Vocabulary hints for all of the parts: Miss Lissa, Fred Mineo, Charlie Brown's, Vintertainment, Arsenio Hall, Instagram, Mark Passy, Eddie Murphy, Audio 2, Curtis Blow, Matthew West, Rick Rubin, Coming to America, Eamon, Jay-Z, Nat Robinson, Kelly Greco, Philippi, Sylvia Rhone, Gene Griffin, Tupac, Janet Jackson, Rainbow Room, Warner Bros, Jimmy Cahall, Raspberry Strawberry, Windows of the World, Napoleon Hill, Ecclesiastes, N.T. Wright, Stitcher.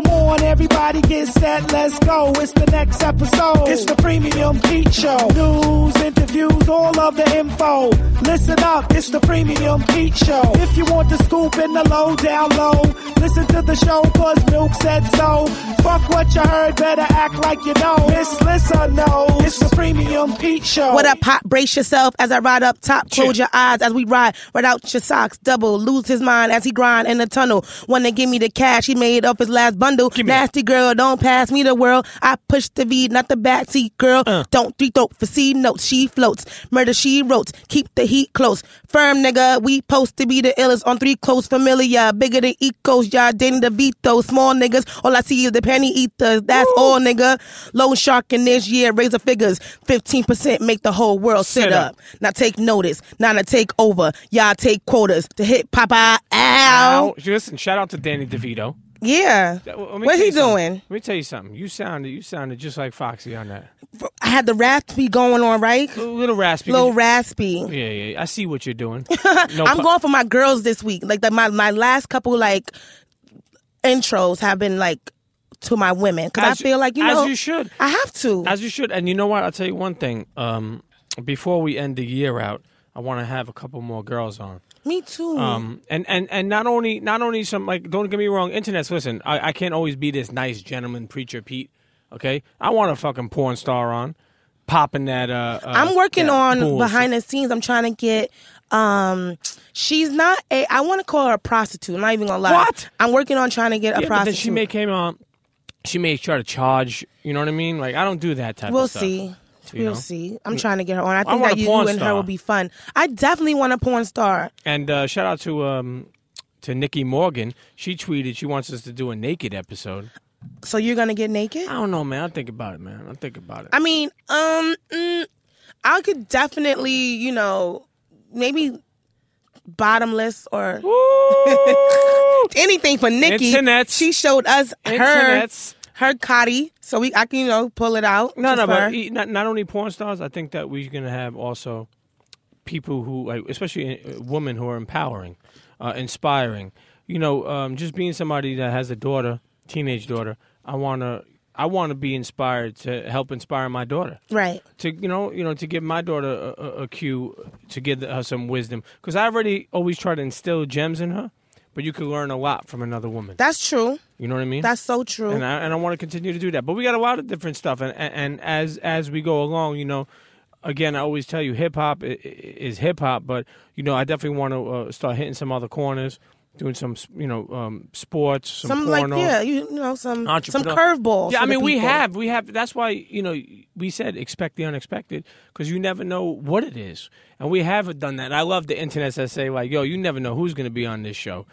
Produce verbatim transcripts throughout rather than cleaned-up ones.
Come on, everybody get set, let's go. It's the next episode. It's the Premium Pete Show. News, interviews, all of the info. Listen up, it's the Premium Pete Show. If you want the scoop and the low down low, listen to the show cause Milk said so. Fuck what you heard, better act like you know. It's listen, no, it's the Premium Pete Show. What up, pop? Brace yourself as I ride up top. Close your eyes as we ride. Right out your socks, double. Lose his mind as he grind in the tunnel. Wanna give me the cash, he made up his last bundle. Nasty girl, don't pass me the world. I push the V, not the backseat girl. Uh. Don't three throat for C notes, she floats. Murder, she wrote. Keep the heat close. Firm, nigga, we post to be the illest on three close familiar. Bigger than Ecos, y'all Danny DeVito. Small niggas, all I see is the penny eaters. That's Woo. all, nigga. Low shark in this year, razor figures. fifteen percent make the whole world sit, sit up. up. Now take notice, now to take over. Y'all take quotas to hit Popeye out. Listen, shout out to Danny DeVito. Yeah. What's he doing? Let me tell you something. You sounded you sounded just like Foxy on that. I had the raspy going on, right? A little raspy. Little raspy. Yeah, yeah. I see what you're doing. No I'm pl- going for my girls this week. Like the, my my last couple like intros have been like to my women because I feel like you know as you should. I have to. As you should. And you know what? I'll tell you one thing. Um, before we end the year out, I want to have a couple more girls on. Me too. Um, and, and, and not only not only some like don't get me wrong, internets. Listen, I, I can't always be this nice gentleman preacher Pete. Okay, I want a fucking porn star on, popping that. Uh, uh, I'm working that on bullshit. Behind the scenes. I'm trying to get. Um, she's not a. I want to call her a prostitute. I'm not even gonna lie. What? I'm working on trying to get a yeah, prostitute. But then she may came on. She may try to charge. You know what I mean? Like I don't do that type. We'll of stuff. We'll see. You we'll know? see. I'm trying to get her on. I think I that you, you and her will be fun. I definitely want a porn star. And uh, shout out to um, to Nikki Morgan. She tweeted she wants us to do a naked episode. So you're gonna get naked? I don't know, man. I'll think about it, man. I'll think about it. I mean, um, mm, I could definitely, you know, maybe bottomless or anything for Nikki. Internets. She showed us Internets. her. Her cotty, so we I can, you know, pull it out. No, no, but he, not, not only porn stars, I think that we're going to have also people who, like, especially women who are empowering, uh, inspiring. You know, um, just being somebody that has a daughter, teenage daughter, I want to I want to be inspired to help inspire my daughter. Right. To, you know, you know, to give my daughter a, a, a cue, to give her some wisdom. Because I already always try to instill gems in her. But you can learn a lot from another woman. That's true. You know what I mean? That's so true. And I, and I want to continue to do that. But we got a lot of different stuff. And, and, and as as we go along, you know, again, I always tell you hip-hop is hip-hop. But, you know, I definitely want to uh, start hitting some other corners, doing some, you know, um, sports, some, some porno. Like, yeah, you know, some, some curveballs. Yeah, I mean, we have. We have. That's why, you know, we said expect the unexpected because you never know what it is. And we have done that. And I love the internets that say, like, yo, you never know who's going to be on this show.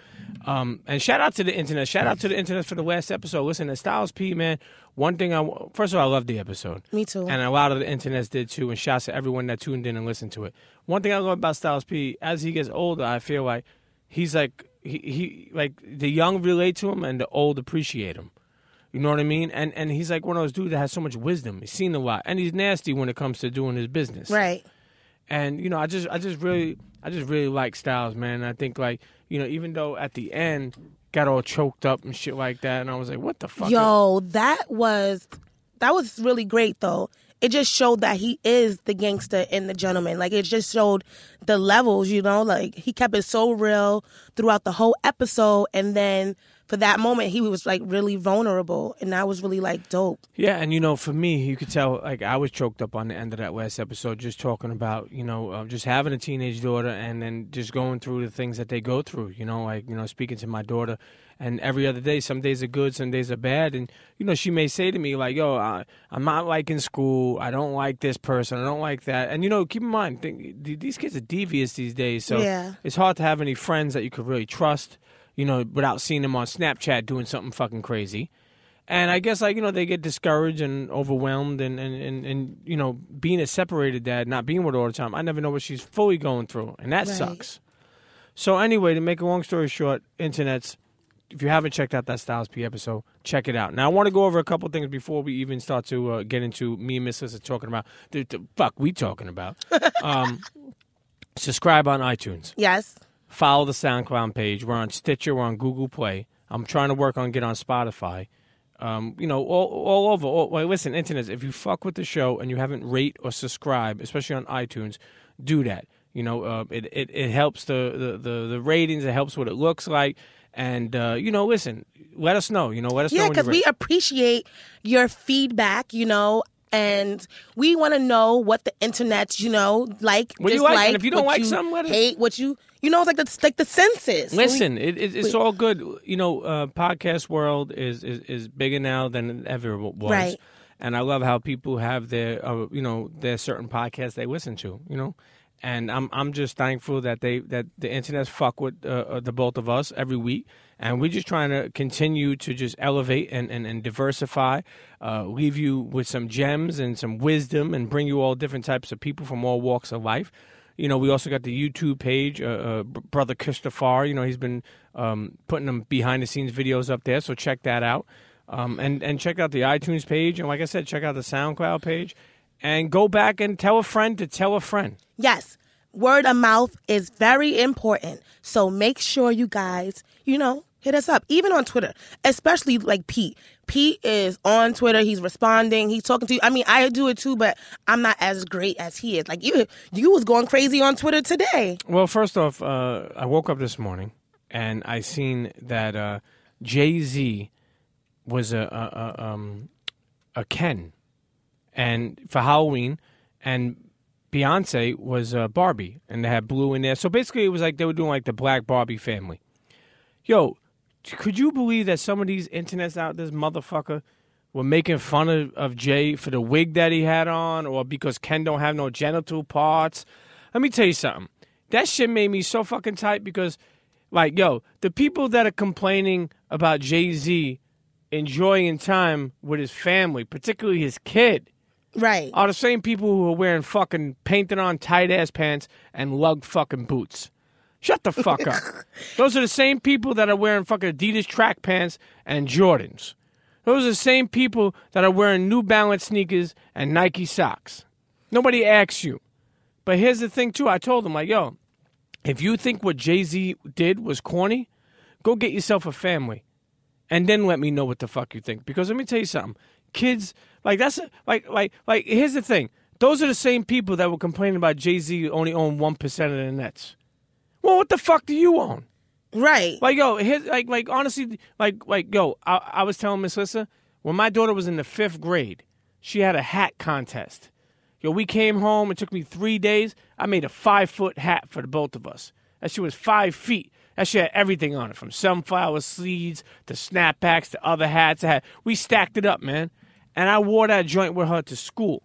Um, and shout out to the internet. Shout out to the internet for the last episode. Listen, at Styles P, man, one thing I – first of all, I love the episode. Me too. And a lot of the internets did too. And shouts to everyone that tuned in and listened to it. One thing I love about Styles P, as he gets older, I feel like he's like he, – he like the young relate to him and the old appreciate him. You know what I mean? And and he's like one of those dudes that has so much wisdom. He's seen a lot. And he's nasty when it comes to doing his business. Right. And you know, I just, I just really, I just really like Styles, man. And I think, like, you know, even though at the end got all choked up and shit like that, and I was like, what the fuck? Yo, is- that was, that was really great though. It just showed that he is the gangster and the gentleman. Like, it just showed the levels, you know. Like, he kept it so real throughout the whole episode, and then for that moment, he was like really vulnerable, and that was really like dope. Yeah, and you know, for me, you could tell like I was choked up on the end of that last episode, just talking about, you know, uh, just having a teenage daughter, and then just going through the things that they go through. You know, like, you know, speaking to my daughter, and every other day, some days are good, some days are bad, and you know, she may say to me like, "Yo, I, I'm not liking school. I don't like this person. I don't like that." And you know, keep in mind, think, these kids are devious these days, so yeah. It's hard to have any friends that you could really trust. You know, without seeing them on Snapchat doing something fucking crazy. And I guess, like, you know, they get discouraged and overwhelmed and, and, and, and you know, being a separated dad, not being with her all the time, I never know what she's fully going through. And that right. sucks. So anyway, to make a long story short, internets, if you haven't checked out that Styles P episode, check it out. Now, I want to go over a couple things before we even start to uh, get into me and Miss Lisa talking about the, the fuck we talking about. um, subscribe on iTunes. Yes. Follow the SoundCloud page. We're on Stitcher. We're on Google Play. I'm trying to work on get on Spotify. Um, you know, all all over. All, well, listen, internet, if you fuck with the show and you haven't rate or subscribe, especially on iTunes, do that. You know, uh, it, it, it helps the, the, the, the ratings. It helps what it looks like. And, uh, you know, listen, let us know. You know, let us yeah, know. Yeah, because we appreciate your feedback, you know. And we want to know what the internet's, you know, like. What you like, like, and if you don't like something, let us hate what you, you know, it's like the, like the senses. Listen, we, it, it, it's we, all good. You know, uh, podcast world is, is, is bigger now than it ever was. Right. And I love how people have their, uh, you know, their certain podcasts they listen to, you know. And I'm I'm just thankful that they that the internet's fuck with uh, the both of us every week, and we're just trying to continue to just elevate and and, and diversify, uh, leave you with some gems and some wisdom, and bring you all different types of people from all walks of life. You know, we also got the YouTube page, uh, uh, Brother Christopher. You know, he's been um, putting them behind the scenes videos up there, so check that out, um, and and check out the iTunes page, and like I said, check out the SoundCloud page. And go back and tell a friend to tell a friend. Yes. Word of mouth is very important. So make sure you guys, you know, hit us up. Even on Twitter, especially like Pete. Pete is on Twitter. He's responding. He's talking to you. I mean, I do it too, but I'm not as great as he is. Like, you, you was going crazy on Twitter today. Well, first off, uh, I woke up this morning and I seen that uh, Jay-Z was a, a, a, um, a Ken. And for Halloween, and Beyonce was uh, Barbie, and they had blue in there. So basically, it was like they were doing like the Black Barbie family. Yo, could you believe that some of these internets out this motherfucker were making fun of, of Jay for the wig that he had on, or because Ken don't have no genital parts? Let me tell you something. That shit made me so fucking tight because, like, yo, the people that are complaining about Jay-Z enjoying time with his family, particularly his kid, right, are the same people who are wearing fucking painted on tight ass pants and lug fucking boots. Shut the fuck up. Those are the same people that are wearing fucking Adidas track pants and Jordans. Those are the same people that are wearing New Balance sneakers and Nike socks. Nobody asks you. But here's the thing too. I told them, like, yo, if you think what Jay-Z did was corny, go get yourself a family, and then let me know what the fuck you think. Because let me tell you something, kids. Like, that's a, like, like, like, here's the thing. Those are the same people that were complaining about Jay-Z only owned one percent of the Nets. Well, what the fuck do you own? Right. Like, yo, his, like, like, honestly, like, like, yo, I, I was telling Miss Lissa, when my daughter was in the fifth grade, she had a hat contest. Yo, we came home. It took me three days. I made a five-foot hat for the both of us. That shit was five feet. That shit had everything on it, from sunflower seeds to snapbacks to other hats. I had, we stacked it up, man. And I wore that joint with her to school.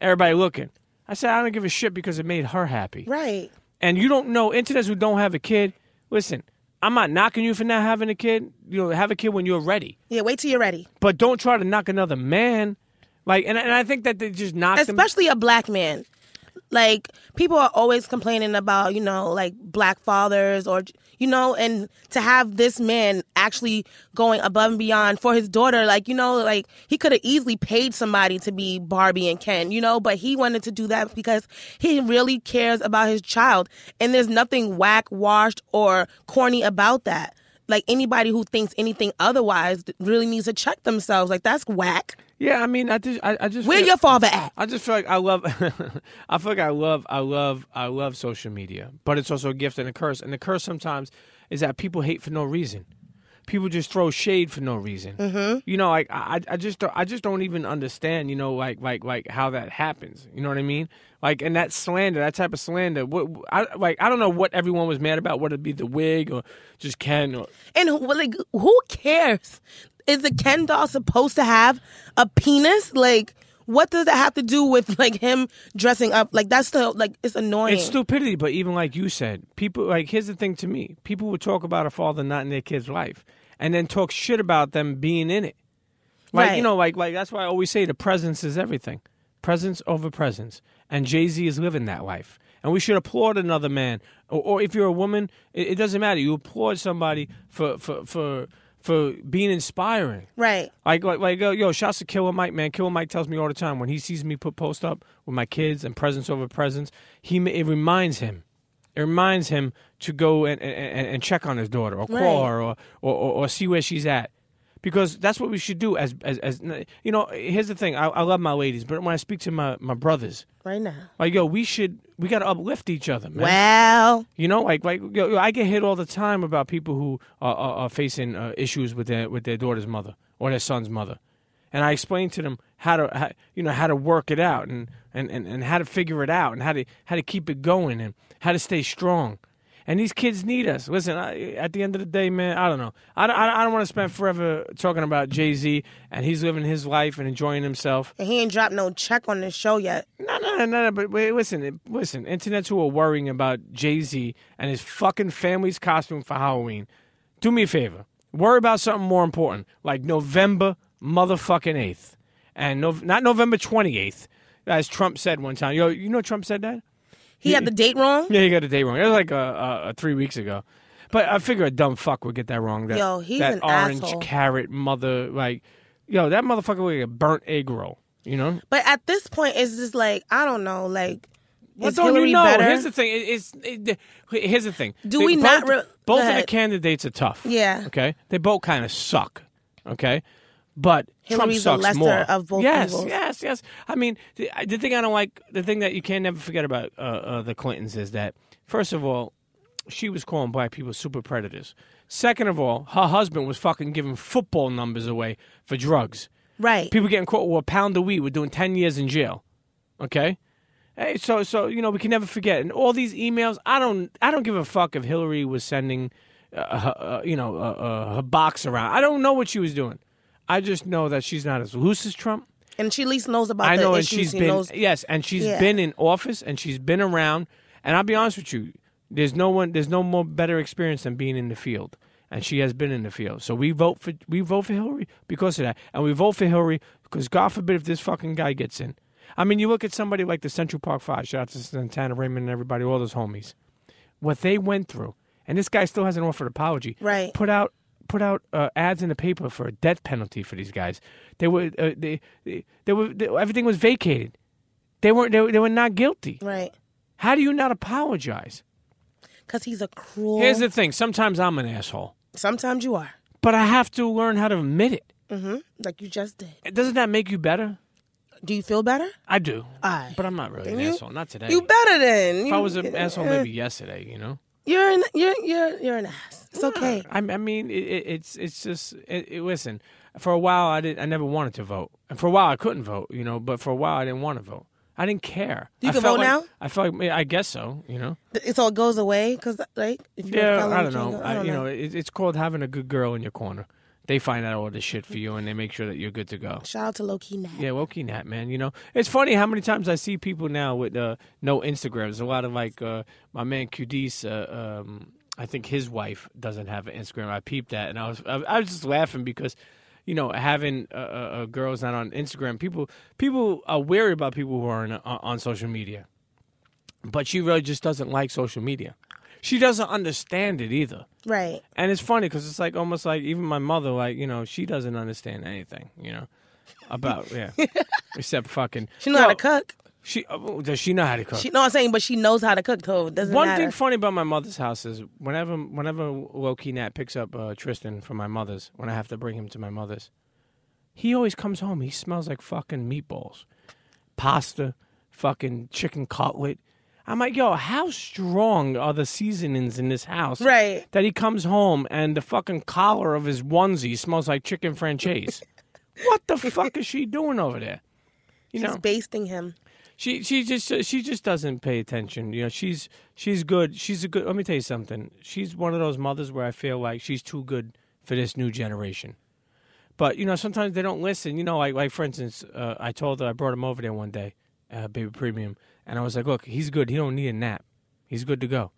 Everybody looking. I said, I don't give a shit because it made her happy. Right. And you don't know, internets who don't have a kid, listen, I'm not knocking you for not having a kid. You know, have a kid when you're ready. Yeah, wait till you're ready. But don't try to knock another man. Like, and, and I think that they just knock them. Especially a black man. Like, people are always complaining about, you know, like, black fathers or, you know, and to have this man actually going above and beyond for his daughter, like, you know, like, he could have easily paid somebody to be Barbie and Ken, you know, but he wanted to do that because he really cares about his child. And there's nothing whack, washed, or corny about that. Like, anybody who thinks anything otherwise really needs to check themselves. Like, that's whack. Yeah, I mean, I just, I, I just. Where feel, your father at? I just feel like I love, I feel like I love, I love, I love social media, but it's also a gift and a curse. And the curse sometimes is that people hate for no reason. People just throw shade for no reason. Mm-hmm. You know, like I, I just, I just don't even understand. You know, like, like, like how that happens. You know what I mean? Like, and that slander, that type of slander. What, I, like, I don't know what everyone was mad about. Whether it be the wig or just Ken, or and who, like, who cares? Is the Ken doll supposed to have a penis? Like, what does that have to do with like him dressing up? Like, that's the like it's annoying. It's stupidity. But even like you said, people like here's the thing to me: people would talk about a father not in their kid's life, and then talk shit about them being in it. Like, right. You know, like like that's why I always say the presence is everything. Presence over presence. And Jay-Z is living that life. And we should applaud another man. Or, or if you're a woman, it, it doesn't matter. You applaud somebody for for, for for being inspiring. Right. Like, like, like yo, yo, shouts to Killer Mike, man. Killer Mike tells me all the time when he sees me put posts up with my kids and presence over presence, he it reminds him. it reminds him to go and, and, and check on his daughter or call right. her or, or, or, or see where she's at. Because that's what we should do as, as, as you know, here's the thing. I, I love my ladies, but when I speak to my, my brothers. Right now. Like, yo, we should, we got to uplift each other, man. Well. You know, like, like yo, I get hit all the time about people who are, are, are facing uh, issues with their, with their daughter's mother or their son's mother. And I explain to them how to, how, you know, how to work it out and, and, and, and how to figure it out and how to, how to keep it going and how to stay strong. And these kids need us. Listen, I, at the end of the day, man, I don't know. I don't, I don't want to spend forever talking about Jay-Z, and he's living his life and enjoying himself. And he ain't dropped no check on this show yet. No, no, no, no. But wait, listen, listen, internets who are worrying about Jay-Z and his fucking family's costume for Halloween, do me a favor. Worry about something more important, like November motherfucking eighth. And no, not November twenty-eighth, as Trump said one time. Yo, you know Trump said that? He had the date wrong? Yeah, he got the date wrong. It was like uh, uh, three weeks ago. But I figure a dumb fuck would get that wrong. That, yo, he's that an orange asshole. Carrot mother, like, yo, that motherfucker would get a burnt egg roll, you know? But at this point, it's just like, I don't know, like, well, is don't Hillary you know? Better? Here's the thing. It's, it, here's the thing. Do they, we both, not... Re- both of the candidates are tough. Yeah. Okay? They both kind of suck. Okay? But Hillary's Trump sucks more. Of both yes, evils. yes, yes. I mean, the, the thing I don't like, the thing that you can never forget about uh, uh, the Clintons is that, first of all, she was calling black people super predators. Second of all, her husband was fucking giving football numbers away for drugs. Right. People getting caught with a pound of weed were doing ten years in jail. Okay. Hey, so so you know we can never forget. And all these emails, I don't, I don't give a fuck if Hillary was sending, uh, her, uh, you know, uh, uh, her box around. I don't know what she was doing. I just know that she's not as loose as Trump. And she at least knows about I know, the and issues. She's she been, knows. Yes, and she's yeah. been in office, and she's been around. And I'll be honest with you, there's no one, there's no more better experience than being in the field. And she has been in the field. So we vote for we vote for Hillary because of that. And we vote for Hillary because, God forbid, if this fucking guy gets in. I mean, you look at somebody like the Central Park Five. Shout out to Santana, Raymond, and everybody, all those homies. What they went through. And this guy still hasn't offered an apology. Right. Put out... Put out uh, ads in the paper for a death penalty for these guys. They were, uh, they, they, they were, they, everything was vacated. They weren't, they, they were not guilty. Right? How do you not apologize? Because he's a cruel. Here's the thing. Sometimes I'm an asshole. Sometimes you are. But I have to learn how to admit it. Mm-hmm. Like you just did. Doesn't that make you better? Do you feel better? I do. I. But I'm not really an you, asshole. Not today. You better than. If you, I was an uh, asshole, maybe yesterday. You know. You're an you're you're you're an ass. It's no, okay. I, I mean, it, it's it's just it, it, listen. For a while, I did I never wanted to vote, and for a while I couldn't vote. You know, but for a while I didn't want to vote. I didn't care. You I can vote like, now. I felt like I guess so. You know, it's all goes away because like if you're yeah, I don't know. Go, I, I don't you know, know it, it's called having a good girl in your corner. They find out all this shit for you, and they make sure that you're good to go. Shout out to Low-Key Nat. Yeah, Low-Key Nat, man. You know, it's funny how many times I see people now with uh, no Instagram. There's a lot of, like, uh, my man Qdis, uh, um, I think his wife doesn't have an Instagram. I peeped that, and I was I, I was just laughing because, you know, having uh, uh, girls not on Instagram, people people are wary about people who are on, uh, on social media. But she really just doesn't like social media. She doesn't understand it either. Right. And it's funny because it's like almost like even my mother, like, you know, she doesn't understand anything, you know, about, yeah. Except fucking. She knows how to cook. She uh, Does she know how to cook? She, no, I'm saying, but she knows how to cook, though. It doesn't One matter. Thing funny about my mother's house is whenever whenever Low-Key Nat picks up uh, Tristan from my mother's, when I have to bring him to my mother's, he always comes home. He smells like fucking meatballs, pasta, fucking chicken cutlet. I'm like, yo, how strong are the seasonings in this house? Right. That he comes home and the fucking collar of his onesie smells like chicken franchise. What the fuck is she doing over there? You she's know, basting him. She she just she just doesn't pay attention. You know, she's she's good. She's a good. Let me tell you something. She's one of those mothers where I feel like she's too good for this new generation. But you know, sometimes they don't listen. You know, like like for instance, uh, I told her I brought him over there one day, uh, Baby Premium. And I was like, look, he's good. He don't need a nap. He's good to go.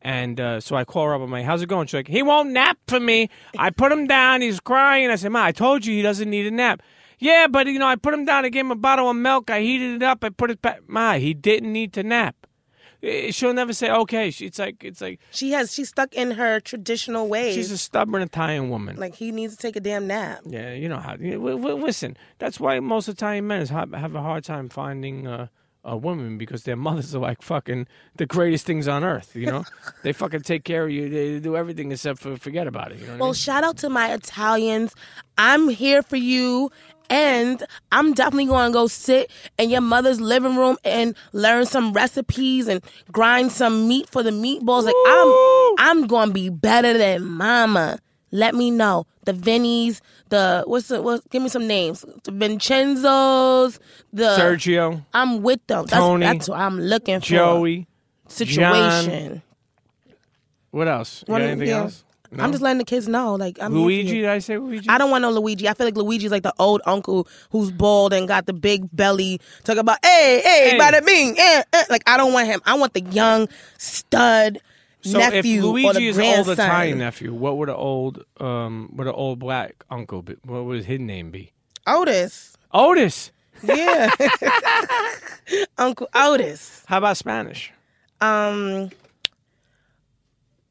And uh, so I call her up. I'm like, how's it going? She's like, he won't nap for me. I put him down. He's crying. I said, Ma, I told you he doesn't need a nap. Yeah, but, you know, I put him down. I gave him a bottle of milk. I heated it up. I put it back. Ma, he didn't need to nap. She'll never say, okay. She, it's like, it's like. She has, she's stuck in her traditional ways. She's a stubborn Italian woman. Like, he needs to take a damn nap. Yeah, you know how. You know, listen, that's why most Italian men have a hard time finding uh, uh, women because their mothers are like fucking the greatest things on earth, you know? They fucking take care of you. They do everything except for forget about it. You know what well, I mean? Shout out to my Italians. I'm here for you. And I'm definitely going to go sit in your mother's living room and learn some recipes and grind some meat for the meatballs. Like Ooh. I'm I'm going to be better than mama. Let me know. The Vinnies, the, what's the, what's, give me some names. The Vincenzo's, the. Sergio. I'm with them. Tony. That's, that's what I'm looking for. Joey. Situation. John. What else? You got anything yeah. else? No. I'm just letting the kids know. Like I'm Luigi, did I say Luigi? I don't want no Luigi. I feel like Luigi's like the old uncle who's bald and got the big belly. Talk about, hey, hey, hey. Bada bing. Eh, eh. Like, I don't want him. I want the young stud so nephew or the grandson. So if Luigi is an old Italian nephew, what would an old, um, would an old black uncle be? What would his name be? Otis. Otis? Yeah. Uncle Otis. How about Spanish? Um,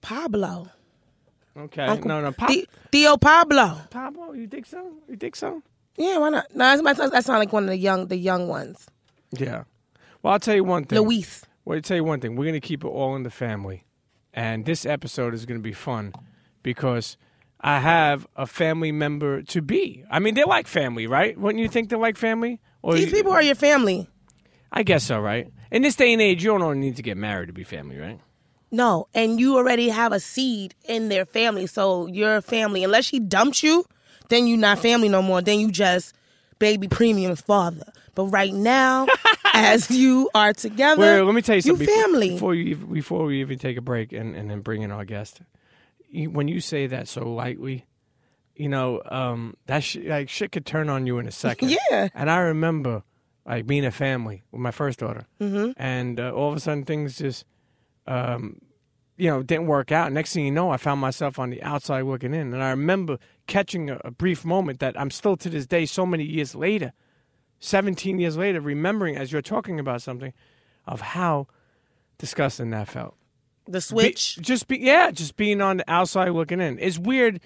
Pablo. Okay, Uncle, no, no, pa- Tío Pablo. Pablo, you think so? You think so? Yeah, why not? No, that's, that's, that's not like one of the young, the young ones. Yeah. Well, I'll tell you one thing. Luis. Well, I'll tell you one thing. We're gonna keep it all in the family, and this episode is gonna be fun because I have a family member to be. I mean, they're like family, right? Wouldn't you think they're like family? Or these you, people are your family. I guess so, right? In this day and age, you don't need to get married to be family, right? No, and you already have a seed in their family, so your family, unless she dumped you, then you not family no more. Then you just baby premium's father. But right now, as you are together, wait, wait, let me tell you something. You family. Before, before, you, before we even take a break and, and then bring in our guest, you, when you say that so lightly, you know, um, that sh- like shit could turn on you in a second. Yeah. And I remember like being a family with my first daughter, mm-hmm. and uh, all of a sudden things just... Um, you know, didn't work out. Next thing you know, I found myself on the outside looking in. And I remember catching a, a brief moment that I'm still to this day, so many years later, seventeen years later, remembering as you're talking about something of how disgusting that felt. The switch? Be, just be, yeah, just being on the outside looking in. It's weird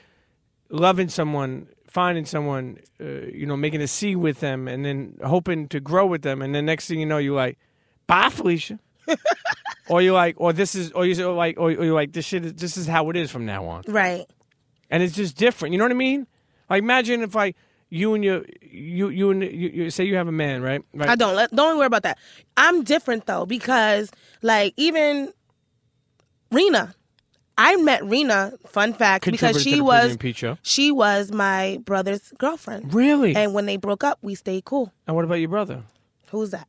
loving someone, finding someone, uh, you know, making a C with them and then hoping to grow with them. And then next thing you know, you're like, bye, Felicia. Or you like, or this is, or you like, or you like, this shit. Is, this is how it is from now on, right? And it's just different. You know what I mean? Like, imagine if like you and your, you, you and you, you say you have a man, right? right? I don't. Let, don't worry about that. I'm different though because like even Rena, I met Rena. Fun fact, because she was she was my brother's girlfriend. Really? And when they broke up, we stayed cool. And what about your brother? Who's that?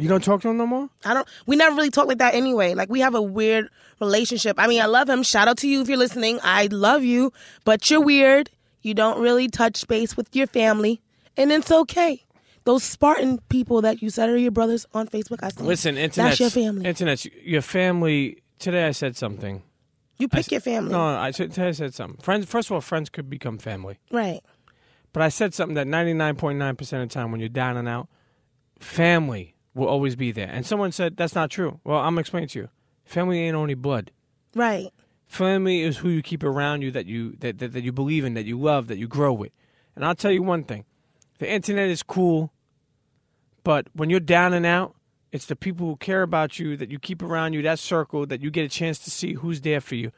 You don't talk to him no more? I don't. We never really talk like that anyway. Like, we have a weird relationship. I mean, I love him. Shout out to you if you're listening. I love you. But you're weird. You don't really touch base with your family. And it's okay. Those Spartan people that you said are your brothers on Facebook, I see. Listen, Internet's, that's your family. Internet's, your family. Today I said something. You pick I, your family. No, I, today I said something. Friends. First of all, friends could become family. Right. But I said something that ninety-nine point nine percent of the time when you're down and out, family will always be there. And someone said, that's not true. Well, I'm explaining to you. Family ain't only blood. Right. Family is who you keep around you that you that, that, that you believe in, that you love, that you grow with. And I'll tell you one thing. The internet is cool, but when you're down and out, it's the people who care about you, that you keep around you, that circle, that you get a chance to see who's there for you.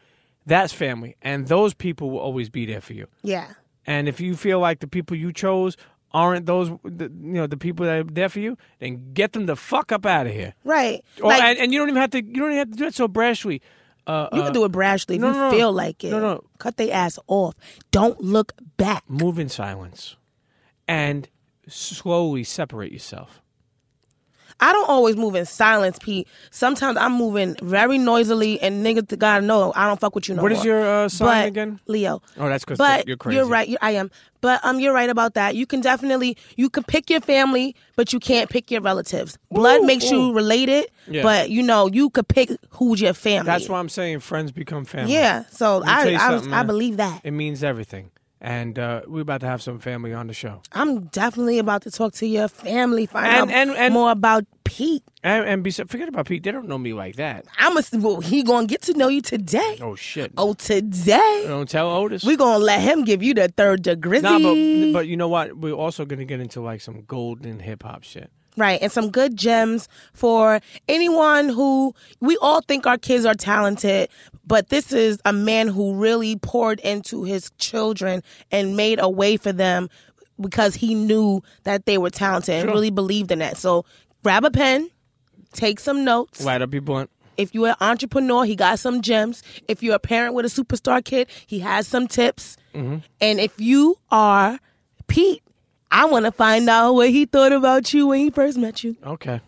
That's family. And those people will always be there for you. Yeah. And if you feel like the people you chose aren't those, the, you know, the people that are there for you, then get them the fuck up out of here. Right. Or, like, and, and you don't even have to, you don't even have to do it so brashly. Uh, you uh, can do it brashly if no, you no, feel no. like it. No, no. Cut their ass off. Don't look back. Move in silence. And slowly separate yourself. I don't always move in silence, Pete. Sometimes I'm moving very noisily, and niggas gotta know I don't fuck with you no more. What is your uh, sign but, again? Leo. Oh, that's because you're crazy. You're right. You're, I am. But um, you're right about that. You can definitely, you can pick your family, but you can't pick your relatives. Blood ooh, makes ooh. you related, yeah. but you know, you could pick who's your family. That's why I'm saying friends become family. Yeah, so I I, was, I believe that. It means everything. And uh, we're about to have some family on the show. I'm definitely about to talk to your family, find and, out and, and, more about Pete. And, and be, forget about Pete. They don't know me like that. I'm a, well, he going to get to know you today. Oh, shit. Oh, today. Don't tell Otis. We're going to let him give you the third degree. Nah, but, but you know what? We're also going to get into like some golden hip-hop shit. Right, and some good gems for anyone who, we all think our kids are talented, but this is a man who really poured into his children and made a way for them because he knew that they were talented and sure. really believed in that. So grab a pen, take some notes. Light up your blunt. If you're an entrepreneur, he got some gems. If you're a parent with a superstar kid, he has some tips. Mm-hmm. And if you are Pete, I want to find out what he thought about you when he first met you. Okay.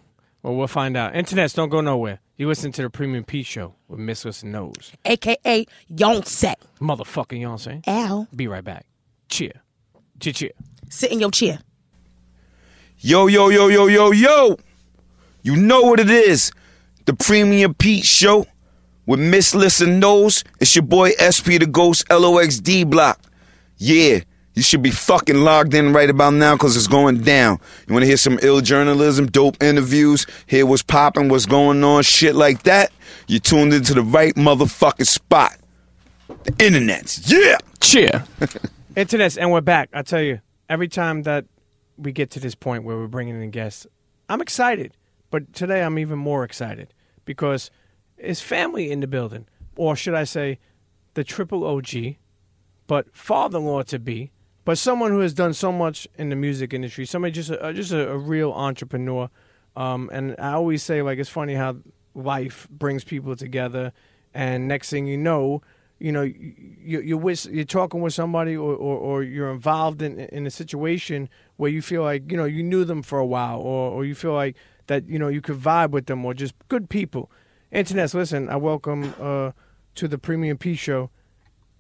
Well, we'll find out. Internets, don't go nowhere. You listen to the Premium Pete Show with Missus Knows. A K A Yonsei. Motherfucking Yonsei. Ow. Be right back. Cheer. Cheer, cheer. Sit in your chair. Yo, yo, yo, yo, yo, yo. You know what it is. The Premium Pete Show with Miss Listen Knows. It's your boy S P the Ghost, L O X D Block. Yeah. You should be fucking logged in right about now because it's going down. You want to hear some ill journalism, dope interviews, hear what's popping, what's going on, shit like that? You tuned into the right motherfucking spot. The internets. Yeah! Cheer. Internets, and we're back. I tell you, every time that we get to this point where we're bringing in guests, I'm excited. But today I'm even more excited because it's family in the building. Or should I say, the triple O G, but father-in-law to be. But someone who has done so much in the music industry, somebody just a, just a, a real entrepreneur. Um, and I always say, like, it's funny how life brings people together. And next thing you know, you know, you, you're, with, you're talking with somebody or, or, or you're involved in, in a situation where you feel like, you know, you knew them for a while or, or you feel like that, you know, you could vibe with them or just good people. Internets, listen, I welcome uh, to the Premium P Show,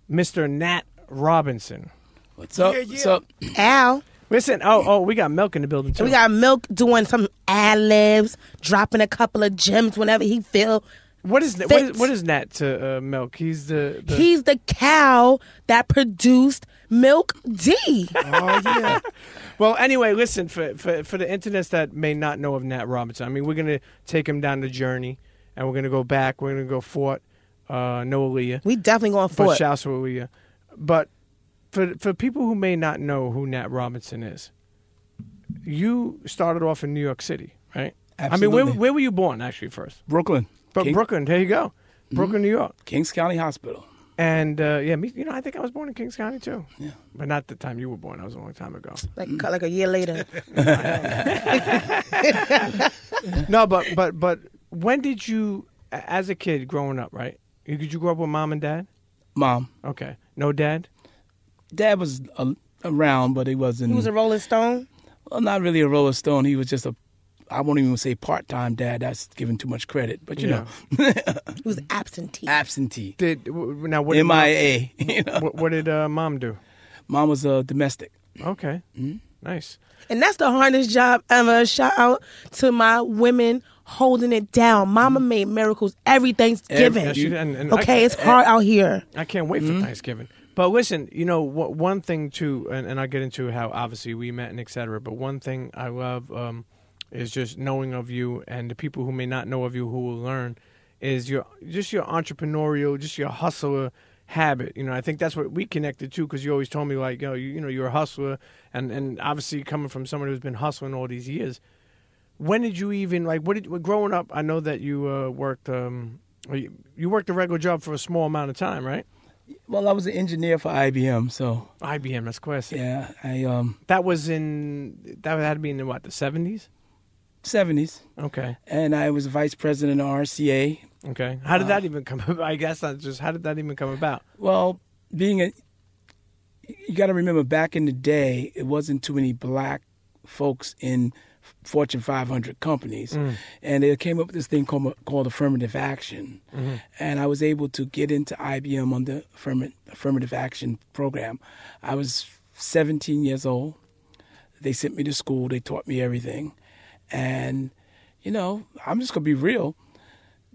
Mister Nat Robinson. What's up? Yeah, yeah. What's up? Al. Listen, oh, oh, we got Milk in the building, too. We got Milk doing some ad-libs, dropping a couple of gems whenever he feel What is, what is, what is Nat to uh, Milk? He's the, the... He's the cow that produced Milk D. Oh, yeah. Well, anyway, listen, for, for, for the internets that may not know of Nat Robinson, I mean, we're going to take him down the journey, and we're going to go back. We're going to go fort. Uh, no Aaliyah. We definitely going fort. But shouts to Aaliyah. But... For for people who may not know who Nat Robinson is, you started off in New York City, right? Absolutely. I mean, where where were you born actually first? Brooklyn, but King- Brooklyn. There you go, Brooklyn, mm-hmm. New York, Kings County Hospital. And uh, yeah, me, you know, I think I was born in Kings County too. Yeah, but not the time you were born. That was a long time ago. Like mm-hmm. like a year later. No, but but but when did you, as a kid growing up, right? Did you grow up with mom and dad? Mom. Okay. No dad. Dad was uh, around, but he wasn't... He was a Rolling Stone? Well, not really a Rolling Stone. He was just a, I won't even say part-time dad. That's giving too much credit, but you yeah. know. He was absentee. Absentee. Did, now what M I A. Did mom, you know? What, what did uh, mom do? Mom was a uh, domestic. Okay. Mm-hmm. Nice. And that's the hardest job ever. Shout out to my women holding it down. Mama mm-hmm. made miracles. Everything's given. Every, and, and okay, I, it's hard I, out here. I can't wait for mm-hmm. Thanksgiving. But listen, you know, one thing, too, and, and I'll get into how, obviously, we met and et cetera, but one thing I love um, is just knowing of you and the people who may not know of you who will learn is your just your entrepreneurial, just your hustler habit. You know, I think that's what we connected to because you always told me, like, oh, you, you know, you're a hustler, and, and obviously coming from someone who's been hustling all these years. When did you even, like, what did well, growing up, I know that you uh, worked um, you, you worked a regular job for a small amount of time, right? Well, I was an engineer for I B M, so... I B M, that's classic. Yeah, I... Um, that was in... That had to be in, what, the seventies? seventies. Okay. And I was vice president of R C A. Okay. How did uh, that even come about? I guess that's just... How did that even come about? Well, being a... You got to remember, back in the day, it wasn't too many black folks in Fortune five hundred companies. Mm. And they came up with this thing called, called affirmative action. Mm-hmm. And I was able to get into I B M on the affirmative action program. I was seventeen years old. They sent me to school. They taught me everything. And, you know, I'm just going to be real.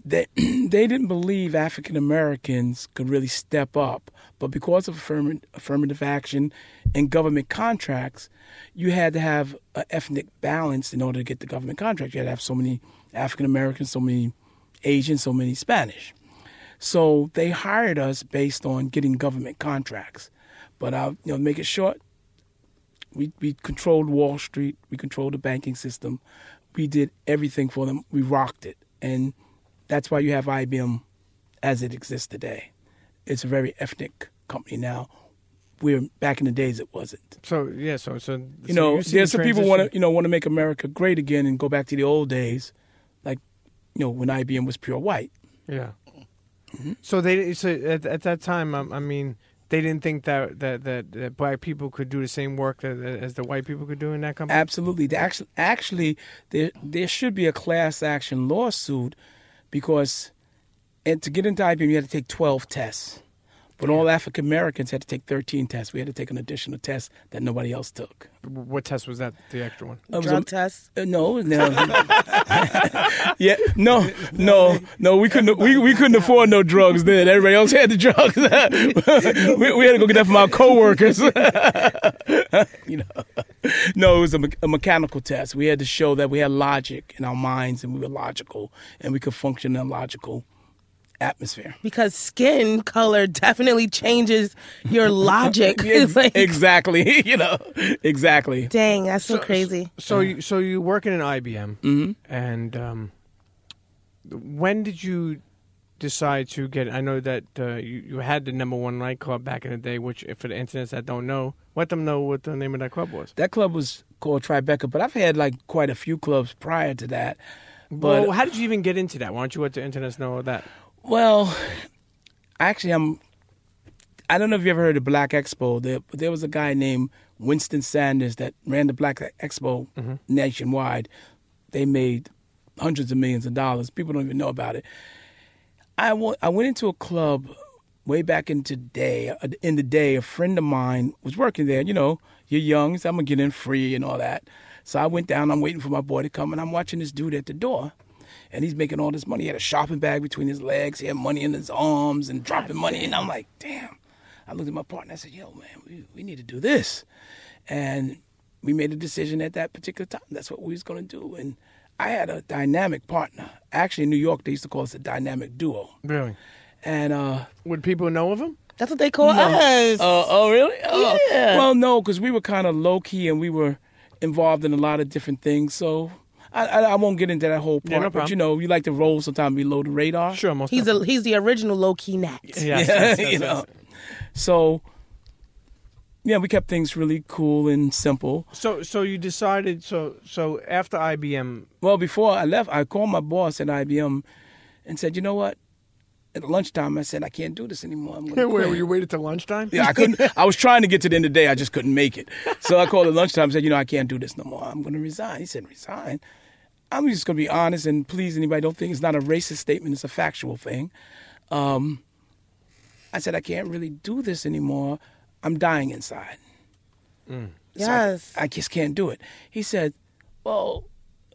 They, they didn't believe African Americans could really step up. But because of affirmative, affirmative action and government contracts, you had to have an ethnic balance in order to get the government contract. You had to have so many African Americans, so many Asians, so many Spanish. So they hired us based on getting government contracts. But I'll you know, make it short, we, we controlled Wall Street. We controlled the banking system. we did everything for them. We rocked it. And that's why you have I B M as it exists today. It's a very ethnic company now. We're back in the days it wasn't. So yeah, so so you know, you there's some people want to you know want to make America great again and go back to the old days, like you know when I B M was pure white. Yeah. Mm-hmm. So they so at, at that time, I, I mean, they didn't think that, that that that black people could do the same work that, as the white people could do in that company. Absolutely. They actually, actually, there there should be a class action lawsuit because, and to get into I B M, you had to take twelve tests. But all African Americans had to take thirteen tests. We had to take an additional test that nobody else took. What test was that? The extra one? Drug um, test? Uh, no, no. yeah, no, no, no. We couldn't. We we couldn't afford no drugs then. Everybody else had the drugs. we, we had to go get that from our coworkers. you know, no, it was a, me- a mechanical test. We had to show that we had logic in our minds and we were logical and we could function in logical atmosphere, because skin color definitely changes your logic. like, exactly, you know, exactly. Dang, that's so, so crazy. So yeah. you, so you working in I B M, mm-hmm. and um, when did you decide to get? I know that uh, you, you had the number one nightclub back in the day. Which, for the internets that don't know, let them know what the name of that club was. That club was called Tribeca, but I've had like quite a few clubs prior to that. But well, how did you even get into that? Why don't you let the internets know that? Well, actually, I'm. I don't know if you ever heard of Black Expo. There, there was a guy named Winston Sanders that ran the Black Expo mm-hmm. nationwide. They made hundreds of millions of dollars. People don't even know about it. I, w- I went into a club way back in today. In the day, a friend of mine was working there. You know, you're young, so I'm gonna get in free and all that. So I went down. I'm waiting for my boy to come, and I'm watching this dude at the door. And he's making all this money. He had a shopping bag between his legs. He had money in his arms and dropping money. And I'm like, damn. I looked at my partner. I said, yo, man, we, we need to do this. And we made a decision at that particular time. That's what we was going to do. And I had a dynamic partner. Actually, in New York, they used to call us a dynamic duo. Really? And uh, would people know of him? That's what they call no. us. Uh, oh, really? Oh. Yeah. Well, no, because we were kind of low-key and we were involved in a lot of different things. So... I, I, I won't get into that whole part, yeah, no but you know, you like to roll sometimes below the radar. Sure, most he's a, he's the original low key Nat. Yes, yeah, yes, yes, you yes, know. Yes. So, yeah, we kept things really cool and simple. So, so you decided. So, so after I B M. Well, before I left, I called my boss at I B M, and said, you know what? At lunchtime, I said, I can't do this anymore. I'm gonna Wait, you waited till lunchtime? Yeah, I couldn't. I was trying to get to the end of the day. I just couldn't make it. So I called at lunchtime and said, you know, I can't do this no more. I'm going to resign. He said, resign? I'm just going to be honest and please anybody don't think it's not a racist statement. It's a factual thing. Um, I said, I can't really do this anymore. I'm dying inside. Mm. So yes. I, I just can't do it. He said, well,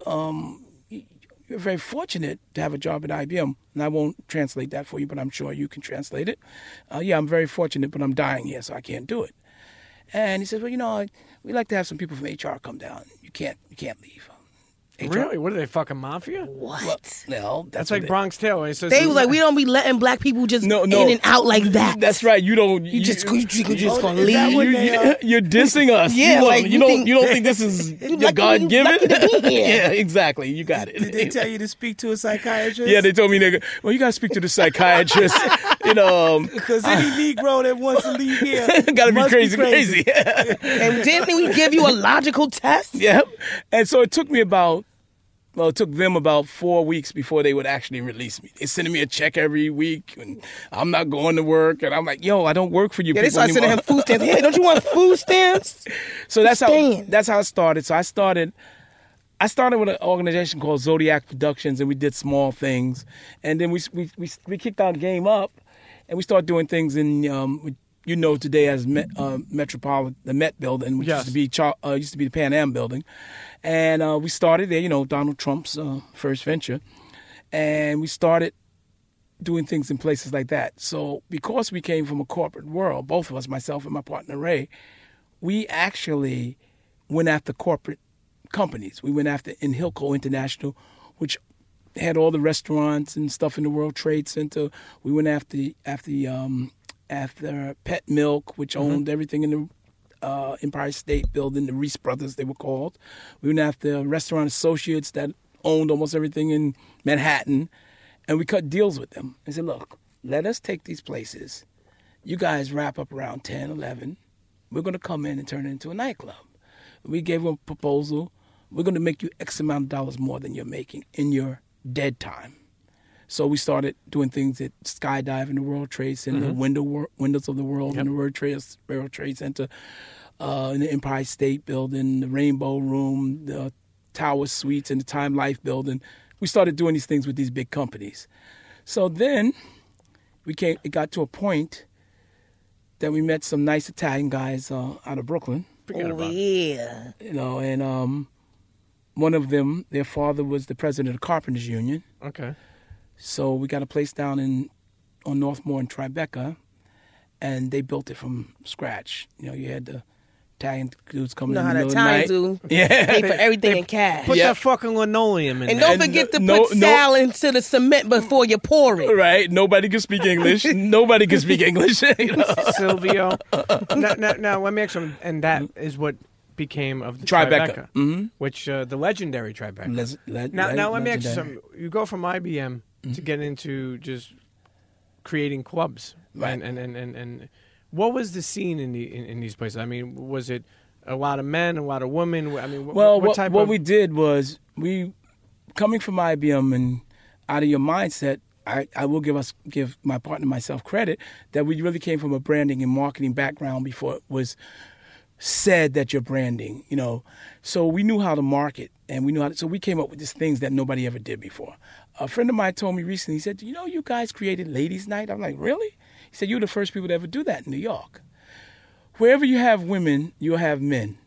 um, you're very fortunate to have a job at I B M, and I won't translate that for you, but I'm sure you can translate it. Uh, yeah, I'm very fortunate, but I'm dying here, so I can't do it. And he says, well, you know, we like to have some people from H R come down. You can't, you can't leave. H R. Really? What are they, fucking mafia? What? Well, no, that's, that's like they, Bronx Tale. Right? So, they was like, we don't be letting black people just no, no. in and out like that. That's right. You don't. You, you just you, you, you just gonna leave. You, you, you're dissing us. Yeah, you, like, you, you think, don't. You don't think this is like, God given? Yeah, exactly. You got it. Did they tell you to speak to a psychiatrist? Yeah, they told me, nigga. Well, you gotta speak to the psychiatrist. You know, because any Negro that wants to leave here gotta be crazy, be crazy, crazy. And didn't we give you a logical test? Yep. And so it took me about. Well, it took them about four weeks before they would actually release me. They sending me a check every week, and I'm not going to work. And I'm like, yo, I don't work for you yeah, people anymore. Yeah, they started sending him food stamps. Hey, don't you want food stamps? So that's Stand. how that's how it started. So I started, I started with an organization called Zodiac Productions, and we did small things. And then we we we, we kicked our game up, and we started doing things in um, you know today as Met, uh, Metropolitan the Met Building, which yes. used to be Char- uh, used to be the Pan Am Building. And uh, we started there, you know, Donald Trump's uh, first venture. And we started doing things in places like that. So because we came from a corporate world, both of us, myself and my partner Ray, we actually went after corporate companies. We went after in Hilco International, which had all the restaurants and stuff in the World Trade Center. We went after after um, after Pet Milk, which mm-hmm. owned everything in the uh, Empire State Building, the Reese Brothers, they were called. We went after Restaurant Associates that owned almost everything in Manhattan, and we cut deals with them. I said, look, let us take these places. You guys wrap up around ten, eleven. We're going to come in and turn it into a nightclub. We gave them a proposal. We're going to make you X amount of dollars more than you're making in your dead time. So we started doing things at Skydive and the World Trade Center, mm-hmm. window, Windows of the World, yep. and the World Trade, World Trade Center, uh, in the Empire State Building, the Rainbow Room, the Tower Suites, and the Time Life Building. We started doing these things with these big companies. So then we came, it got to a point that we met some nice Italian guys uh, out of Brooklyn. Forget oh, about yeah. It. You know, and um, one of them, their father was the president of the Carpenters Union. Okay. So we got a place down in on Northmore in Tribeca, and they built it from scratch. You know, you had the Italian dudes coming in the middle of the night. You know how the Italians do. Yeah. Pay for everything they in cash. Put yeah. that fucking linoleum in and there. And don't forget and no, to put no, sal no. into the cement before you pour it. Right. Nobody can speak English. Nobody can speak English. You know? Silvio. now, now, now, let me ask you, and that is what became of the Tribeca, Tribeca mm-hmm. which uh, the legendary Tribeca. Les, le, now, le, now, let legendary. me ask you something. You go from I B M to get into just creating clubs, right? And, and, and, and, and what was the scene in the in, in these places? I mean, was it a lot of men, a lot of women? I mean, what, well, what, what type? What of... we did was we coming from I B M and out of your mindset. I, I will give us give my partner and myself credit that we really came from a branding and marketing background before it was said that you're branding, you know. So we knew how to market, and we knew how to, so we came up with these things that nobody ever did before. A friend of mine told me recently, he said, you know, you guys created Ladies Night? I'm like, really? He said, you're the first people to ever do that in New York. Wherever you have women, you'll have men.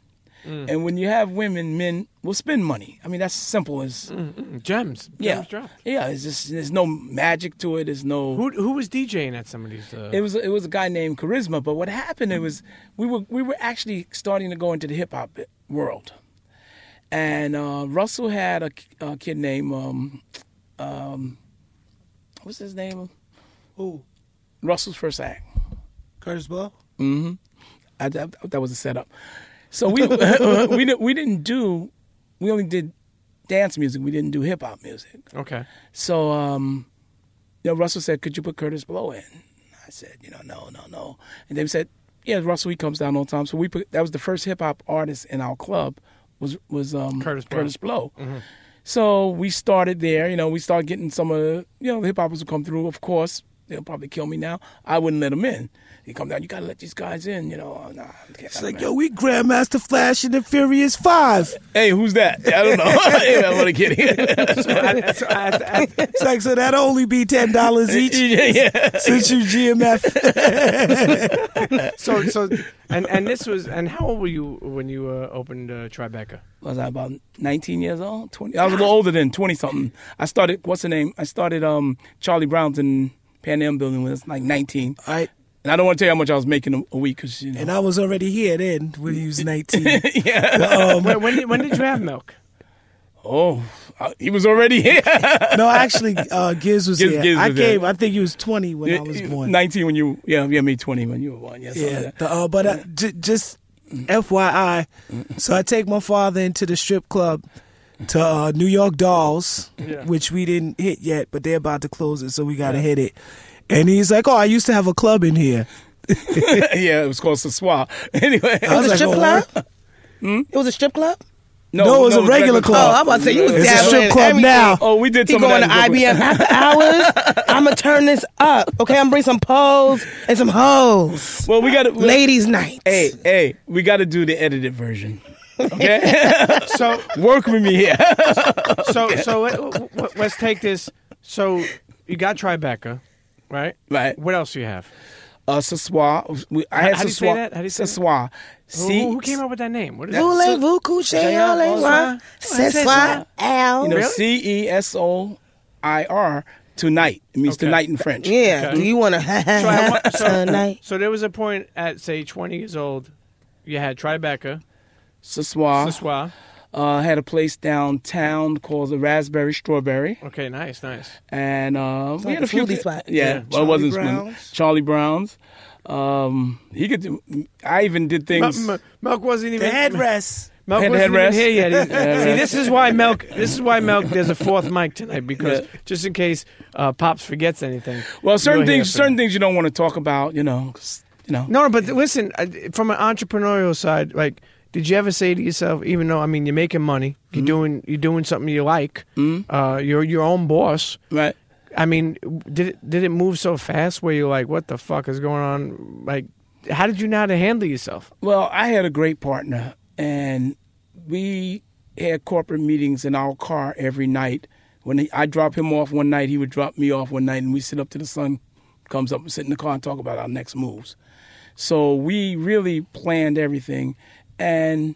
Mm. And when you have women, men will spend money. I mean, that's simple as... Mm-mm. Gems. Yeah. Gems dropped. Yeah, it's just, there's no magic to it. There's no... Who, who was DJing at some of these... Uh... It was it was a guy named Charisma, but what happened, it was we were, we were actually starting to go into the hip-hop world. And uh, Russell had a, a kid named... Um, Um, what's his name? Who? Russell's first act. Curtis Blow? Mm-hmm. I, I, that was a setup. So we we we didn't do, we only did dance music. We didn't do hip hop music. Okay. So, um, you know, Russell said, "Could you put Curtis Blow in?" I said, "You know, no, no, no." And they said, "Yeah, Russell, he comes down all the time." So we put, that was the first hip hop artist in our club was was um, Curtis Blow. Curtis Blow. Mm-hmm. So we started there, you know, we started getting some of the, you know, the hip-hoppers would come through, of course, they'll probably kill me now. I wouldn't let them in. They come down, you got to let these guys in, you know. Oh, nah, it's like, yo, we Grandmaster Flash and the Furious Five. Hey, who's that? I don't know. Hey, I'm only kidding. so I, so I, I, it's like, so that'll only be ten dollars each yeah, yeah. since you G M F. so, so, and, and this was, and how old were you when you uh, opened uh, Tribeca? Was I about nineteen years old? twenty? I was a little older than twenty-something. I started, what's her name? I started um, Charlie Brown's in Pan Am Building when I was like nineteen. I, and I don't want to tell you how much I was making a, a week. Cause, you know. And I was already here then when he was nineteen. yeah. Well, um, when, when, did, when did you have Milk? Oh, I, he was already here. no, actually, uh, Giz was Giz, here. Giz I was came, there. I think he was twenty when yeah, I was born. nineteen when you, yeah, yeah, me twenty when you were born. Yeah, yeah like the, uh, but I, j- just... F Y I, so I take my father into the strip club to uh, New York Dolls, yeah. which we didn't hit yet, but they're about to close it, so we got to yeah. hit it. And he's like, oh, I used to have a club in here. yeah, it was called C'est-soir. Anyway. It was, was a like, strip club? Hmm? It was a strip club? No, no, it was no, a regular, regular club. Oh, I'm about to say, you was it's dabbling. It's a strip club everything. Now. Oh, we did some of that. He going to I B M after hours. I'm going to turn this up. Okay, I'm going to bring some poles and some hoes. Well, we got to... Ladies' night. Hey, hey, we got to do the edited version. Okay? so... Work with me here. so so let, let's take this. So you got Tribeca, right? Right. What else do you have? Uh, C'est-soir. I had How do you say that? How do you say C'est-soir. See, who, who came up with that name? What is Voulez vous coucher au soir? C'est soir, Al. You know, really? C E S O I R, tonight. It means okay. tonight in French. Yeah. Okay. Do you want to so so, tonight? So there was a point at, say, twenty years old, you had Tribeca. C'est soir. C'est soir. Uh, had a place downtown called the Raspberry Strawberry. Okay, nice, nice. And uh, we like had a few... Th- spot. Yeah, yeah. Well, it wasn't... Charlie Brown's. Charlie Brown's. Um, he could do, I even did things. Milk M- M- wasn't even the headrest. Milk head, wasn't headrest. Even here yet. Head See, this is why Milk. This is why Milk. There's a fourth mic tonight because yeah. just in case uh, Pops forgets anything. Well, certain things, certain me. things you don't want to talk about. You know, you know. No, but listen, from an entrepreneurial side, like, did you ever say to yourself, even though I mean, you're making money, you're mm-hmm. doing, you're doing something you like, mm-hmm. uh, you're your own boss, right? I mean, did it did it move so fast where you're like, what the fuck is going on? Like, how did you know how to handle yourself? Well, I had a great partner, and we had corporate meetings in our car every night. When he, I drop him off one night, he would drop me off one night, and we sit up till the sun comes up and sit in the car and talk about our next moves. So we really planned everything, and...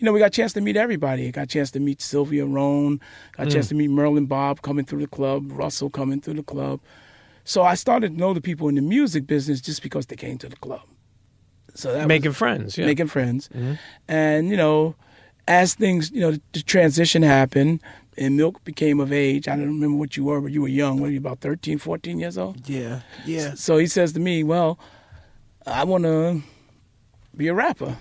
You know, we got a chance to meet everybody. I got a chance to meet Sylvia Rhone. Got a mm. chance to meet Merlin Bob coming through the club, Russell coming through the club. So I started to know the people in the music business just because they came to the club. So that Making was, friends, yeah. Making friends. Mm-hmm. And, you know, as things, you know, the, the transition happened and Milk became of age. I don't remember what you were, but you were young. What, are you about thirteen, fourteen years old? Yeah, yeah. So, so he says to me, well, I want to be a rapper.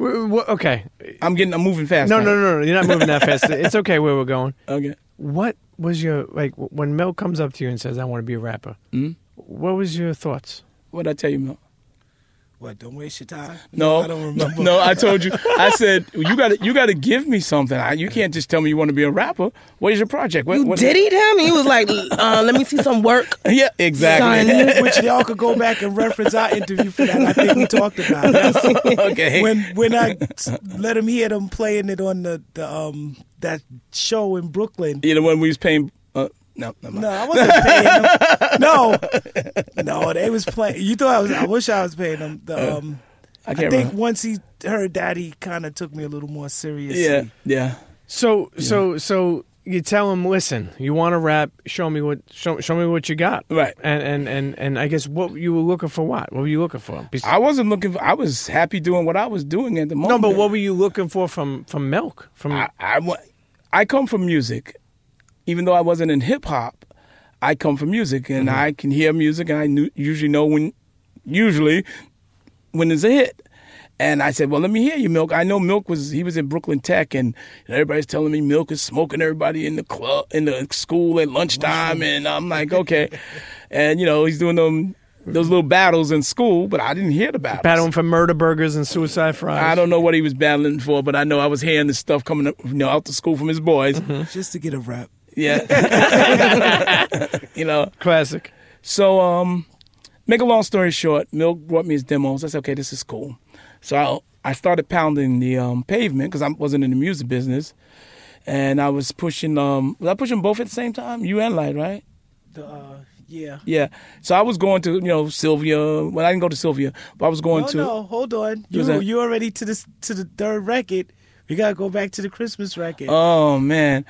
Okay, I'm getting. I'm moving fast. No, no, no, no. You're not moving that fast. It's okay where we're going. Okay. What was your like when Milk comes up to you and says, "I want to be a rapper"? Mm-hmm. What was your thoughts? What did I tell you, Milk? What? Don't waste your time. No, no I don't remember. No, I told you. I said you got to you got to give me something. I, you can't just tell me you want to be a rapper. What is your project? What, you what did he tell me? He was like, uh, "Let me see some work." Yeah, exactly. Son. Which y'all could go back and reference our interview for that. I think we talked about it. Okay. When when I let him hear them playing it on the, the um that show in Brooklyn. Yeah, the one we was paying. Uh, No, no, no, I wasn't paying them. No, no, they was playing. You thought I was? I wish I was paying them. The, um, I, I think remember. Once he heard that, he kind of took me a little more seriously. Yeah, yeah. So, yeah. so, so you tell him, listen, you want to rap? Show me what, show, show me what you got. Right. And and and and I guess what you were looking for? What? What were you looking for? I wasn't looking for. I was happy doing what I was doing at the moment. No, but what were you looking for from from Milk? From I, I, I come from music. Even though I wasn't in hip-hop, I come from music, and mm-hmm. I can hear music, and I knew, usually know when usually when it's a hit. And I said, well, let me hear you, Milk. I know Milk was, he was in Brooklyn Tech, and everybody's telling me Milk is smoking everybody in the club, in the school at lunchtime, and I'm like, okay. And, you know, he's doing them, those little battles in school, but I didn't hear the battles. Battling for murder burgers and suicide fries. I don't know what he was battling for, but I know I was hearing this stuff coming up, you know, out to school from his boys. Mm-hmm. Just to get a rap. Yeah. You know. Classic. So, um, make a long story short, Milk brought me his demos. I said, okay, this is cool. So I, I started pounding the um, pavement because I wasn't in the music business. And I was pushing, um, was I pushing both at the same time? You and Light, right? The, uh, yeah. Yeah. So I was going to, you know, Sylvia. Well, I didn't go to Sylvia, but I was going no, to. No, no, hold on. You, you already to, this, to the third record. We got to go back to the Christmas record. Oh, man.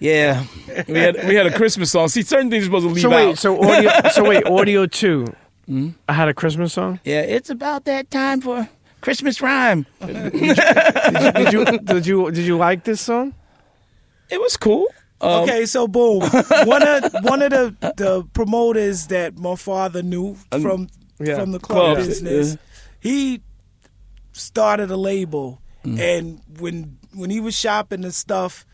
Yeah, we had we had a Christmas song. See, certain things were supposed to leave so wait, out. So audio, so wait, audio two. Mm-hmm. I had a Christmas song. Yeah, it's about that time for Christmas rhyme. did, you, did, you, did you did you did you like this song? It was cool. Um, okay, so boom, one of one of the, the promoters that my father knew from yeah. from the club, club business, yeah. he started a label, mm-hmm. and when when he was shopping and stuff.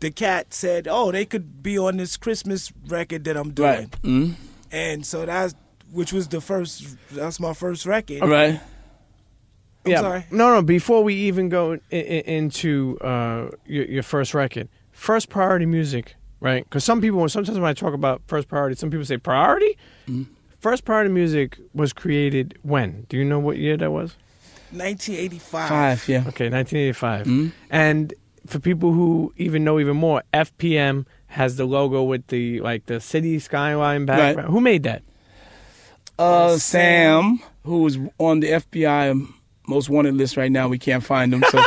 The cat said, "Oh, they could be on this Christmas record that I'm doing," right. mm-hmm. and so that's which was the first. That's my first record, right? I'm yeah. sorry. No, no. Before we even go in, in, into uh, your, your first record, First Priority Music, right? Because some people, sometimes when I talk about First Priority, some people say Priority. Mm-hmm. First Priority Music was created when? Do you know what year that was? nineteen eighty-five. Five, yeah. Okay, nineteen eighty-five, mm-hmm. and. For people who even know even more, F P M has the logo with the like the city skyline background. Right. Who made that? Uh, Sam, who is on the F B I most wanted list right now. We can't find him. So,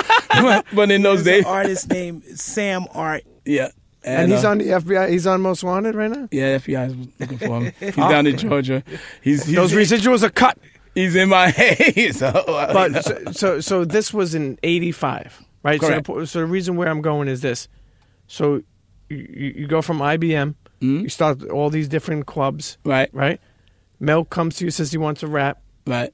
but in those There's days, an artist named Sam Art. Yeah, and, and he's uh, on the F B I. He's on most wanted right now. Yeah, F B I is looking for him. He's oh, down in Georgia. He's, he's those residuals are cut. He's in my haze. So but so, so so this was in eighty-five. Right, so the, so the reason where I'm going is this. So you, you go from I B M, mm-hmm. you start all these different clubs, right? Right. Mel comes to you, says he wants to rap. Right.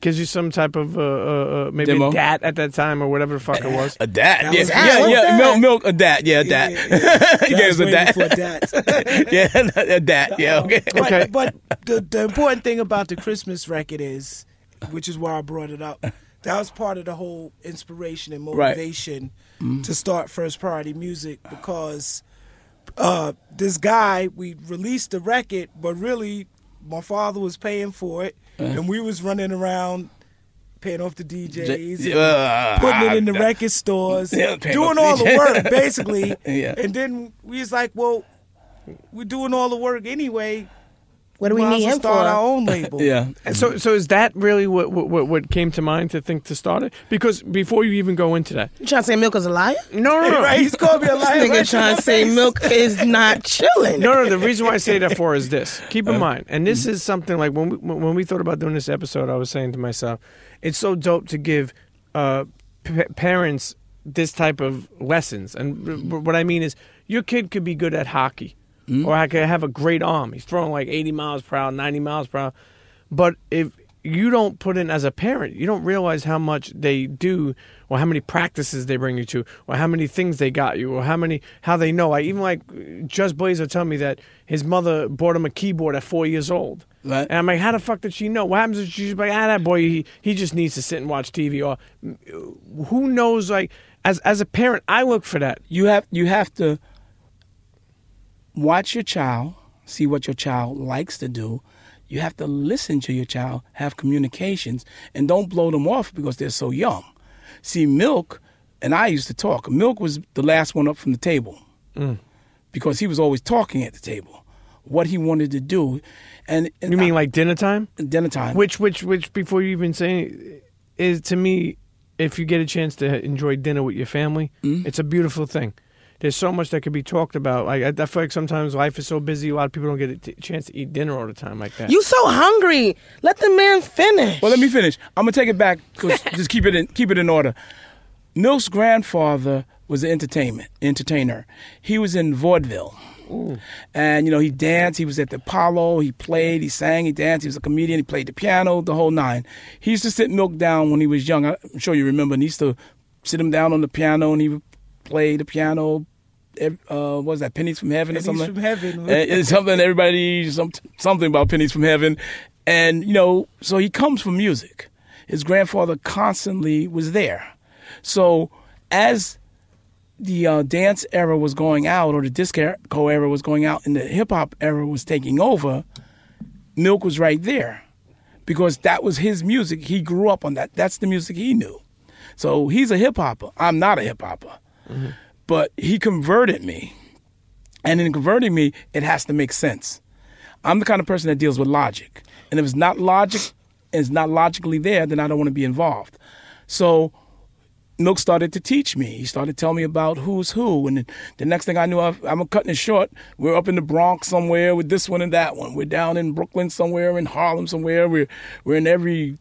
Gives you some type of uh, uh, maybe demo. A dat at that time or whatever the fuck it was. A dat. That yeah, was yeah, yeah. That? Milk, milk, a dat. Yeah, a dat. Yeah, yeah, yeah. He gave us a dat. For a dat. Yeah, a dat. Yeah, okay. But, okay. but the, the important thing about the Christmas record is, which is why I brought it up, that was part of the whole inspiration and motivation right. mm-hmm. to start First Priority Music because uh, this guy, we released the record, but really my father was paying for it. And we was running around paying off the D Js, uh, putting it in the record stores, yeah, doing all the work, basically. Yeah. And then we was like, well, we're doing all the work anyway. What do we, we need him start for? Our own label. Yeah. And so so is that really what, what what came to mind to think to start it? Because before you even go into that. You trying to say Milk is a liar? No, no, no. Right, he's going to be a liar. This nigga right trying to say Milk is not chilling. No, no, the reason why I say that for is this. Keep in mind, and this is something like when we, when we thought about doing this episode, I was saying to myself, it's so dope to give uh, p- parents this type of lessons. And r- r- what I mean is your kid could be good at hockey. Mm-hmm. Or I could have a great arm. He's throwing like eighty miles per hour, ninety miles per hour. But if you don't put in as a parent, you don't realize how much they do or how many practices they bring you to or how many things they got you or how many how they know. I even like Just Blazer tell me that his mother bought him a keyboard at four years old. Right. And I'm like, how the fuck did she know? What happens if she's like, ah, that boy, he, he just needs to sit and watch T V or who knows? Like as as a parent, I look for that. You have you have to watch your child, see what your child likes to do. You have to listen to your child, have communications, and don't blow them off because they're so young. See, Milk, and I used to talk. Milk was the last one up from the table mm. because he was always talking at the table, what he wanted to do. And, and you mean I, like dinner time? Dinner time. Which, which, which, before you even say, is to me, if you get a chance to enjoy dinner with your family, mm. it's a beautiful thing. There's so much that could be talked about. Like I, I feel like sometimes life is so busy, a lot of people don't get a t- chance to eat dinner all the time like that. You so hungry. Let the man finish. Well, let me finish. I'm gonna take it back. Just keep it in, keep it in order. Milk's grandfather was an entertainment entertainer. He was in vaudeville, Ooh. and you know he danced. He was at the Apollo. He played. He sang. He danced. He was a comedian. He played the piano. The whole nine. He used to sit Milk down when he was young. I'm sure you remember. And he used to sit him down on the piano, and he would play the piano. Uh, what was that, Pennies from Heaven Pennies or something? Pennies from Heaven. It's something everybody, some, something about Pennies from Heaven. And, you know, so he comes from music. His grandfather constantly was there. So as the uh, dance era was going out or the disco era was going out and the hip-hop era was taking over, Milk was right there because that was his music. He grew up on that. That's the music he knew. So he's a hip-hopper. I'm not a hip-hopper. Mm-hmm. But he converted me. And in converting me, it has to make sense. I'm the kind of person that deals with logic. And if it's not logic, and it's not logically there, then I don't want to be involved. So Milk started to teach me. He started telling me about who's who. And the next thing I knew, I've, I'm cutting it short. We're up in the Bronx somewhere with this one and that one. We're down in Brooklyn somewhere, in Harlem somewhere. We're, we're in every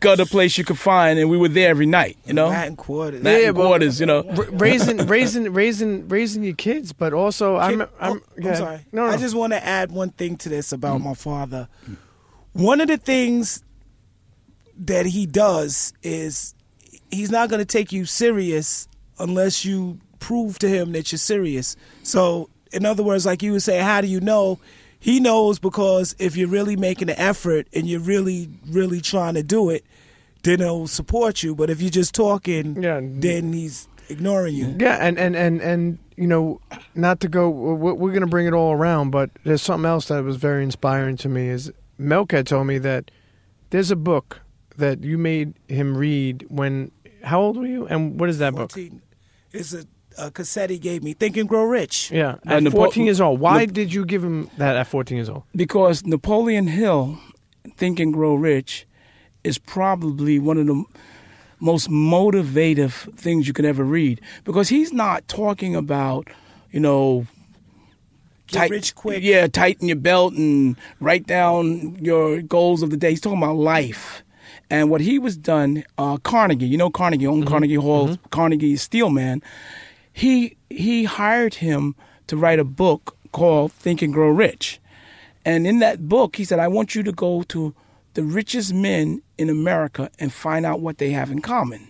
gutter place you could find, and we were there every night, you know? Latin Quarters. Latin yeah, Quarters, you know? R- raising, raising, raising, raising your kids, but also... Kid, I'm, I'm, oh, I'm sorry. No, no. I just want to add one thing to this about mm. my father. Mm. One of the things that he does is he's not going to take you serious unless you prove to him that you're serious. So, in other words, like you would say, how do you know... He knows because if you're really making an effort and you're really, really trying to do it, then he'll support you. But if you're just talking, yeah. then he's ignoring you. Yeah, and, and, and, and you know, not to go, we're going to bring it all around, but there's something else that was very inspiring to me is Milk had told me that there's a book that you made him read when, how old were you? And what is that fourteen book? It's a... A cassette he gave me, Think and Grow Rich. Yeah, at Napo- fourteen years old. Why Na- did you give him that at fourteen years old? Because Napoleon Hill, Think and Grow Rich, is probably one of the most motivative things you can ever read. Because he's not talking about, you know... Get tight, rich quick. Yeah, tighten your belt and write down your goals of the day. He's talking about life. And what he was done, uh, Carnegie, you know Carnegie, on mm-hmm. Carnegie Hall, mm-hmm. Carnegie Steel Man... He he hired him to write a book called Think and Grow Rich. And in that book, he said, I want you to go to the richest men in America and find out what they have in common.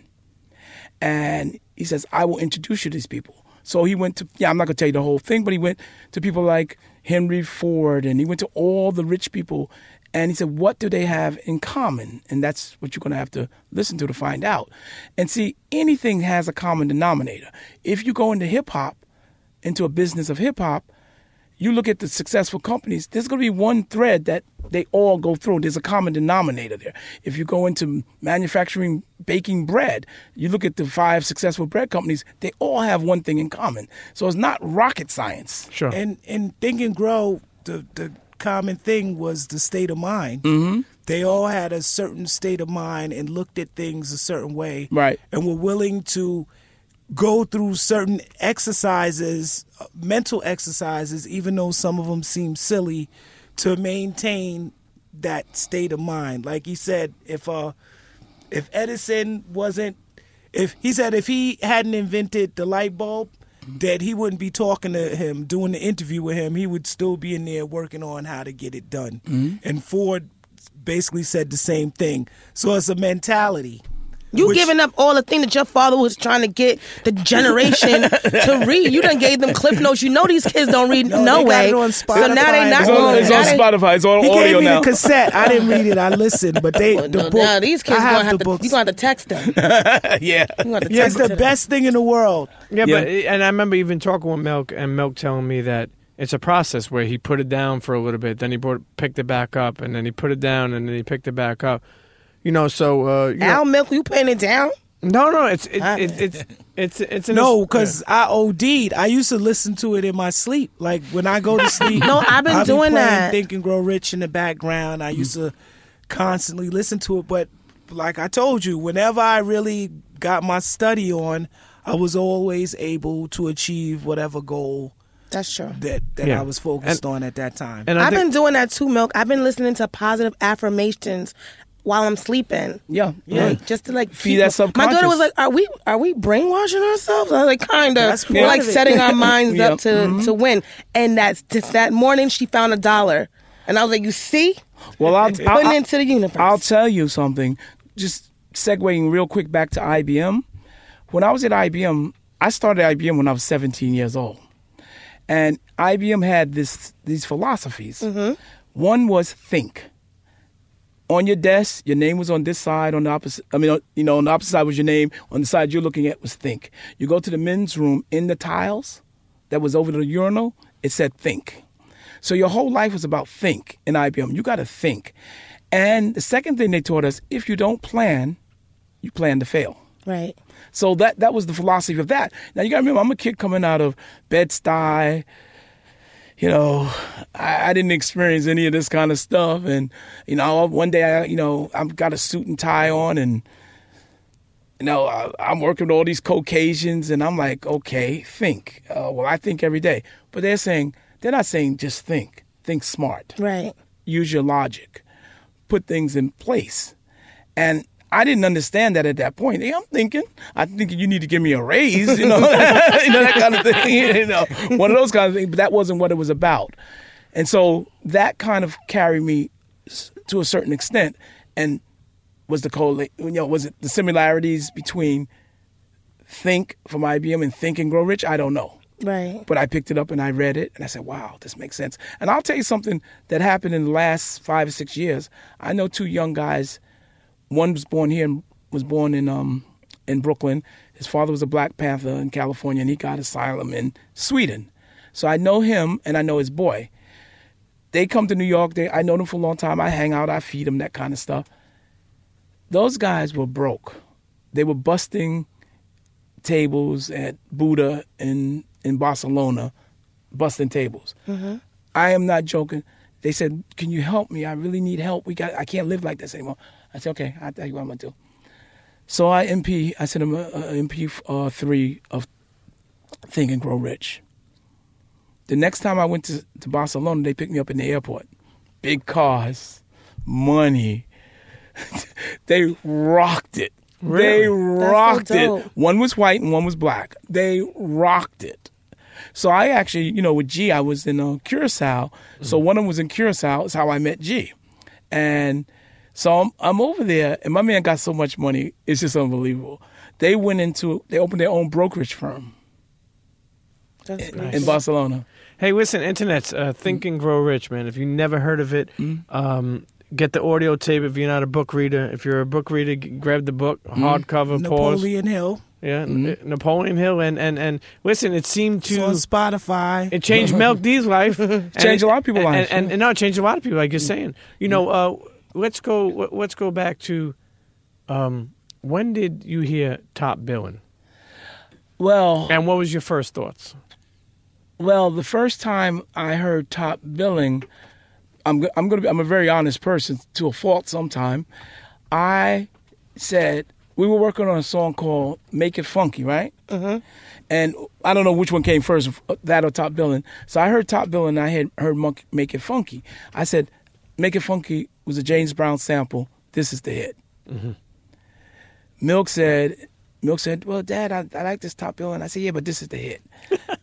And he says, I will introduce you to these people. So he went to, yeah, I'm not going to tell you the whole thing, but he went to people like Henry Ford, and he went to all the rich people, and he said, what do they have in common? And that's what you're going to have to listen to to find out. And see, anything has a common denominator. If you go into hip-hop, into a business of hip-hop, you look at the successful companies, there's going to be one thread that they all go through. There's a common denominator there. If you go into manufacturing, baking bread, you look at the five successful bread companies, they all have one thing in common. So it's not rocket science. Sure. And and Think and Grow, the, the common thing was the state of mind. Mm-hmm. They all had a certain state of mind and looked at things a certain way. Right. And were willing to go through certain exercises, mental exercises, even though some of them seem silly, to maintain that state of mind. Like he said, if uh, if Edison wasn't, if he said if he hadn't invented the light bulb, that he wouldn't be talking to him, doing the interview with him. He would still be in there working on how to get it done. Mm-hmm. And Ford basically said the same thing. So it's a mentality. You Which, giving up all the thing that your father was trying to get the generation to read. You done gave them Cliff Notes. You know these kids don't read no, no way. So now they not going. It's on, it's on Spotify. It's on he audio now. He gave me now. the cassette. I didn't read it. I listened, but they well, the no, book. Now these kids going have the to. You gonna have to text them. yeah, you gonna have to text yeah, it's the them. best thing in the world. Yeah, yeah, but and I remember even talking with Milk and Milk telling me that it's a process where he put it down for a little bit, then he brought, picked it back up, and then he put it down, and then he picked it back up. You know, so uh, you Al know. Milk, you putting it down? No, no, it's it, it, it, it's it's it's an no, because yeah. I OD'd. I used to listen to it in my sleep, like when I go to sleep. no, I've been I've doing been that. Think and Grow Rich in the background. I used mm. to constantly listen to it, but like I told you, whenever I really got my study on, I was always able to achieve whatever goal. That's true. That that yeah. I was focused and, on at that time. And I've think- been doing that too, Milk. I've been listening to positive affirmations while I'm sleeping. Yeah. Yeah. Like, just to like feed that subconscious. My daughter was like, Are we are we brainwashing ourselves? I was like, kinda. We're like setting our minds yep. up to, mm-hmm. to win. And that's just that morning she found a dollar. And I was like, you see? Well I'll putting I'll, into the universe. I'll tell you something. Just segueing real quick back to I B M. When I was at I B M, I started I B M when I was seventeen years old. And I B M had this these philosophies. Mm-hmm. One was think. On your desk, your name was on this side, on the opposite, I mean, you know, on the opposite side was your name. On the side you're looking at was think. You go to the men's room in the tiles that was over the urinal, it said think. So your whole life was about think in I B M. You got to think. And the second thing they taught us, if you don't plan, you plan to fail. Right. So that, that was the philosophy of that. Now you got to remember, I'm a kid coming out of Bed-Stuy. You know, I, I didn't experience any of this kind of stuff. And, you know, one day, I, you know, I've got a suit and tie on and, you know, I, I'm working with all these Caucasians and I'm like, okay, think. Uh, well, I think every day. But they're saying, they're not saying just think. Think smart. Right. Use your logic. Put things in place. And I didn't understand that at that point. Hey, I'm thinking. I think you need to give me a raise, you know, you know that kind of thing. You know, one of those kind of things. But that wasn't what it was about. And so that kind of carried me to a certain extent. And was the correlate, you know, was it the similarities between Think from I B M and Think and Grow Rich? I don't know. Right. But I picked it up and I read it and I said, wow, this makes sense. And I'll tell you something that happened in the last five or six years. I know two young guys. One was born here, was born in um, in Brooklyn. His father was a Black Panther in California, and he got asylum in Sweden. So I know him, and I know his boy. They come to New York. They, I know them for a long time. I hang out. I feed them, that kind of stuff. Those guys were broke. They were busting tables at Buddha in, in Barcelona, busting tables. Mm-hmm. I am not joking. They said, can you help me? I really need help. We got. I can't live like this anymore. I said, okay, I'll tell you what I'm going to do. So I M P, I sent him an M P three of Think and Grow Rich. The next time I went to, to Barcelona, they picked me up in the airport. Big cars, money. They rocked it. Really? They rocked so it. One was white and one was black. They rocked it. So I actually, you know, with G, I was in uh, Curacao. Mm-hmm. So one of them was in Curacao. It's how I met G. And So I'm, I'm over there, and my man got so much money. It's just unbelievable. They went into, they opened their own brokerage firm. That's in, nice. in Barcelona. Hey, listen, Internet, uh, Think and Grow Rich, man. If you never heard of it, mm. um, get the audio tape if you're not a book reader. If you're a book reader, grab the book, hardcover, mm. pause. Napoleon Hill. Yeah, mm-hmm. Napoleon Hill, and, and, and listen, it seemed to... It's on Spotify. It changed Milk D's life. Changed a lot of people's lives. And, and, and no, it changed a lot of people, like you're saying. You know, uh, let's go Let's go back to, um, when did you hear Top Billin'? Well... And what was your first thoughts? Well, the first time I heard Top Billin', I'm, I'm, gonna be, I'm a very honest person, to a fault sometime, I said... We were working on a song called Make It Funky, right? Mm-hmm. And I don't know which one came first, that or Top Billin'. So I heard Top Billin' and I had heard Monk, Make It Funky. I said, Make It Funky was a James Brown sample. This is the hit. Mm-hmm. Milk said, Milk said, well, Dad, I, I like this Top Billin'. I said, yeah, but this is the hit.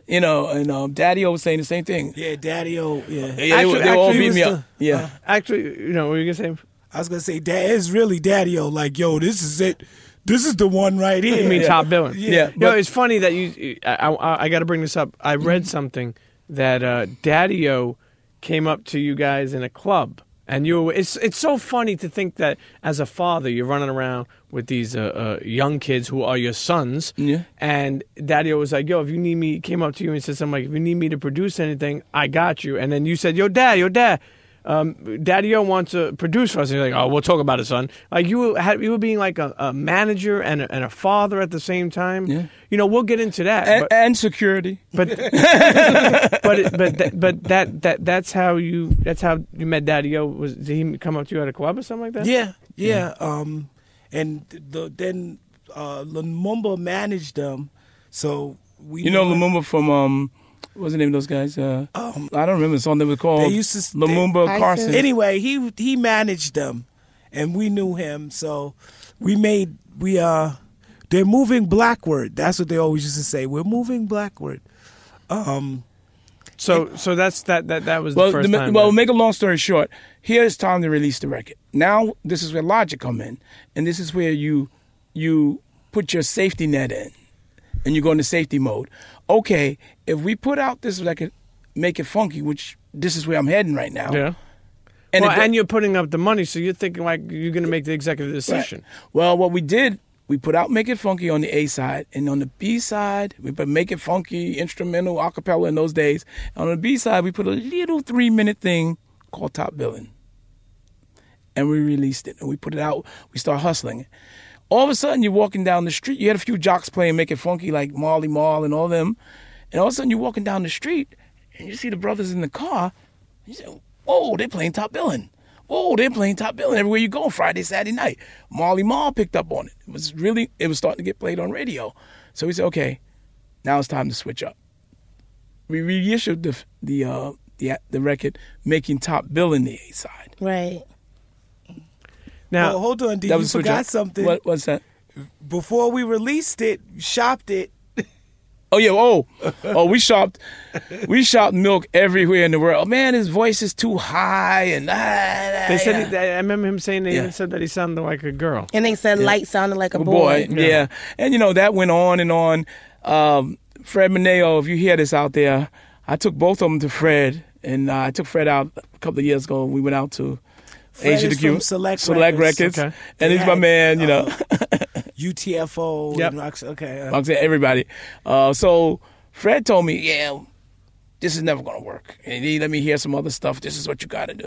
You know, and um, Daddy-O was saying the same thing. Yeah, Daddy-O, yeah. yeah actually, they, they all beat me the, up. Yeah. Uh, actually, you know, what were you going to say? I was gonna say, Dad, it's really Daddy-O. Like, yo, this is it. This is the one right here. You mean yeah. Top Billin'? Yeah. yeah. You know, it's funny that you. I, I, I got to bring this up. I read something that uh, Daddy-O came up to you guys in a club, and you. Were, it's it's so funny to think that as a father, you're running around with these uh, uh, young kids who are your sons. Yeah. And Daddy-O was like, yo, if you need me, he came up to you and said something like, if you need me to produce anything, I got you. And then you said, yo, Dad, yo, Dad. Um, Daddy-O wants to produce for us, and you're like, "Oh, we'll talk about it, son." Like you were, had, you were being like a, a manager and a, and a father at the same time. Yeah. You know, we'll get into that and, but, and security. But but it, but th- but that that that's how you that's how you met Daddy-O. Was did he come up to you at a club or something like that? Yeah, yeah. yeah. Um, and the, then uh, Lumumba managed them, so we. You know Lumumba from um. What was the name of those guys? Uh, um, I don't remember the song they were called. They used to, Lumumba they, Carson. Anyway, he he managed them, and we knew him. So we made we uh they're moving blackward. That's what they always used to say. We're moving blackward. Um, so and, so that's that that that was well, the first the, time. Well, that... make a long story short. Here it's time to release the record. Now this is where logic come in, and this is where you you put your safety net in, and you go into safety mode. Okay, if we put out this record, Make It Funky, which this is where I'm heading right now. Yeah. And, well, it, and you're putting up the money, so you're thinking like you're going to make the executive decision. Right. Well, what we did, we put out Make It Funky on the A side, and on the B side, we put Make It Funky, instrumental, a cappella in those days. And on the B side, we put a little three-minute thing called Top Billin'. And we released it, and we put it out. We start hustling it. All of a sudden, you're walking down the street. You had a few jocks playing Make It Funky, like Marley Marl and all them. And all of a sudden, you're walking down the street, and you see the brothers in the car. You say, whoa, they're playing Top Billin'. Whoa, they're playing Top Billin' everywhere you go Friday, Saturday night. Marley Marl picked up on it. It was really, it was starting to get played on radio. So we said, okay, now it's time to switch up. We reissued the the uh, the, the record, making Top Billin' the A-side. Right. Now, well, hold on, D. You forgot something. What, what's that? Before we released it, shopped it. Oh yeah, oh, oh, we shopped, we shopped Milk everywhere in the world. Man, his voice is too high, and ah, ah, they said. Yeah. He, I remember him saying they yeah. even said that he sounded like a girl, and they said yeah. Light sounded like a boy. boy. Yeah. yeah, and you know that went on and on. Um, Fred Mineo, if you hear this out there, I took both of them to Fred, and uh, I took Fred out a couple of years ago. We went out to. Fred Asia the Cube, Select, Select Records, Records. Okay. And he's my man, you know. U T F O, yep. and Roxanne, okay. Uh. Roxanne, everybody. Uh, so Fred told me, yeah, this is never going to work. And he let me hear some other stuff. This is what you got to do.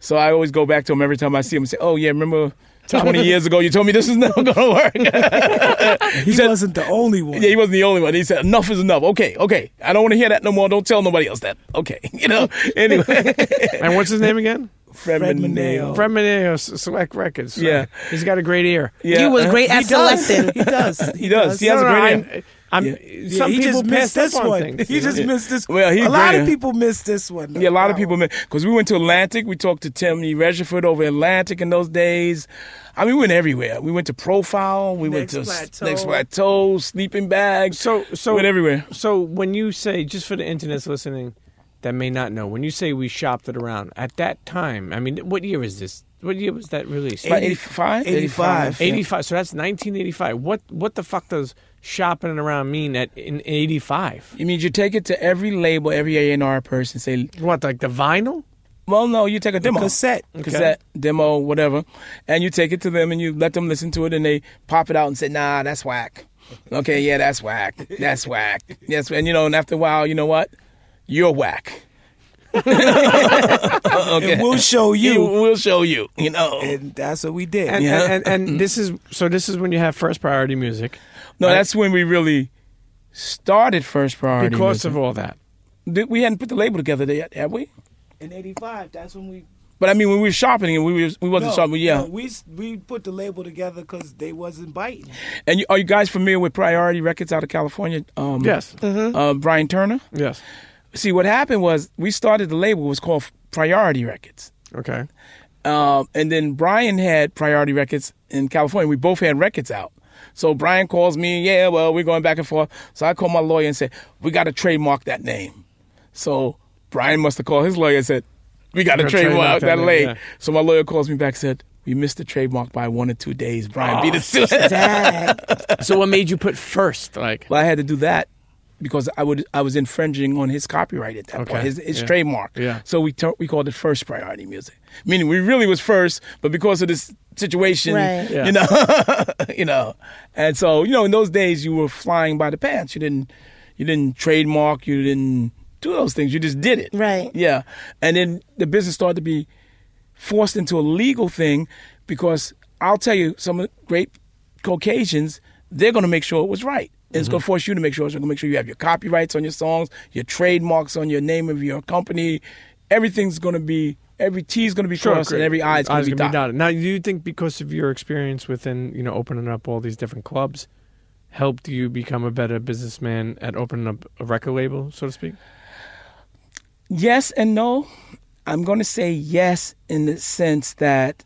So I always go back to him every time I see him and say, oh, yeah, remember twenty years ago you told me this is never going to work. he he said, wasn't the only one. Yeah, he wasn't the only one. He said, enough is enough. Okay, okay. I don't want to hear that no more. Don't tell nobody else that. Okay, you know, anyway. And what's his name again? Fred Mineo. Fred Mineo, Select Records. So yeah. He's got a great ear. Yeah. He was great uh, at selecting. He does. He does. He has no, a great no, ear. I'm, I'm, yeah. Some yeah, people just missed this one. On he just yeah. missed this one. Well, a lot of people missed this one. Though. Yeah, a lot wow. of people missed. Because we went to Atlantic. We talked to Timmy Regerford over Atlantic in those days. I mean, we went everywhere. We went to Profile. We Next went to Plateau. Next Plateau, Sleeping Bags. So, so, we went everywhere. So when you say, just for the internet's listening, that may not know, when you say we shopped it around, at that time, I mean, what year is this? What year was that released? eighty-five? eighty-five. eighty-five. Yeah. So that's nineteen eighty-five. What what the fuck does shopping it around mean at in eighty-five? It means you take it to every label, every A and R person. Say what, like the vinyl? Well, no, you take a demo. Cassette. Okay. Cassette, demo, whatever. And you take it to them and you let them listen to it and they pop it out and say, nah, that's whack. Okay, yeah, that's whack. That's whack. Yes, and, you know, and after a while, you know what? You're whack. Okay. We'll show you. We'll show you, you know. And that's what we did. And, yeah. and, and, and this is, so this is when you have First Priority Music. No, right? That's when we really started First Priority because Music. Because of all that. We hadn't put the label together yet, had we? In eighty-five, that's when we... But, I mean, when we were shopping, and we, were, we wasn't no, shopping, yeah. No, we we put the label together because they wasn't biting. And you, are you guys familiar with Priority Records out of California? Um, yes. Mm-hmm. uh, Brian Turner? Yes. See, what happened was we started the label. It was called Priority Records. Okay. Um, and then Brian had Priority Records in California. We both had records out. So Brian calls me, yeah, well, we're going back and forth. So I called my lawyer and said, we got to trademark that name. So... Brian must have called his lawyer and said, we got to trademark that leg. Yeah. So my lawyer calls me back and said, we missed the trademark by one or two days. Brian oh, beat us to it. So what made you put first? Like, Well, I had to do that because I would I was infringing on his copyright at that okay. point, his, his yeah. trademark. Yeah. So we t- we called it First Priority Music, meaning we really was first, but because of this situation, right. yeah. you know, you know. And so, you know, in those days, you were flying by the pants. You didn't You didn't trademark. You didn't... do those things. You just did it. Right. Yeah. And then the business started to be forced into a legal thing because I'll tell you, some of the great Caucasians, they're going to make sure it was right. Mm-hmm. It's going to force you to make sure. It's going to make sure you have your copyrights on your songs, your trademarks on your name of your company. Everything's going to be, every T is going to be sure, crossed great. and every I is going to be dotted. Now, do you think because of your experience within, you know, opening up all these different clubs helped you become a better businessman at opening up a record label, so to speak? Yes and no. I'm going to say yes in the sense that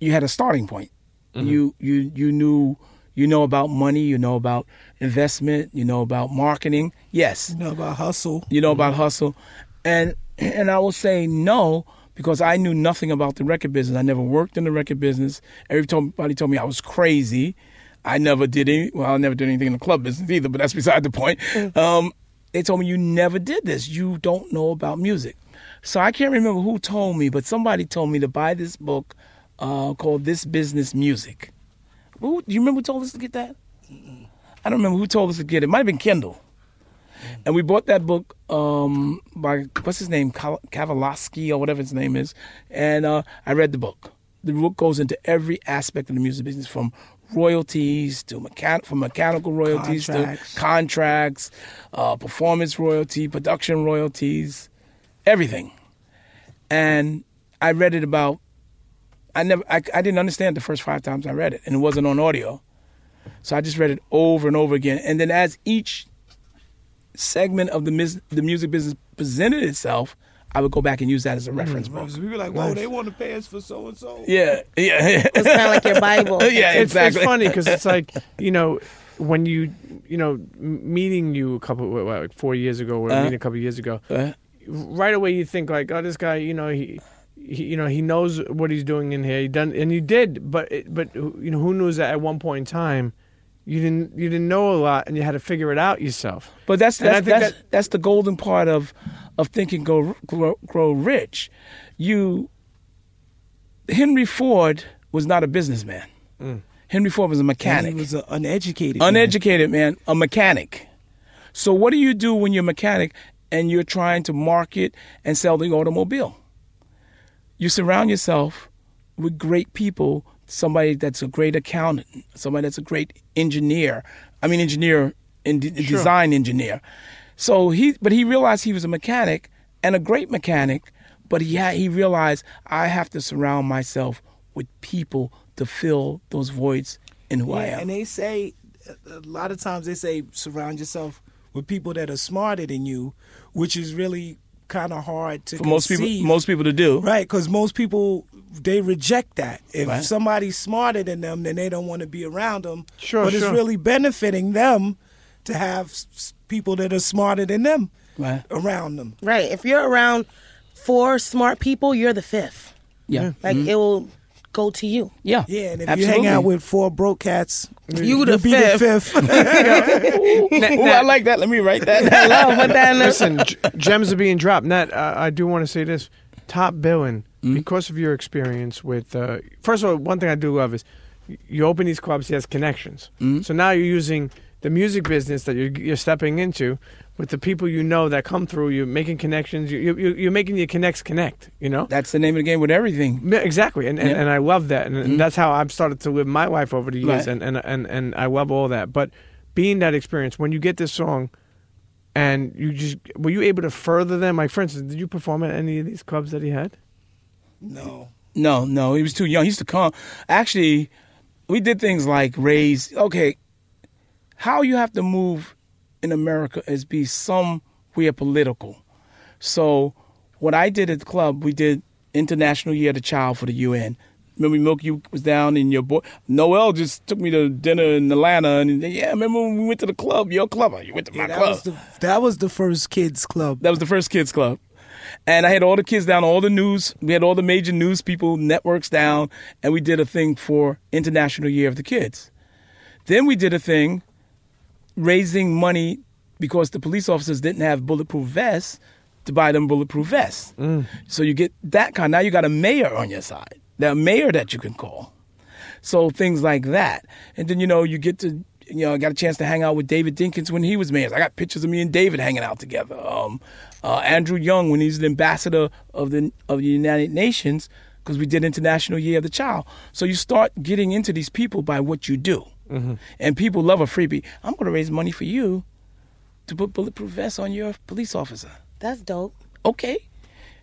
you had a starting point. Mm-hmm. You you you knew you know about money, you know about investment, you know about marketing. Yes. You know about hustle. You know mm-hmm. about hustle. And and I will say no because I knew nothing about the record business. I never worked in the record business. Everybody told me I was crazy. I never did any well, I never did anything in the club business either, but that's beside the point. Mm-hmm. Um They told me, you never did this. You don't know about music. So I can't remember who told me, but somebody told me to buy this book uh, called This Business Music. Who, do you remember who told us to get that? I don't remember who told us to get it. It might have been Kendall. And we bought that book um, by, what's his name, Kavaloski or whatever his name is. And uh, I read the book. The book goes into every aspect of the music business, from royalties to mechan- from mechanical royalties contracts. to contracts, uh, performance royalty, production royalties, everything. And I read it about. I never. I, I didn't understand the first five times I read it, and it wasn't on audio, so I just read it over and over again. And then as each segment of the mis- the music business presented itself, I would go back and use that as a reference book. We were like, whoa, nice. They want to pay us for so-and-so. Yeah, yeah. yeah. It's kind of like your Bible. Yeah, it's, exactly. It's funny because it's like, you know, when you, you know, meeting you a couple, what, like four years ago, or uh, meeting a couple years ago, uh, right away you think like, oh, this guy, you know, he... He, you know, he knows what he's doing in here. He done, and you did, but it, but you know, who knows that at one point in time, you didn't you didn't know a lot, and you had to figure it out yourself. But that's that's that's, that, that's the golden part of of Think and Grow, grow, grow Rich. You, Henry Ford was not a businessman. Mm. Henry Ford was a mechanic. And he was an uneducated, uneducated man. man, a mechanic. So what do you do when you're a mechanic and you're trying to market and sell the automobile? You surround yourself with great people, somebody that's a great accountant, somebody that's a great engineer. I mean, engineer, in de- sure. design engineer. So he, but he realized he was a mechanic and a great mechanic, but he had, he realized I have to surround myself with people to fill those voids in who yeah, I am. And they say, a lot of times they say, surround yourself with people that are smarter than you, which is really kind of hard to for most people, most people to do. Right, because most people, they reject that. If right. somebody's smarter than them, then they don't want to be around them. Sure, But sure. it's really benefiting them to have people that are smarter than them right. around them. Right. If you're around four smart people, you're the fifth. Yeah. Like mm-hmm. it will go to you. Yeah. Yeah. And if Absolutely. you hang out with four broke cats, you the fifth. Be the fifth. Ooh, Nat, Ooh Nat, I like that. Let me write that down. Put that in the- Listen, g- gems are being dropped. Nat, uh, I do want to say this. Top billing, mm-hmm. because of your experience with, uh, first of all, one thing I do love is you open these clubs, he has connections. Mm-hmm. So now you're using the music business that you're, you're stepping into with the people you know that come through, you're making connections, you, you, you're making your connects connect, you know? That's the name of the game with everything. Exactly, and and, yeah. and I love that, and, mm-hmm. and that's how I've started to live my life over the years, right. and, and, and, and I love all that. But being that experience, when you get this song, and you just, were you able to further them? Like, for instance, did you perform at any of these clubs that he had? No. No, no, he was too young. He used to come. Actually, we did things like raise, okay, how you have to move in America is be somewhere political. So what I did at the club, we did International Year of the Child for the U N. Remember, Milk, you was down in your boy. Noel just took me to dinner in Atlanta. And yeah, remember when we went to the club, your club? You went to my yeah, that club. Was the, that was the first kids club. That was the first kids club. And I had all the kids down, all the news. We had all the major news people, networks down. And we did a thing for International Year of the Kids. Then we did a thing raising money because the police officers didn't have bulletproof vests to buy them bulletproof vests. Mm. So you get that kind. Now you got a mayor on your side. That mayor that you can call. So things like that. And then, you know, you get to, you know, I got a chance to hang out with David Dinkins when he was mayor. I got pictures of me and David hanging out together. Um, uh, Andrew Young, when he's the ambassador of the of the United Nations, because we did International Year of the Child. So you start getting into these people by what you do. Mm-hmm. And people love a freebie. I'm going to raise money for you to put bulletproof vests on your police officer. That's dope. Okay.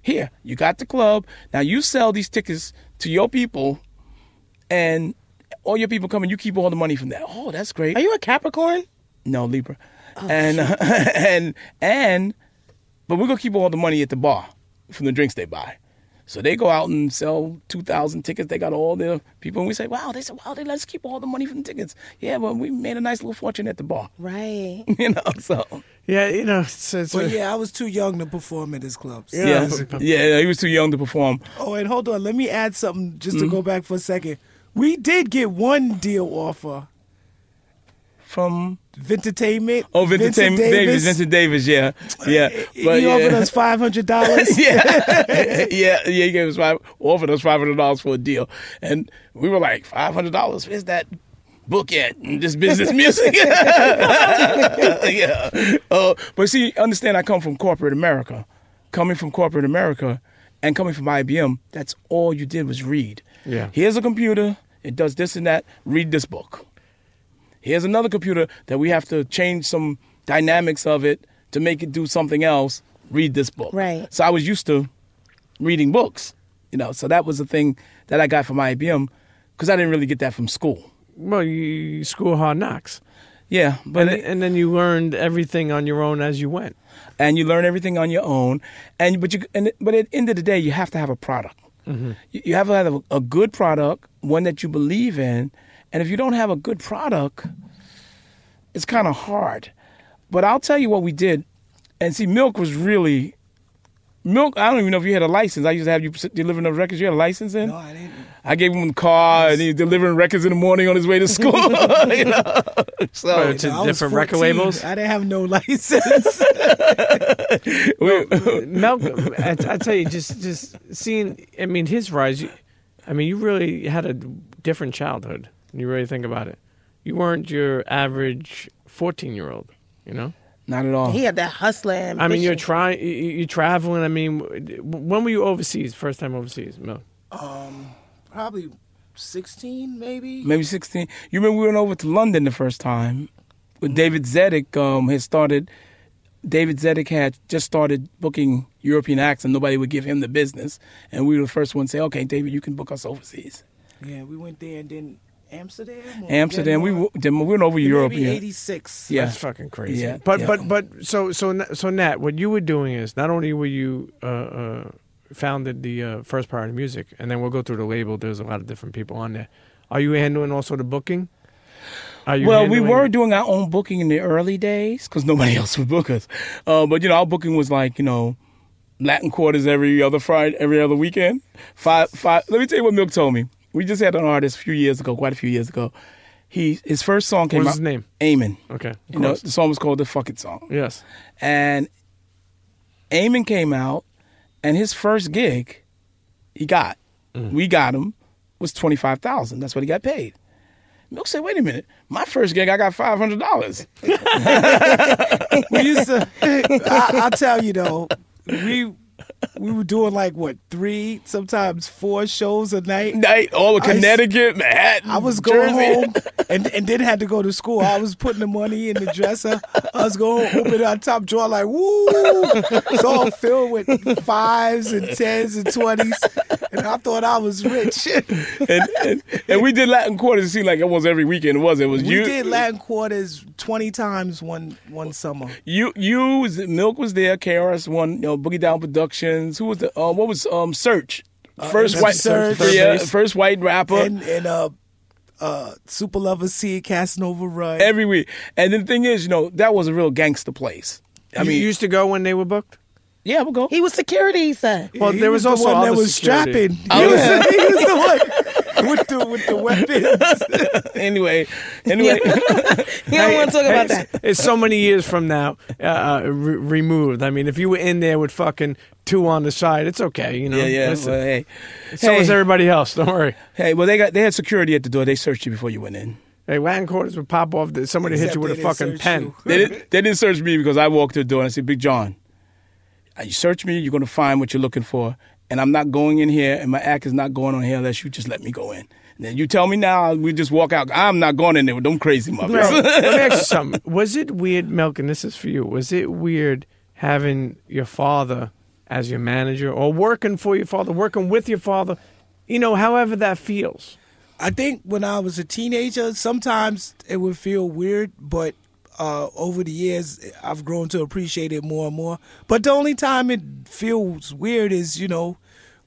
Here, you got the club. Now you sell these tickets to your people, and all your people come and you keep all the money from that. Oh, that's great. Are you a Capricorn? No, Libra. Oh, and uh, and and but we're gonna keep all the money at the bar from the drinks they buy. So they go out and sell two thousand tickets. They got all their people, and we say, "Wow!" They said, "Wow!" They let's keep all the money from the tickets. Yeah, but we made a nice little fortune at the bar, right? You know, so yeah, you know. So, so. Well, yeah, I was too young to perform at his clubs. Yeah, yeah, was, yeah he was too young to perform. Oh, and hold on, let me add something just mm-hmm. to go back for a second. We did get one deal offer. From Vintertainment. Oh, Vintertainment Davis. Vincent Davis, yeah. yeah. But, he offered yeah. us five hundred dollars. yeah. yeah, yeah, he gave us five, offered us five hundred dollars for a deal. And we were like, five hundred dollars, where's that book at? And this business music. yeah. Uh, but see, understand I come from corporate America. Coming from corporate America and coming from I B M, that's all you did was read. Yeah. Here's a computer. It does this and that. Read this book. Here's another computer that we have to change some dynamics of it to make it do something else. Read this book. Right. So I was used to reading books, you know. So that was the thing that I got from I B M because I didn't really get that from school. Well, you school hard knocks. Yeah. but and, it, and then you learned everything on your own as you went. And you learn everything on your own. And But, you, and, but at the end of the day, you have to have a product. Mm-hmm. You, you have to have a, a good product, one that you believe in. And if you don't have a good product, it's kind of hard. But I'll tell you what we did. And see, Milk was really... Milk, I don't even know if you had a license. I used to have you delivering those records. You had a license in? No, I didn't. I gave him the car, yes. and he was delivering records in the morning on his way to school. you know? So well, to no, different record labels. I didn't have no license. well, Milk, I, I tell you, just just seeing, I mean, his rise. You, I mean, you really had a different childhood. You really think about it. You weren't your average fourteen-year-old, you know? Not at all. He had that hustler ambition. I mean, you're trying, you're traveling. I mean, when were you overseas, first time overseas, Mel? Um, probably sixteen, maybe. Maybe sixteen. You remember we went over to London the first time. With David Zedek um, had started, David Zedek had just started booking European acts, and nobody would give him the business. And we were the first ones to say, okay, David, you can book us overseas. Yeah, we went there and then... Amsterdam? Amsterdam. We, we went over Europe. Maybe eighty-six. Yeah. That's fucking crazy. Yeah. But, yeah. but but so, so, so Nat, what you were doing is not only were you uh, uh, founded the uh, First Priority Music, and then we'll go through the label. There's a lot of different people on there. Are you handling also the booking? Are you well, we were it? doing our own booking in the early days because nobody else would book us. Uh, but, you know, our booking was like, you know, Latin Quarters every other Friday, every other weekend. Five, five. Let me tell you what Milk told me. We just had an artist a few years ago, quite a few years ago. He his first song came out. What was his name? Eamon. Okay. You know, the song was called The Fuck It Song. Yes. And Eamon came out, and his first gig he got, mm. we got him, was twenty-five thousand dollars. That's what he got paid. Milk said, wait a minute. My first gig, I got five hundred dollars. We used to, I, I'll tell you though, we... We were doing like what three, sometimes four shows a night. Night all of Connecticut, I, Manhattan. I was going Jersey. home and and then had to go to school. I was putting the money in the dresser. I was going home, open our top drawer like woo. It's all filled with fives and tens and twenties, and I thought I was rich. and, and and we did Latin Quarters. It seemed like it was every weekend. Was it? Was we you did Latin Quarters twenty times one one summer. You you was, Milk was there. K R S One, you know, Boogie Down Production. Who was the? Uh, what was um, Search? First uh, white, Search, first, yeah, first white rapper, and, and uh, uh, Super Lover C, Casanova Run every week. And the thing is, you know, that was a real gangster place. I you mean, you used to go when they were booked. Yeah, we'll go. He was security, he said. Well, he there was, was also the one that was security. strapping. Oh, he, yeah. was, he was the one with the with the weapons. anyway, anyway, you don't want to talk about that. It's so many years from now uh, re removed. I mean, if you were in there with fucking two on the side, it's okay, you know. Yeah, yeah. Well, hey, so hey. is everybody else. Don't worry. Hey, well, they got they had security at the door. They searched you before you went in. Hey, Latin Quarters would pop off. Somebody Except hit you with a fucking pen. They didn't. They didn't search me because I walked to the door and I said, "Big John, you search me, you're going to find what you're looking for. And I'm not going in here, and my act is not going on here unless you just let me go in. And then you tell me now, we just walk out. I'm not going in there with them crazy motherfuckers." No, let me ask you something. Was it weird, Milk, and this is for you, was it weird having your father as your manager or working for your father, working with your father, you know, however that feels? I think when I was a teenager, sometimes it would feel weird, but... Uh, over the years, I've grown to appreciate it more and more. But the only time it feels weird is, you know,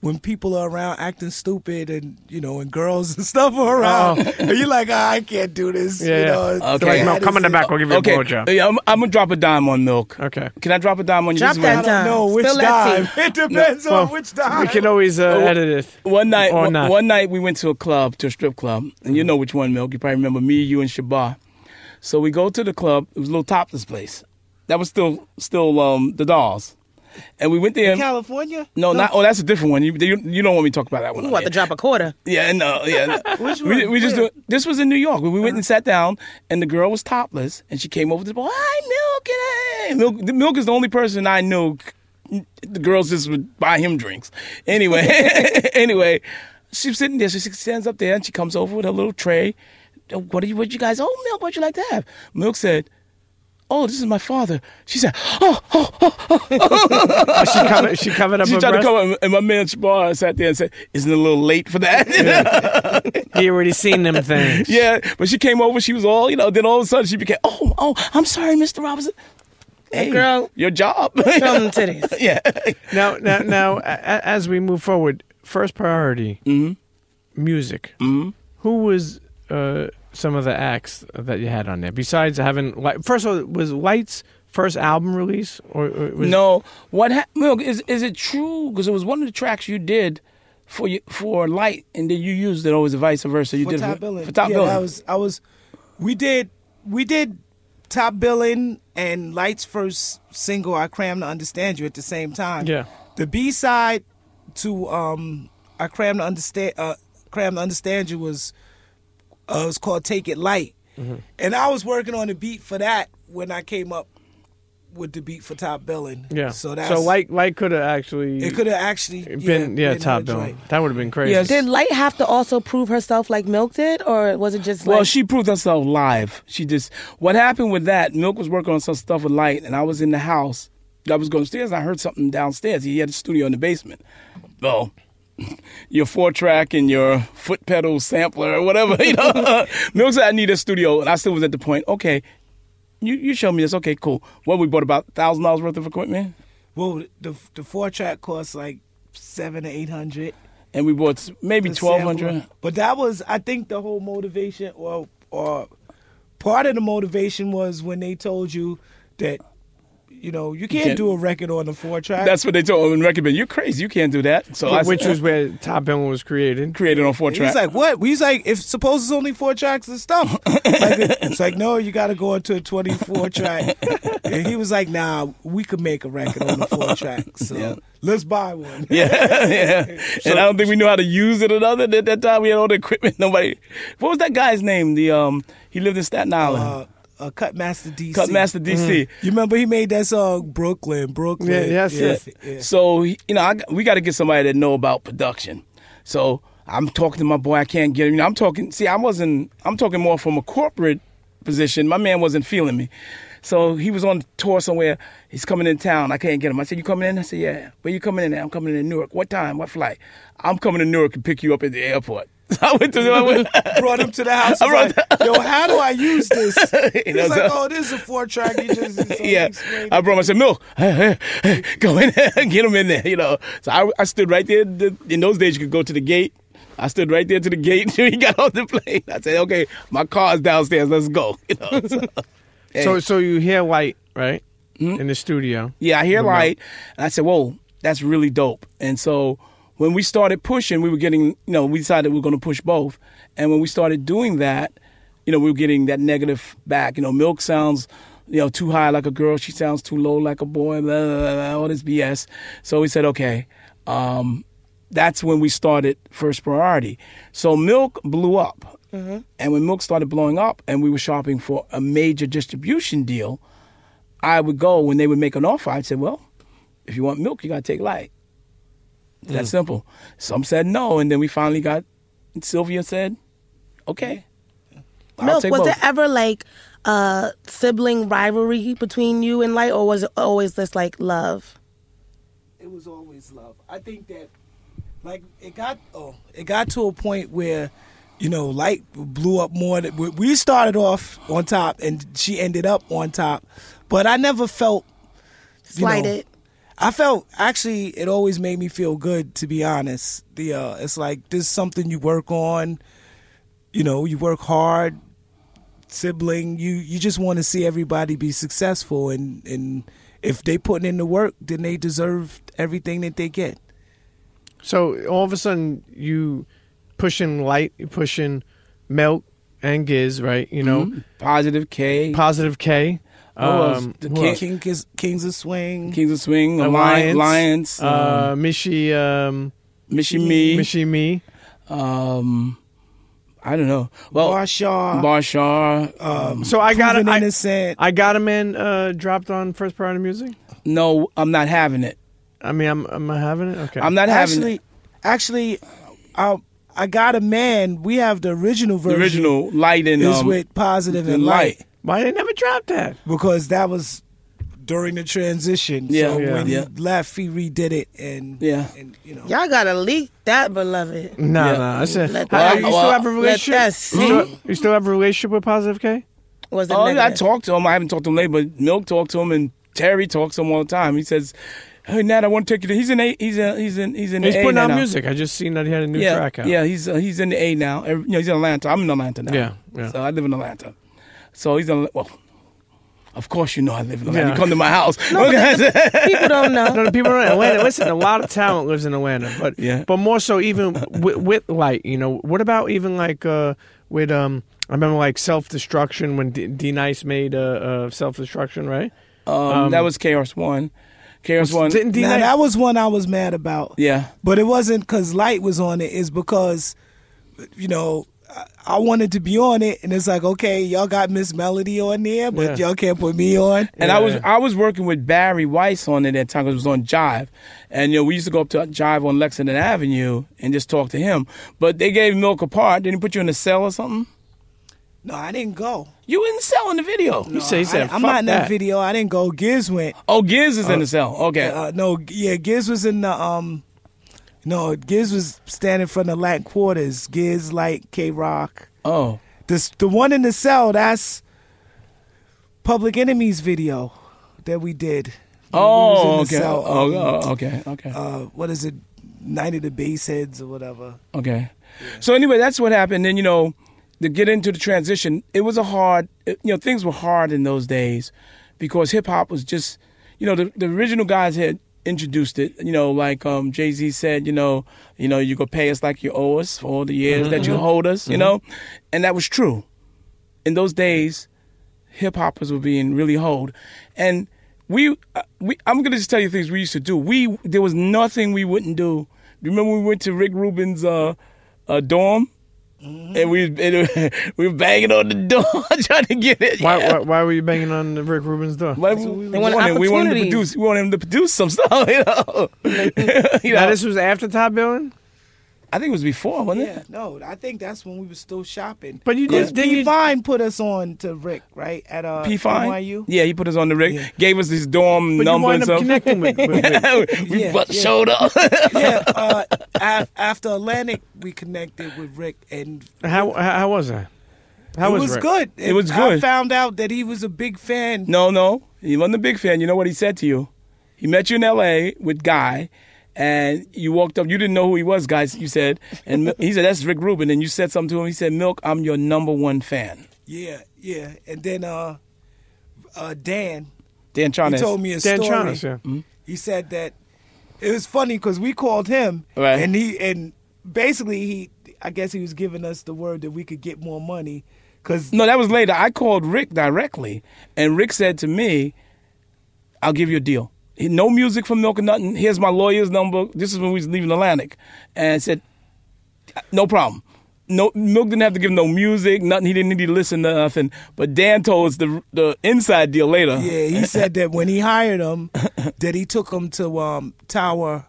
when people are around acting stupid and, you know, and girls and stuff are around. Oh. And you're like, oh, I can't do this. Yeah, you know, okay. So like, no, come in the back. We'll give you okay. a blowjob. Hey, I'm, I'm going to drop a dime on Milk. Okay. Can I drop a dime on you? Drop this that dime. I don't know which dime. It depends no. on well, which dime. We can always uh, oh, edit it. One night, or one, not. one night we went to a club, to a strip club. And mm-hmm. you know which one, Milk. You probably remember me, you, and Shabar. So we go to the club. It was a little topless place. That was still still um, the Dolls. And we went there. In California? No, no, not. Oh, that's a different one. You you, you don't want me to talk about that one. You want to drop a quarter? Yeah, no, yeah. No. Which one? We, we just do, this was in New York. We went uh-huh. and sat down, and the girl was topless, and she came over to the bar. Hi, Milk. Milk, Milk is the only person I know. The girls just would buy him drinks. Anyway, anyway, she's sitting there. She stands up there, and she comes over with her little tray. What are you? What you guys? Oh, Milk, what'd you like to have? Milk said, "Oh, this is my father." She said, "Oh, oh, oh, oh." oh she covered. She covered up. She her tried breast? to cover. And my man Shabar sat there and said, "Isn't it a little late for that?" Yeah. You already seen them things. Yeah, but she came over. She was all, you know. Then all of a sudden she became, "Oh, oh, I'm sorry, Mister Robinson." Hey, girl, your job. Show them titties. Yeah. Now, now, now, as we move forward, First Priority mm-hmm. Music. Mm-hmm. Who was Uh, some of the acts that you had on there, besides having, like, first of all, was Light's first album release, or, or was no? What ha Milk, is is it true? Because it was one of the tracks you did for you, for Light, and then you used it, or was it vice versa? You for did top billing. For top yeah, billing. I was, I was, we did, we did Top Billing and Light's first single, "I Cram to Understand You," at the same time. Yeah, the B side to um, "I Cram to Understand," uh, "Cram to Understand You" was. Uh, it was called "Take It Light." Mm-hmm. And I was working on the beat for that when I came up with the beat for Top Billing. Yeah. So that's, so Light, Light could have actually... It could have actually... Been, yeah, yeah been Top Billing. That would have been crazy. Yeah. Did Light have to also prove herself like Milk did? Or was it just like... Well, she proved herself live. She just... What happened with that, Milk was working on some stuff with Light, and I was in the house. I was going upstairs, and I heard something downstairs. He had a studio in the basement. Well... your four-track and your foot pedal sampler or whatever, you know. Milk said, I need a studio. And I still was at the point, okay, you, you show me this. Okay, cool. Well, we bought about a thousand dollars worth of equipment. Well, the the four-track cost like seven to eight hundred. And we bought maybe twelve hundred. But that was, I think, the whole motivation or or part of the motivation was when they told you that, you know, you can't, you can't do a record on the four track. That's what they told on the record, but you're crazy. You can't do that. So yeah, which I, was where Top Emma was created. Created on four tracks. He's like, what? He's like, if suppose it's only four tracks and stuff. Like, it's like, no, you got to go into a twenty-four track. And he was like, nah, we could make a record on the four track. So yeah. Let's buy one. yeah, yeah. So, and I don't think we knew how to use it or nothing. At that time, we had all the equipment. Nobody. What was that guy's name? The um, he lived in Staten Island. Uh, Uh, Cutmaster D C. Cutmaster D C. Mm-hmm. You remember he made that song Brooklyn, Brooklyn. Yeah, that's yeah. it. Yeah. So, you know, I, we got to get somebody that know about production. So I'm talking to my boy. I can't get him. You know, I'm talking. See, I wasn't. I'm talking more from a corporate position. My man wasn't feeling me. So he was on tour somewhere. He's coming in town. I can't get him. I said, you coming in? I said, yeah. Where you coming in at? I'm coming in Newark. What time? What flight? I'm coming to Newark and pick you up at the airport. I went to I went, brought him to the house. I like, the- Yo, how do I use this? He's like, a- oh, this is a four track. He just so yeah. I brought him. I said, Milk, hey, hey, hey, go in there, get him in there. You know. So I, I stood right there. In those days, you could go to the gate. I stood right there to the gate. He got off the plane. I said, okay, my car's downstairs. Let's go. You know. So, hey. so, so you hear Light, right? Mm-hmm. In the studio. Yeah, I hear Light, and I said, whoa, that's really dope. And so. When we started pushing, we were getting, you know, we decided we were going to push both. And when we started doing that, you know, we were getting that negative back. You know, Milk sounds, you know, too high like a girl. She sounds too low like a boy, blah, blah, blah, all this B S. So we said, okay, um, that's when we started First Priority. So Milk blew up. Mm-hmm. And when Milk started blowing up and we were shopping for a major distribution deal, I would go, when they would make an offer, I'd say, well, if you want Milk, you got to take Light. That mm. simple. Some said no, and then we finally got. Sylvia said, "Okay." I'll Milk, take was both. There ever like a uh, sibling rivalry between you and Light, or was it always this like love? It was always love. I think that, like, it got oh, it got to a point where, you know, Light blew up more. Than, we started off on top, and she ended up on top, but I never felt slighted. I felt, actually, it always made me feel good, to be honest. The uh, it's like, this is something you work on, you know, you work hard, sibling, you, you just want to see everybody be successful, and, and if they putting in the work, then they deserve everything that they get. So, all of a sudden, you pushing Light, you pushing Milk and Giz, right, you know? Mm-hmm. Positive K. Positive K. Um, the King, King, Kings, Kings of Swing, Kings of Swing, Alliance, Alliance uh, um, Mishi, um, Mishi Me, Mishi Me. Um, I don't know. Well, Barshar, Barshar. Um, so I got him. I, I got him in. Uh, dropped on First Priority Music. No, I'm not having it. I mean, I'm, I'm not having it. Okay, I'm not actually, having. It. Actually, I I got a man. We have the original version. The original Light and is um, with Positive and Light. Light. Why they never dropped that? Because that was during the transition. Yeah, so yeah. when yeah. he left, he redid it, and yeah, and, you know, y'all gotta leak that, beloved. No, yeah. no, I said, let that, you well, still have a relationship. Let that see. You, still, you still have a relationship with Positive K? Was it? Oh, negative? I talked to him. I haven't talked to him lately, but Milk talked to him, and Terry talks to him all the time. He says, "Hey, Nat, I want to take you to." He's in a. He's in. He's in. He's in. He's the putting A out now. Music. I just seen that he had a new yeah, track out. Yeah, he's uh, he's in the A now. Every, you know, he's in Atlanta. I'm in Atlanta now. Yeah, yeah. So I live in Atlanta. So he's gonna, well, of course you know I live in Atlanta. Yeah. You come to my house. No, people don't know. No, the people in Atlanta. Listen, a lot of talent lives in Atlanta, but yeah. but more so even with, with Light, you know. What about even like uh, with um? I remember like Self Destruction when D, D- Nice made uh, uh Self Destruction, right? Um, um, that was Chaos One. Chaos One. Didn't D- now, that was one I was mad about. Yeah, but it wasn't because Light was on it. It's because, you know, I wanted to be on it, and it's like, okay, y'all got Miss Melody on there, but yeah. y'all can't put me on. And yeah. I was I was working with Barry Weiss on it at the time, because it was on Jive. And, you know, we used to go up to Jive on Lexington Avenue and just talk to him. But they gave Milk a part. Didn't he put you in a cell or something? No, I didn't go. You were in the cell in the video. No, he said, he said, I, I'm not in that. that video. I didn't go. Giz went. Oh, Giz is uh, in the cell. Okay. Uh, no, yeah, Giz was in the... um. No, Giz was standing in front of Latin Quarters. Giz, Light, K-Rock. Oh. This, the one in the cell, that's Public Enemy's video that we did. Oh, we okay. Cell, oh, um, oh, okay, okay. Uh, what is it? Night of the Bassheads or whatever. Okay. Yeah. So anyway, that's what happened. And, you know, to get into the transition, it was a hard, you know, things were hard in those days because hip-hop was just, you know, the, the original guys had introduced it, you know, like um, Jay-Z said, you know, you know, you go pay us like you owe us for all the years mm-hmm. that you hold us, mm-hmm. you know, and that was true. In those days, hip-hoppers were being really hold. And we, we I'm going to just tell you things we used to do. We There was nothing we wouldn't do. Remember when we went to Rick Rubin's uh, uh, dorm? Mm-hmm. And we and we were banging on the door trying to get it. Why, yeah. why why were you banging on the Rick Rubin's door? Like, we, we, wanted, we wanted to produce. We wanted him to produce some stuff. You know. you now know? This was after Top Billing. I think it was before, wasn't yeah, it? No, I think that's when we were still shopping. But you did. P you... Fine put us on to Rick, right? At uh, P Fine? N Y U? Yeah, he put us on to Rick. Yeah. Gave us his dorm but number and stuff. You wound up connecting with, with Rick. we yeah, but yeah. showed up. yeah, uh, af- after Atlantic, we connected with Rick. And How how was that? How it was, was Rick? good. It, it was good. I found out that he was a big fan. No, no. He wasn't a big fan. You know what he said to you? He met you in L A with Guy. And you walked up, you didn't know who he was, guys, you said. And he said, that's Rick Rubin. And you said something to him. He said, Milk, I'm your number one fan. Yeah, yeah. And then uh, uh, Dan. Dan Charnas. He told me a Dan story. Dan Charnas, yeah. Mm-hmm. He said that it was funny because we called him. Right. And, he, and basically, he, I guess he was giving us the word that we could get more money. Cause no, that was later. I called Rick directly. And Rick said to me, I'll give you a deal. No music from Milk or nothing. Here's my lawyer's number. This is when we was leaving Atlantic. And I said, no problem. No, Milk didn't have to give no music, nothing. He didn't need to listen to nothing. But Dan told us the the inside deal later. Yeah, he said that when he hired him, that he took him to um, Tower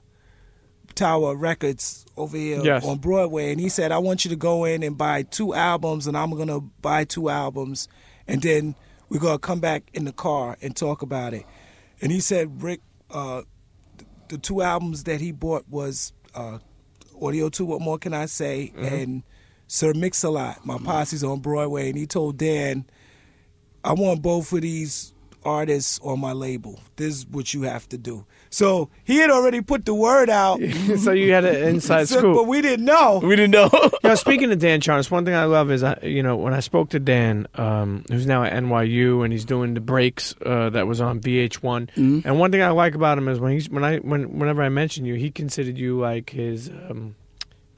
Tower Records over here yes. on Broadway. And he said, I want you to go in and buy two albums, and I'm going to buy two albums. And then we're going to come back in the car and talk about it. And he said Rick, uh, the two albums that he bought was uh, Audio two, What More Can I Say, mm-hmm. and Sir Mix-a-Lot, My Posse's on Broadway. And he told Dan, I want both of these artists on my label. This is what you have to do. So he had already put the word out. So you had an inside so, scoop. But we didn't know. We didn't know. you know speaking of Dan Charnas, one thing I love is, I, you know, when I spoke to Dan, um, who's now at N Y U, and he's doing the breaks uh, that was on V H one. Mm-hmm. And one thing I like about him is when he's, when I when whenever I mentioned you, he considered you like his... Um,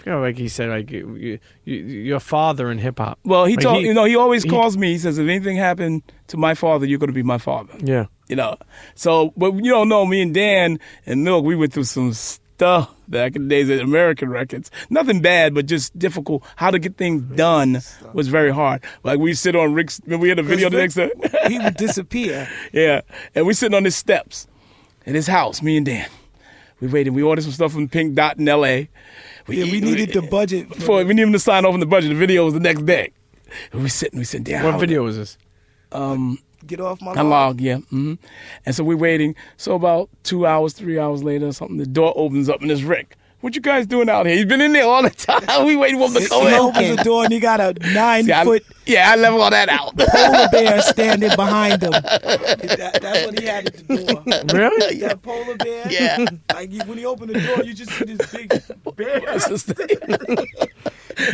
You know, like he said, like you, you, you, your father in hip hop. Well, he like told he, you know he always he, calls me. He says, if anything happened to my father, you're going to be my father. Yeah, you know. So, but you don't know me and Dan and Milk. We went through some stuff back in the days at American Records. Nothing bad, but just difficult. How to get things done was very hard. Like we sit on Rick's. We had a video the next time. He would disappear. Yeah, and we sitting on his steps in his house. Me and Dan. We waited. We ordered some stuff from Pink Dot in L A. We, yeah, we needed the budget. For, we needed him to sign off on the budget. The video was the next day. And we sitting, we sitting down. What video was this? Um, Get off my log. log yeah. Mm-hmm. And so we're waiting. So about two hours, three hours later, something, the door opens up and it's Rick. What you guys doing out here? He's been in there all the time. We waiting for him to go in. He opens the door and he got a nine See, foot. I, yeah, I left all that out. Polar bear standing behind him. That, that's what he had at the door. Really? That polar bear. Yeah. Like he, when he opened the door, you just see this big bear.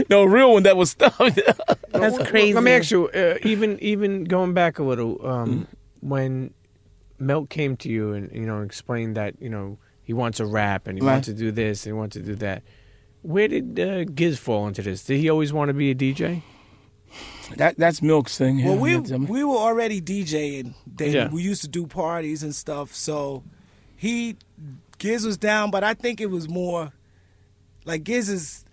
No, real one that was stuffed. That's crazy. Let me ask you. Uh, even even going back a little, um, mm. when Milk came to you and you know explained that you know. He wants a rap, and he right. wants to do this, and he wants to do that. Where did uh, Giz fall into this? Did he always want to be a D J? That that's Milk's thing. Yeah. Well, we we were already DJing. Then yeah. we used to do parties and stuff. So he Giz was down, but I think it was more like Giz is.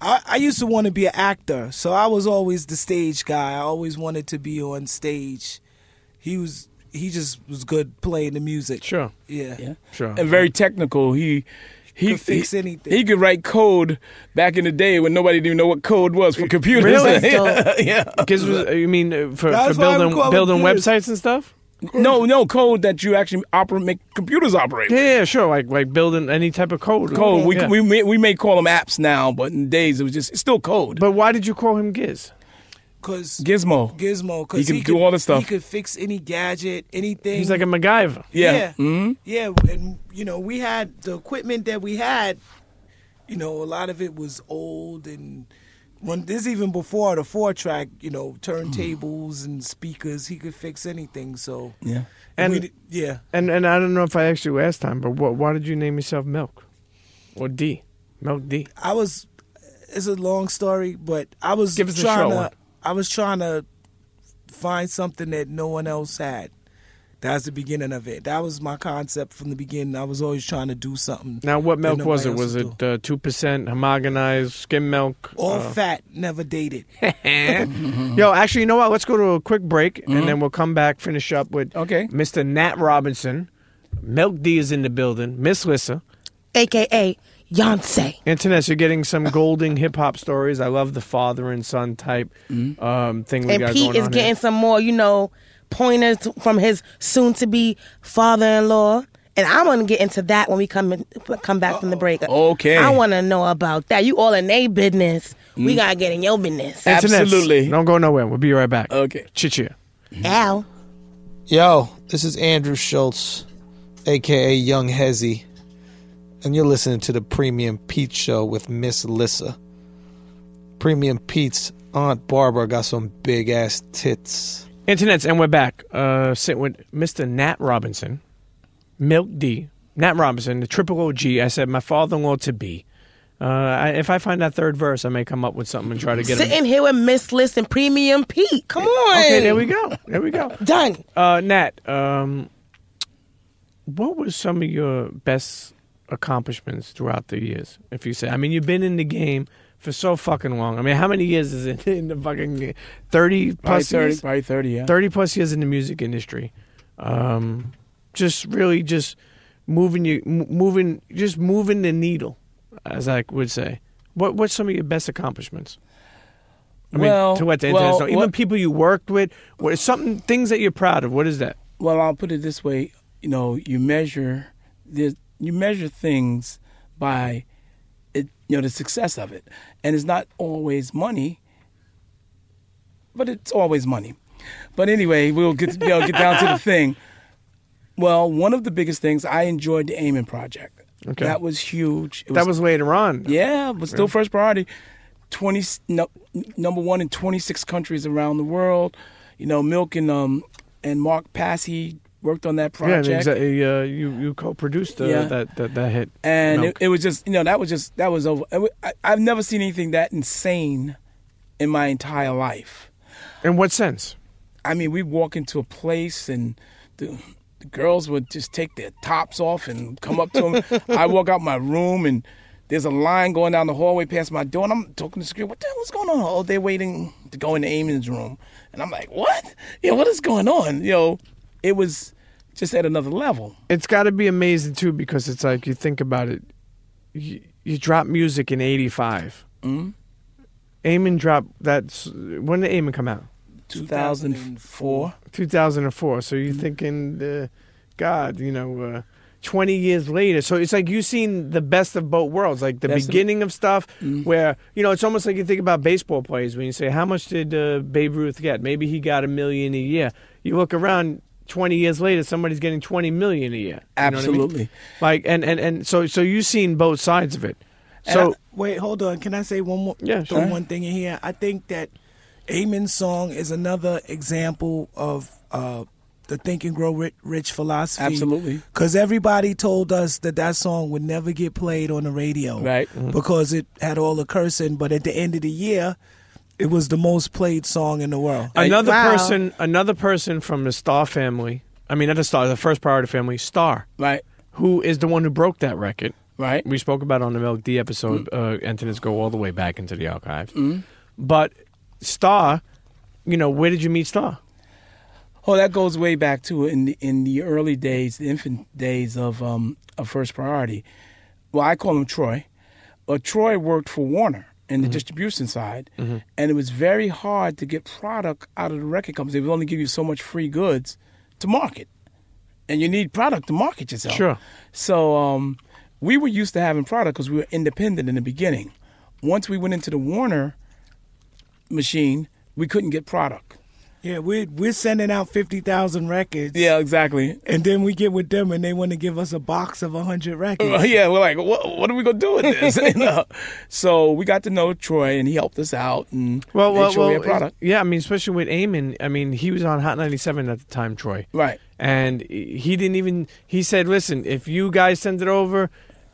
I, I used to want to be an actor, so I was always the stage guy. I always wanted to be on stage. He was. He just was good playing the music. Sure. Yeah. yeah. Sure. And very technical. He he could fix anything. He, he could write code back in the day when nobody didn't even know what code was for computers. Really? yeah. yeah. Was, you mean for, for building building websites and stuff? No, no code that you actually operate, make computers operate. Yeah, yeah, sure, like like building any type of code. Code. We yeah. we may, we may call them apps now, but in the days it was just it's still code. But why did you call him Giz? Cause Gizmo, Gizmo, cause he can he do could, all the stuff. He could fix any gadget, anything. He's like a MacGyver. Yeah, yeah. Mm-hmm. yeah. And you know, we had the equipment that we had. You know, a lot of it was old and When this even before the four track, you know, turntables and speakers, he could fix anything. So yeah, and we, yeah, and and I don't know if I asked you last time, but what, why did you name yourself Milk or D, Milk D? I was. It's a long story, but I was Give us trying a to. I was trying to find something that no one else had. That's the beginning of it. That was my concept from the beginning. I was always trying to do something. Now, what milk was it? Was it uh, two percent homogenized skim milk? All uh, fat, never dated. Yo, actually, you know what? Let's go to a quick break, mm-hmm. and then we'll come back, finish up with okay. Mister Nat Robinson. Milk D is in the building. Miss Lissa. A K A Yonsei. Internet, you're getting some golden hip-hop stories. I love the father and son type mm-hmm. um, thing we and got Pete going on. And Pete is getting here. Some more, you know... pointers from his soon-to-be father-in-law, and I want to get into that when we come in, come back from the break. Okay, I want to know about that. You all in a business. Mm. We gotta get in your business. Absolutely. Don't go nowhere. We'll be right back. Okay. Chichia. Ow. Yo, this is Andrew Schultz, A K A Young Hezzy, and you're listening to the Premium Pete Show with Miss Lissa. Premium Pete's Aunt Barbara got some big-ass tits. Internets, and we're back. Uh, sitting with Mister Nat Robinson, Milk D, Nat Robinson, the triple O G. I said, my father-in-law to be. Uh, I, if I find that third verse, I may come up with something and try to get Sitting him. Sitting here with Miss List and Premium Pete. Come on. Okay, there we go. There we go. Done. Uh, Nat, um, what was some of your best accomplishments throughout the years, if you say? I mean, you've been in the game for so fucking long. I mean, how many years is it in the fucking thirty plus probably thirty, years? Probably thirty, yeah. thirty plus years in the music industry. Um, just really just moving you, moving, just moving the needle, as I would say. What What's some of your best accomplishments? I well, mean, to what the well, internet, even what, people you worked with, what, something, things that you're proud of. What is that? Well, I'll put it this way. You know, you measure the, you measure things by it, you know, the success of it. And it's not always money, but it's always money. But anyway, we'll get, you know, get down to the thing. Well, one of the biggest things, I enjoyed the Eamon project. Okay. That was huge. It that was, was later on. Yeah, but still yeah. First Priority. twenty no, number one in twenty-six countries around the world. You know, Milk and um and Mark Passy worked on that project. Yeah, exactly. Uh, you you co-produced uh, yeah. that, that that hit, and it, it was just you know that was just that was over. I, I've never seen anything that insane in my entire life. In what sense? I mean, we walk into a place and the, the girls would just take their tops off and come up to them. I walk out my room and there's a line going down the hallway past my door, and I'm talking to the security. What the hell is going on? Oh, they're waiting to go into Eamon's room, and I'm like, what? Yeah, what is going on? You know. It was just at another level. It's got to be amazing, too, because it's like you think about it. You, you dropped music in eighty-five. Mm-hmm. Eamon dropped that. When did Eamon come out? two thousand four. two thousand four. So you're mm-hmm. thinking, uh, God, you know, uh, twenty years later. So it's like you've seen the best of both worlds, like the That's beginning the... of stuff mm-hmm. where, you know, it's almost like you think about baseball players when you say, how much did uh, Babe Ruth get? Maybe he got a million a year. You look around. twenty years later, somebody's getting twenty million a year. Absolutely. You know what I mean? Like, and, and, and so, so you've seen both sides of it. So I, wait, hold on. Can I say one more? Yeah, sure. One thing in here. I think that Eamon's song is another example of uh, the Think and Grow Rich philosophy. Absolutely. Because everybody told us that that song would never get played on the radio. Right. Mm-hmm. Because it had all the cursing, but at the end of the year, it was the most played song in the world. Another wow. person, another person from the Star family. I mean, not the Star, the First Priority family. Star, right? Who is the one who broke that record? Right. We spoke about it on the Milk D episode. Mm. Uh, Antonis go all the way back into the archive. Mm. But Star, you know, where did you meet Star? Oh, that goes way back to in the, in the early days, the infant days of um of First Priority. Well, I call him Troy. But uh, Troy worked for Warner. And the mm-hmm. distribution side, mm-hmm. and it was very hard to get product out of the record companies. They would only give you so much free goods to market, and you need product to market yourself. Sure. So um, we were used to having product because we were independent in the beginning. Once we went into the Warner machine, we couldn't get product. Yeah, we're, we're sending out fifty thousand records. Yeah, exactly. And then we get with them and they want to give us a box of one hundred records. Uh, yeah, we're like, what, what are we going to do with this? You know? So we got to know Troy and he helped us out and well, made well, sure well, we had product. Yeah, I mean, especially with Eamon. I mean, he was on Hot ninety-seven at the time, Troy. Right. And he didn't even, he said, listen, if you guys send it over,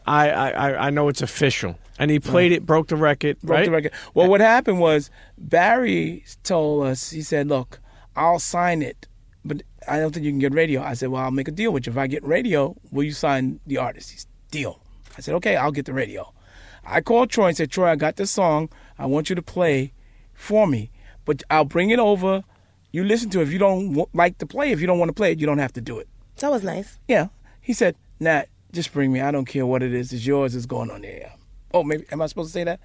I, I, I know it's official. And he played right. it, broke the record, broke right? the record. Well, yeah. What happened was Barry told us, he said, look, I'll sign it, but I don't think you can get radio. I said, well, I'll make a deal with you. If I get radio, will you sign the artist? He said, deal. I said, okay, I'll get the radio. I called Troy and said, Troy, I got this song. I want you to play for me, but I'll bring it over. You listen to it. If you don't like to play, if you don't want to play it, you don't have to do it. That was nice. Yeah. He said, nah, just bring me. I don't care what it is. It's yours. It's going on the air. Oh, maybe am I supposed to say that?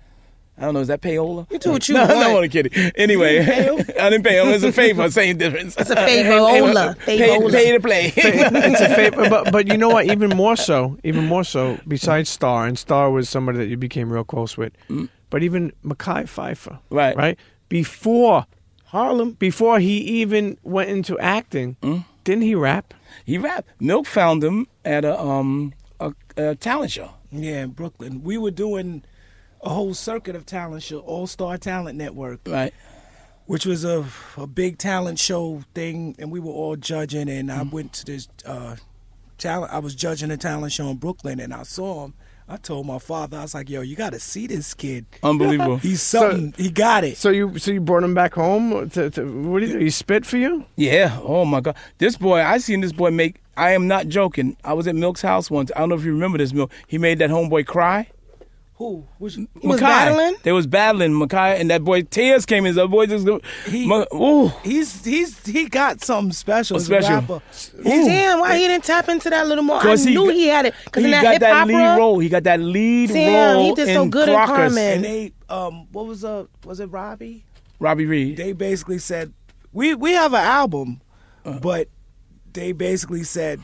I don't know. Is that payola? You do what you no, want. No, I'm only kidding. Anyway, I didn't payola. It's a favor. Same difference. It's a favorola. Pay, pay to play. It's a favor. But, but you know what? Even more so, even more so, besides Star, and Star was somebody that you became real close with, mm. but even Mekhi Phifer. Right. Right? Before Harlem, before he even went into acting, mm. didn't he rap? He rapped. Milk found him at a, um, a, a talent show. Yeah, in Brooklyn. We were doing a whole circuit of talent show, All-Star Talent Network. Right. Which was a, a big talent show thing, and we were all judging, and mm. I went to this uh, talent, I was judging a talent show in Brooklyn, and I saw him. I told my father, I was like, yo, you got to see this kid. Unbelievable. He's something. So, he got it. So you so you brought him back home? To, to, what do you do? He spit for you? Yeah. Oh, my God. This boy, I seen this boy make, I am not joking. I was at Milk's house once. I don't know if you remember this, Milk. He made that homeboy cry. Who? Which, he was battling? They was battling, Mekhi, and that boy, tears came in. That boy just, he, Ma, ooh. He's, he's, he got something special. Special. Damn, why he didn't tap into that little more? I he knew got, he had it. Because he that got that opera, lead role. He got that lead damn, role he did so in good Crocus. In Carmen. And they, um, what was, uh, was it Robbie? Robbie Reed. They basically said, we, we have an album, uh-huh. but they basically said,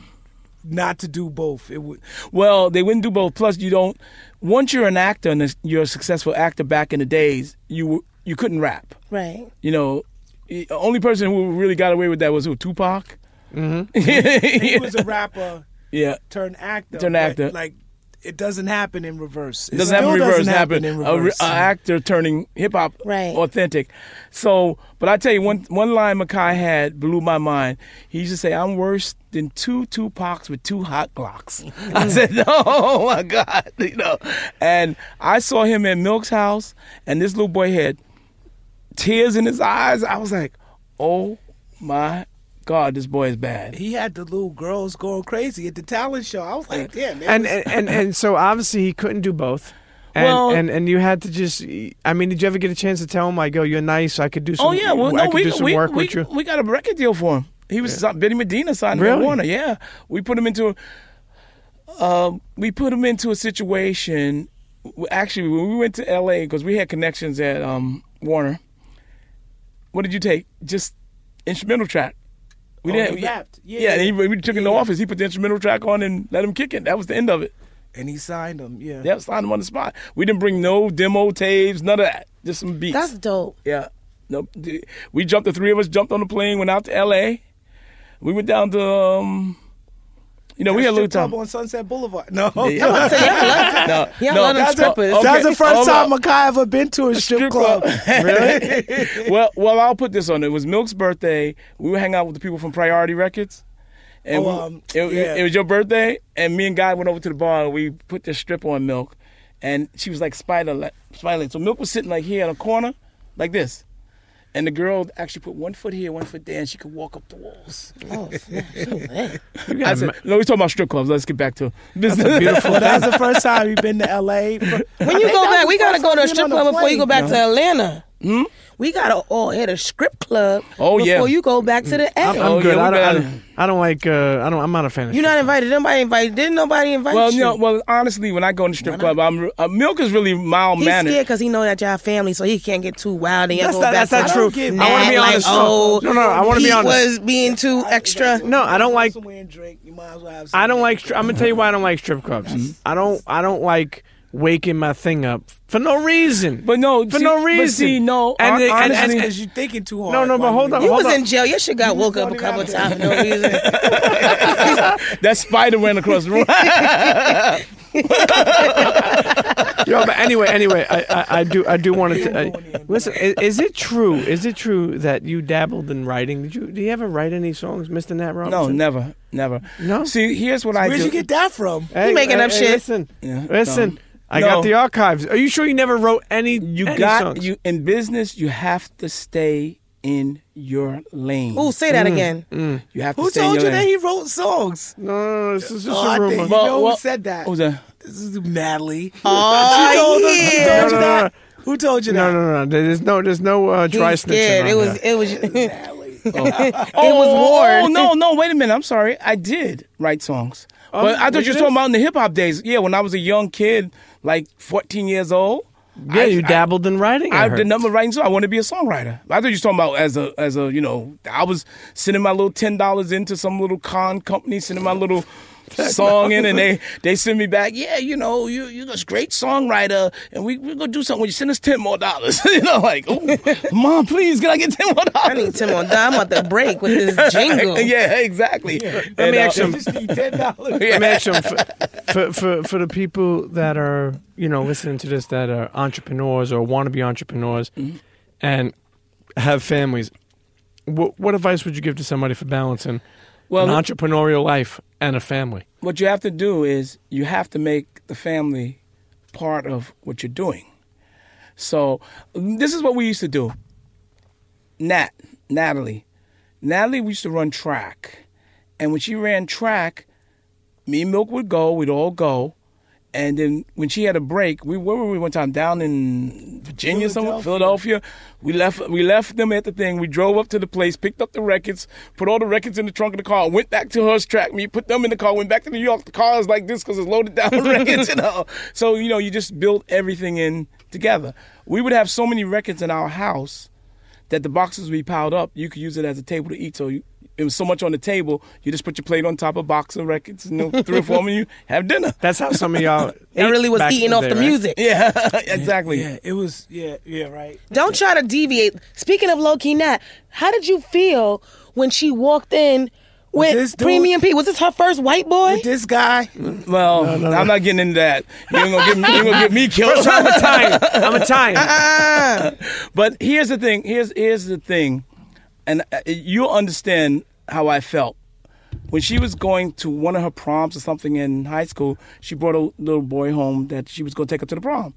not to do both. It would. Well, they wouldn't do both. Plus, you don't. Once you're an actor and you're a successful actor back in the days, you you couldn't rap. Right. You know, the only person who really got away with that was who? Tupac? Mm-hmm. He was a rapper yeah. turned actor. Turned actor. Like, it doesn't happen in reverse. It doesn't happen in reverse. Doesn't happen in reverse. An actor turning hip-hop right. authentic. So, but I tell you, one one line Mekhi had blew my mind. He used to say, I'm worse than two Tupacs with two hot Glocks. I said, no, oh, my God. You know. And I saw him at Milk's house, and this little boy had tears in his eyes. I was like, oh, my God, this boy is bad. He had the little girls going crazy at the talent show. I was like, damn. And, was... and, and and so obviously he couldn't do both. And, well, and and you had to just, I mean, did you ever get a chance to tell him, like, oh, you're nice, I could do some, oh, yeah. well, no, I could we, do some we, work we, with you? We got a record deal for him. He was, yeah. Benny Medina signed really? him at Warner, yeah. We put him into, uh, we put him into a situation, actually, when we went to L A, because we had connections at um, Warner, what did you take? Just instrumental track. We oh, didn't. He rapped. Yeah, yeah, yeah. And he, we took him yeah. to office. He put the instrumental track on and let him kick it. That was the end of it. And he signed him. Yeah, yeah, signed him on the spot. We didn't bring no demo tapes, none of that. Just some beats. That's dope. Yeah, no, we jumped. The three of us jumped on the plane, went out to L A. We went down to, um, you know, we had a little time on Sunset Boulevard. No, yeah. Yeah. I'm saying, no, yeah, no, that's, that's, a, okay. that's the first time Mekhi ever been to a strip, strip club. club. Really? well, well, I'll put this on. It was Milk's birthday. We were hanging out with the people from Priority Records, and oh, um, we, it, yeah. it was your birthday. And me and Guy went over to the bar and we put this strip on Milk, and she was like spider, like, spider. So Milk was sitting like here in a corner, like this. And the girl actually put one foot here, one foot there, and she could walk up the walls. Oh, man. I said, no, we're talking about strip clubs. Let's get back to business. That's beautiful. That's the first time you've been to L A. For, when you go back, we got to go to a strip club before you go back no. to Atlanta. Hmm? We got to all hit a strip club oh, before yeah. you go back to the L A. I'm, I'm oh, good. Yeah, I, don't, I, don't, I don't like, uh, I don't, I'm not a fan of You're not invited. Nobody invited. Didn't nobody invite well, you? No, well, honestly, when I go in the strip when club, I, I'm, uh, Milk is really mild-mannered. He's scared because he know that y'all family, so he can't get too wild. And that's go not, back that's not true. Mad, I want to be honest. Like, oh, no, no, no, I want to be honest. He was being too extra. No, I don't like, I don't like, I'm going to tell you why I don't like strip clubs. I don't, I don't like waking my thing up for no reason. But no, for see, no reason. But see, no, and they, honestly, and, and, and, you're thinking too hard. No, no, but hold on. You hold was on. in jail. Your shit got you woke up a couple of times for no reason. That spider ran across the room. Yo, but anyway, anyway, I, I, I do, I do want to I, listen. Is, is it true? Is it true that you dabbled in writing? Did you, do you ever write any songs, Mister Nat Robinson? No, never, never. No. See, here's what so I. Where'd do. you get that from? Hey, you making hey, up hey, shit? Listen, yeah, listen. No. I no. got the archives. Are you sure you never wrote any? You any got songs? you in business. You have to stay in your lane. Oh, say that mm. again. Mm. You have to who stay told in your you lane. that he wrote songs? No, no, no this is just oh, a rumor. You well, know well, who said that? Who was that? This is Natalie. Oh, told yeah. Who told you that? Who told you that? No, no, no. There's no, there's no uh, dry snitching. It was, it was, it was Natalie. Oh. oh, it was Ward. Oh no, no. Wait a minute. I'm sorry. I did write songs, um, but I thought you were talking about in the hip hop days. Yeah, when I was a young kid, like fourteen years old. Yeah, I, you dabbled I, in writing. I, I did number writing, so I wanted to be a songwriter. I thought you were talking about as a, as a, you know, I was sending my little ten dollars into some little con company, sending my little. song in, and they they send me back. Yeah, you know, you you're a great songwriter, and we we gonna do something. You send us ten more dollars, you know, like, oh, mom, please, can I get ten more dollars? I need ten more dollars. I'm about to break with this jingle. Yeah, exactly. Yeah. Let and, me uh, ask you, just need ten dollars. Let yeah. me ask you, for, for for for the people that are you know listening to this that are entrepreneurs or want to be entrepreneurs, mm-hmm. and have families, what what advice would you give to somebody for balancing well, an entrepreneurial life and a family? What you have to do is you have to make the family part of what you're doing. So this is what we used to do. Nat, Natalie. Natalie, we used to run track. And when she ran track, me and Milk would go, we'd all go. And then when she had a break, we where were we one time? Down in Virginia, Philadelphia. somewhere, Philadelphia. We left we left them at the thing. We drove up to the place, picked up the records, put all the records in the trunk of the car, went back to her track meet, put them in the car, went back to New York. The car is like this because it's loaded down with records and all. So, you know, you just build everything in together. We would have so many records in our house that the boxes we piled up, you could use it as a table to eat. So you, it was so much on the table, you just put your plate on top of a box of records, you know, three or four, and you have dinner. That's how some of y'all It really was eating off the music. Yeah, exactly. Yeah, it was, yeah, yeah, right. Don't try to deviate. Speaking of low-key Nat, how did you feel when she walked in with Premium P? Was this her first white boy? With this guy? Well, no, no, no. I'm not getting into that. You're going to get me killed. First, I'm Italian. I'm Italian. Uh-uh. But here's the thing. Here's, here's the thing. And you'll understand how I felt. When she was going to one of her proms or something in high school, she brought a little boy home that she was going to take her to the prom.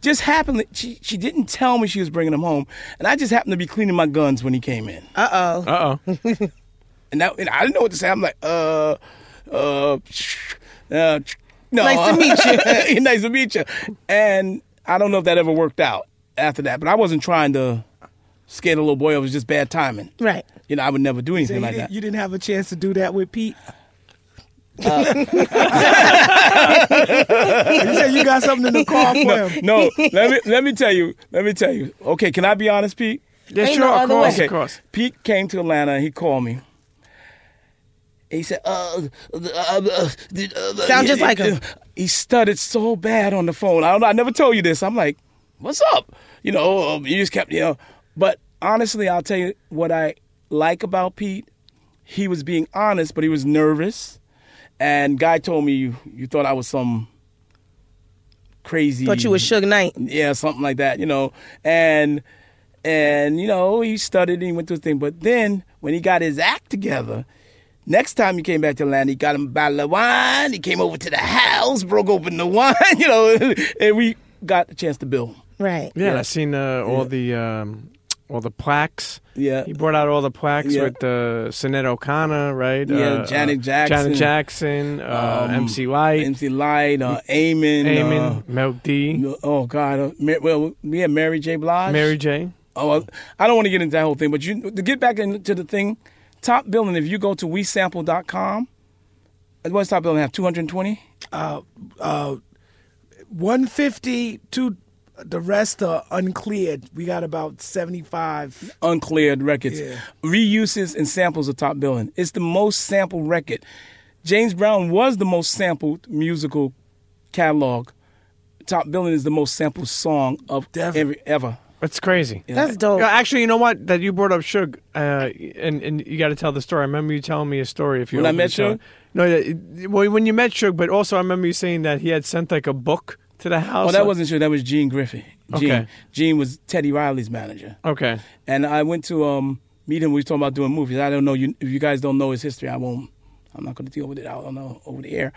Just happened that she, she didn't tell me she was bringing him home, and I just happened to be cleaning my guns when he came in. Uh-oh. Uh-oh. and, that, and I didn't know what to say. I'm like, uh, uh, uh no. Nice to meet you. Nice to meet you. And I don't know if that ever worked out after that, but I wasn't trying to... Scared a little boy, it was just bad timing. Right. You know, I would never do anything so like that. You didn't have a chance to do that with Pete? Uh. You said you got something in the car for no, him. No, let me let me tell you. Let me tell you. Okay, can I be honest, Pete? Yes, sure, no of course. Okay. Of course. Pete came to Atlanta and he called me. He said, uh, uh, uh, uh, uh sound just like him. He stuttered so bad on the phone. I don't know, I never told you this. I'm like, what's up? You know, you just kept, you know. But honestly, I'll tell you what I like about Pete. He was being honest, but he was nervous. And guy told me, you, you thought I was some crazy... Thought you was Suge Knight. Yeah, something like that, you know. And, and you know, he studied and he went through his thing. But then when he got his act together... Next time he came back to Atlanta, he got him a bottle of wine. He came over to the house, broke open the wine, you know. And we got a chance to build. Right. Yeah, yeah. I seen uh, all yeah. the... Um... Well, the plaques. Yeah. He brought out all the plaques yeah. with uh, Sinead O'Connor, right? Yeah, uh, Janet Jackson. Janet Jackson, uh, um, M C Light. M C Light, uh, Eamon. Eamon, uh, Milk D. Oh, God. Uh, Mar- well, we had Mary J. Blige. Mary J. Oh, I don't want to get into that whole thing, but you to get back into the thing, Top Billing, if you go to we sample dot com, what's Top Billing have, two hundred twenty? Uh, uh, one fifty, two. The rest are uncleared. We got about seventy-five uncleared records. Yeah. Reuses and samples of Top Billing. It's the most sampled record. James Brown was the most sampled musical catalog Top Billing is the most sampled song of Def- every ever. That's crazy. Yeah. That's dope. Actually, you know what? That you brought up Suge, uh, and and you got to tell the story. I remember you telling me a story. If you when I met Suge, no, well, when you met Suge, but also I remember you saying that he had sent like a book to the house. Oh, that wasn't Suge. That was Gene Griffin. Gene. Okay. Gene was Teddy Riley's manager. Okay. And I went to um, meet him. We were talking about doing movies. I don't know you, if you guys don't know his history. I won't. I'm not going to deal with it. I don't know over the air.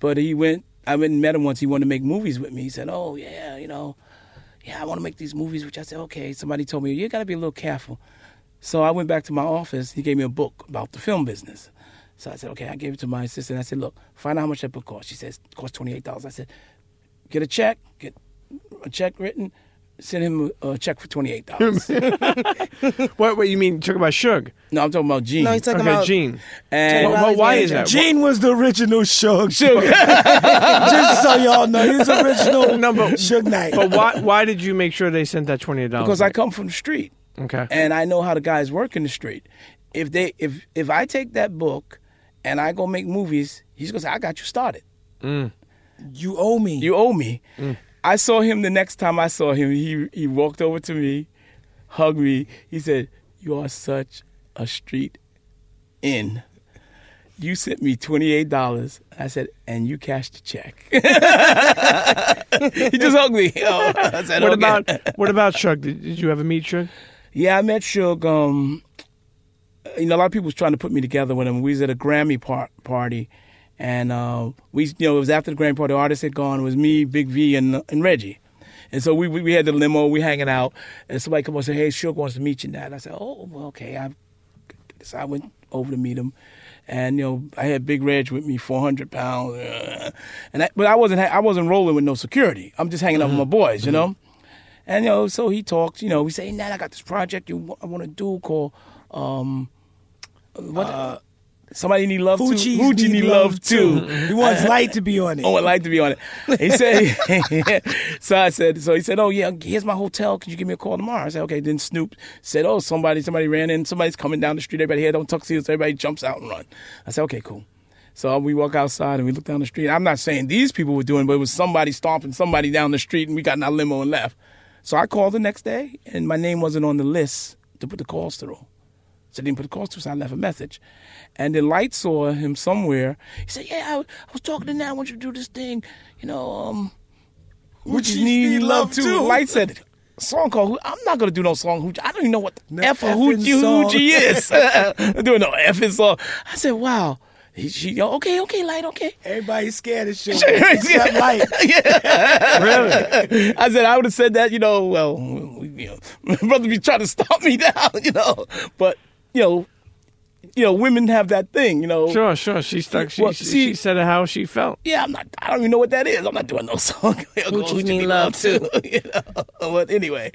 But he went. I went and met him once. He wanted to make movies with me. He said, "Oh yeah, you know." Yeah, I want to make these movies, which I said, okay. Somebody told me, you got to be a little careful. So I went back to my office. He gave me a book about the film business. So I said, okay, I gave it to my assistant. I said, look, find out how much that book costs. She says, it costs twenty-eight dollars. I said, get a check, get a check written, send him a check for twenty-eight dollars. what, what, you mean, talking about Suge? No, I'm talking about Gene. No, he's talking okay, about Gene. And well, well, why is that? Gene was the original Suge. Suge. Just so y'all know, he's the original no, but, Suge Knight. But why why did you make sure they sent that twenty dollars? Because I come from the street. Okay. And I know how the guys work in the street. If they if if I take that book and I go make movies, he's gonna say, I got you started. Mm. You owe me. You owe me. Mm. I saw him the next time I saw him, he he walked over to me, hugged me, he said, you are such a street in. You sent me twenty-eight dollars. I said, and you cashed the check. He just hugged me. Oh, I said, what okay. about what about Suge? Did, did you ever meet Suge? Yeah, I met Suge. Um, you know, a lot of people was trying to put me together with him. We was at a Grammy par- party, and uh, we, you know, it was after the Grammy party. The artists had gone. It was me, Big V, and and Reggie. And so we we, we had the limo. We hanging out, and somebody come up and said, "Hey, Suge wants to meet you now." And I said, "Oh, well, okay." I So I went over to meet him, and you know I had Big Reg with me, four hundred pounds, and I, but I wasn't I wasn't rolling with no security. I'm just hanging mm-hmm. out with my boys, you mm-hmm. know. And you know, so he talked. You know, we say, hey, "Nat, I got this project you I want to do called um, what uh, somebody need love Fugees too. Fugees need, need love, love too. too. He wants Light to be on it. Oh, Light to be on it. He said. so I said. So he said, "Oh yeah, here's my hotel. Could you give me a call tomorrow?" I said, "Okay." Then Snoop said, "Oh, somebody, somebody ran in. Somebody's coming down the street. Everybody had on tuxedos. Everybody jumps out and run." I said, "Okay, cool." So we walk outside and we look down the street. I'm not saying these people were doing, but it was somebody stomping somebody down the street, and we got in our limo and left. So I called the next day, and my name wasn't on the list to put the calls through. So I didn't put a call to, so I left a message. And then Light saw him somewhere. He said, yeah, I, I was talking to Nat. I want you to do this thing. You know, um, Hoochie's need, need love, love too. Light said, a song called, I'm not going to do no song, Hoochie. I don't even know what the no F of Hoochie Hoochie is. I'm doing no effing song. I said, wow. He, she, okay, okay, Light, okay. Everybody's scared of shit. Except Light. Yeah. Really? I said, I would have said that, you know, well, you know, brother be trying to stop me down, you know. But, you know, you know, women have that thing, you know. Sure, sure. She stuck. She, well, she, she said how she felt. Yeah, I'm not. I don't even know what that is. I'm not doing no song. Which you need love too. You know? But anyway,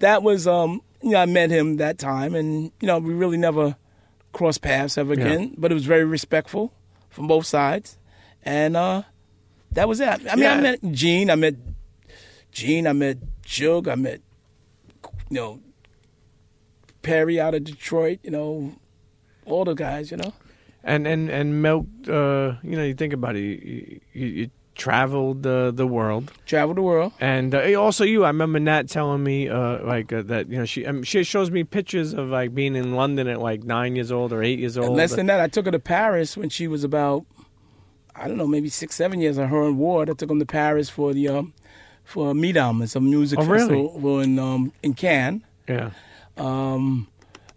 that was um. You know, I met him that time, and you know, we really never crossed paths ever again. Yeah. But it was very respectful from both sides, and uh, that was it. I mean, yeah. I met Gene. I met Gene. I met Suge. I met you know. Perry out of Detroit, you know, all the guys, you know. And and and Milk, uh, you know, you think about it, you, you, you traveled uh, the world, traveled the world, and uh, also you. I remember Nat telling me uh, like uh, that, you know, she I mean, she shows me pictures of like being in London at like nine years old or eight years old. And less than that, I took her to Paris when she was about, I don't know, maybe six, seven years. Her and Ward, I took them to Paris for the um, for Midam, it's a music oh, festival really? in um, in Cannes. Yeah. Um,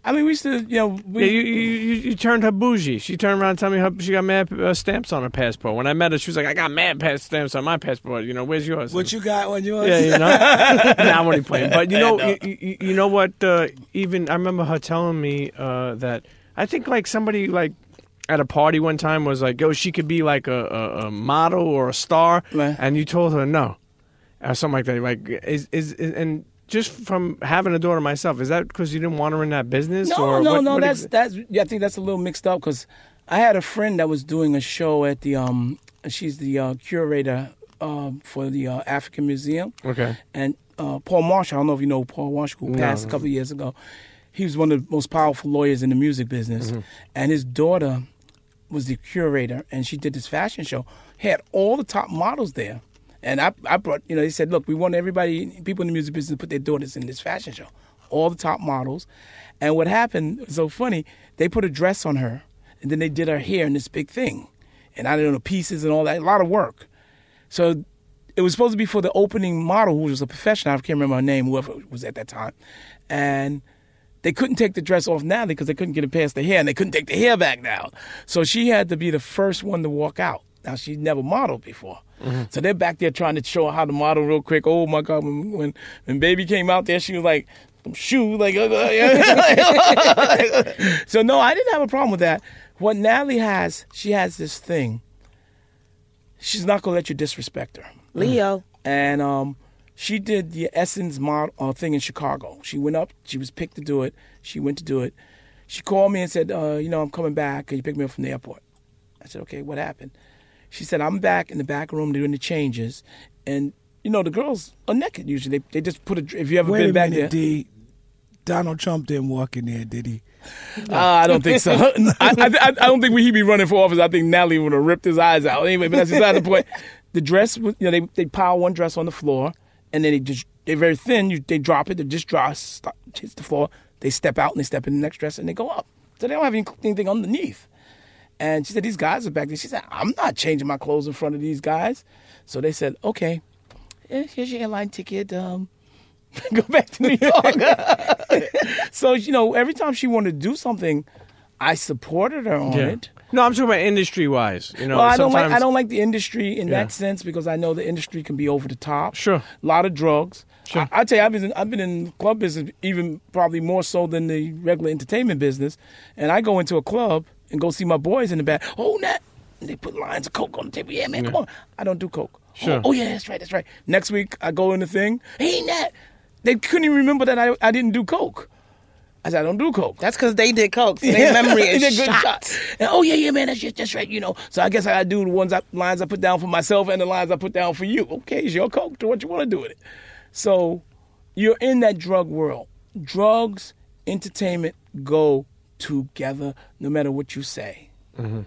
I mean, we used to, you know... We, yeah, you, you, you turned her bougie. She turned around and told me her, she got mad uh, stamps on her passport. When I met her, she was like, I got mad stamps on my passport. You know, where's yours? What and, you got when yours? Yeah, you know? Nah, I'm only playing. But you know, no. you, you, you know what, uh, even... I remember her telling me uh, that... I think, like, somebody, like... At a party one time was like, yo, she could be, like, a, a, a model or a star. Right. And you told her no. Or something like that. Like, is... is, is and... Just from having a daughter myself, is that because you didn't want her in that business? No, or no, what, no. What that's ex- that's. Yeah, I think that's a little mixed up because I had a friend that was doing a show at the. Um, she's the uh, curator uh, for the uh, African Museum. Okay. And uh, Paul Marshall, I don't know if you know Paul Marshall, who passed no. a couple of years ago. He was one of the most powerful lawyers in the music business, mm-hmm. and his daughter was the curator, and she did this fashion show. Had all the top models there, And I, I brought, you know, he said, look, we want everybody, people in the music business, to put their daughters in this fashion show. All the top models. And what happened, so funny, they put a dress on her, and then they did her hair in this big thing. And I don't know, pieces and all that, a lot of work. So it was supposed to be for the opening model, who was a professional, I can't remember her name, whoever it was at that time. And they couldn't take the dress off now because they couldn't get it past the hair, and they couldn't take the hair back now. So she had to be the first one to walk out. Now, she's never modeled before. Mm-hmm. So they're back there trying to show her how to model real quick. Oh, my God, when when, when Baby came out there, she was like, shoe, like. So, no, I didn't have a problem with that. What Natalie has, she has this thing. She's not going to let you disrespect her. Leo. And um, she did the Essence model uh, thing in Chicago. She went up. She was picked to do it. She went to do it. She called me and said, uh, you know, I'm coming back. Can you pick me up from the airport? I said, okay, what happened? She said, I'm back in the back room doing the changes. And, you know, the girls are naked usually. They, they just put a, if you ever Wait been a back minute, there. D, Donald Trump didn't walk in there, did he? No. Uh, I don't think so. I, I, I don't think he'd be running for office. I think Natalie would have ripped his eyes out. Anyway, but that's beside the point. The dress, you know, they, they pile one dress on the floor, and then they just, they're very thin. You, they drop it. They just drop, stop, hits the floor. They step out, and they step in the next dress, and they go up. So they don't have anything underneath. And she said, these guys are back there. She said, I'm not changing my clothes in front of these guys. So they said, okay, here's your airline ticket. Um, go back to New York. So, you know, every time she wanted to do something, I supported her on yeah. it. No, I'm talking about industry-wise. You know, well, I don't like I don't like the industry in yeah. that sense, because I know the industry can be over the top. Sure. A lot of drugs. Sure. I, I tell you, I've been, I've been in the club business even probably more so than the regular entertainment business. And I go into a club and go see my boys in the back. Oh, Nat. And they put lines of coke on the table. Yeah, man, yeah. come on. I don't do coke. Sure. Oh, oh, yeah, that's right, that's right. Next week, I go in the thing. Hey, Nat. They couldn't even remember that I, I didn't do coke. I said, I don't do coke. That's because they did coke. So yeah. Their memory is shot. Good shot. And, oh, yeah, yeah, man, that's, just, that's right, you know. So I guess I do the ones I, lines I put down for myself and the lines I put down for you. Okay, it's your coke. Do what you want to do with it. So you're in that drug world. Drugs, entertainment go together no matter what you say. Mm-hmm.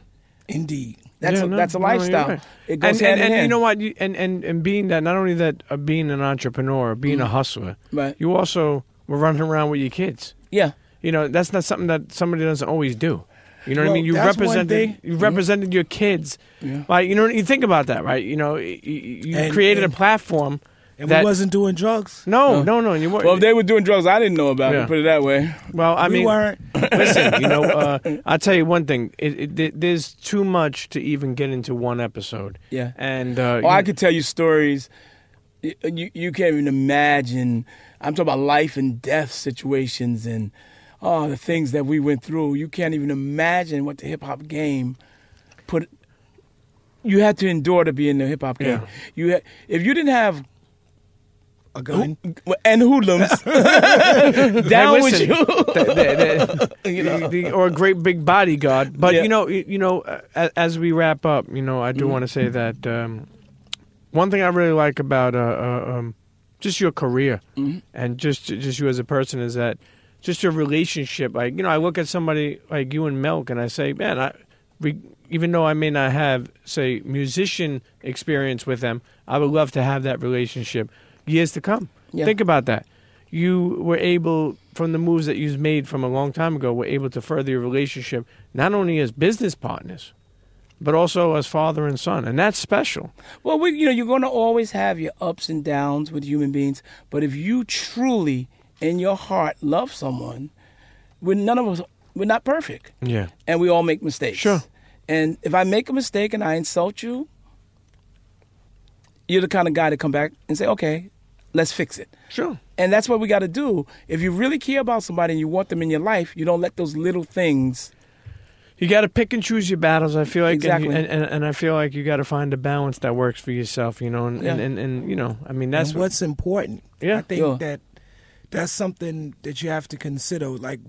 Indeed. That's, yeah, a, no, that's a lifestyle. No, right. It goes and, hand and, in and hand. You know what? You, and, and, and being that, not only that, uh, being an entrepreneur, being mm. a hustler, right. you also were running around with your kids. Yeah. You know, that's not something that somebody doesn't always do. You know well, what I mean? You represented you represented mm-hmm. your kids. Yeah. Like, you know, you think about that, right? You know, you, you and, created and, a platform. And that, we wasn't doing drugs. No, no, no. no you weren't. Well, if they were doing drugs, I didn't know about yeah. it, put it that way. Well, I we mean, weren't. Listen, you know, uh, I'll tell you one thing. It, it, there's too much to even get into one episode. Yeah. And uh, oh, I know, could tell you stories. You, you can't even imagine. I'm talking about life and death situations and oh, the things that we went through. You can't even imagine what the hip-hop game put. You had to endure to be in the hip-hop game. Yeah. You had, if you didn't have... A gun. Who, and hoodlums. Down with you. the, the, the, you know. the, or a great big bodyguard. But, yeah. you know, you know, uh, as we wrap up, you know, I do mm-hmm. want to say that um, one thing I really like about uh, uh, um, just your career mm-hmm. and just just you as a person is that just your relationship. Like, you know, I look at somebody like you and Milk and I say, man, I, we, even though I may not have, say, musician experience with them, I would love to have that relationship. Years to come. Yeah. Think about that. You were able, from the moves that you've made from a long time ago, were able to further your relationship, not only as business partners, but also as father and son. And that's special. Well, we, you know, you're going to always have your ups and downs with human beings. But if you truly, in your heart, love someone, we're, none of us, we're not perfect. Yeah. And we all make mistakes. Sure. And if I make a mistake and I insult you, you're the kind of guy to come back and say, okay, let's fix it. Sure. And that's what we got to do. If you really care about somebody and you want them in your life, you don't let those little things. You got to pick and choose your battles, I feel like. Exactly. And, and, and I feel like you got to find a balance that works for yourself, you know. And, yeah. and, and, and you know, I mean, that's and what's what, important. Yeah. I think yeah. that that's something that you have to consider. Like,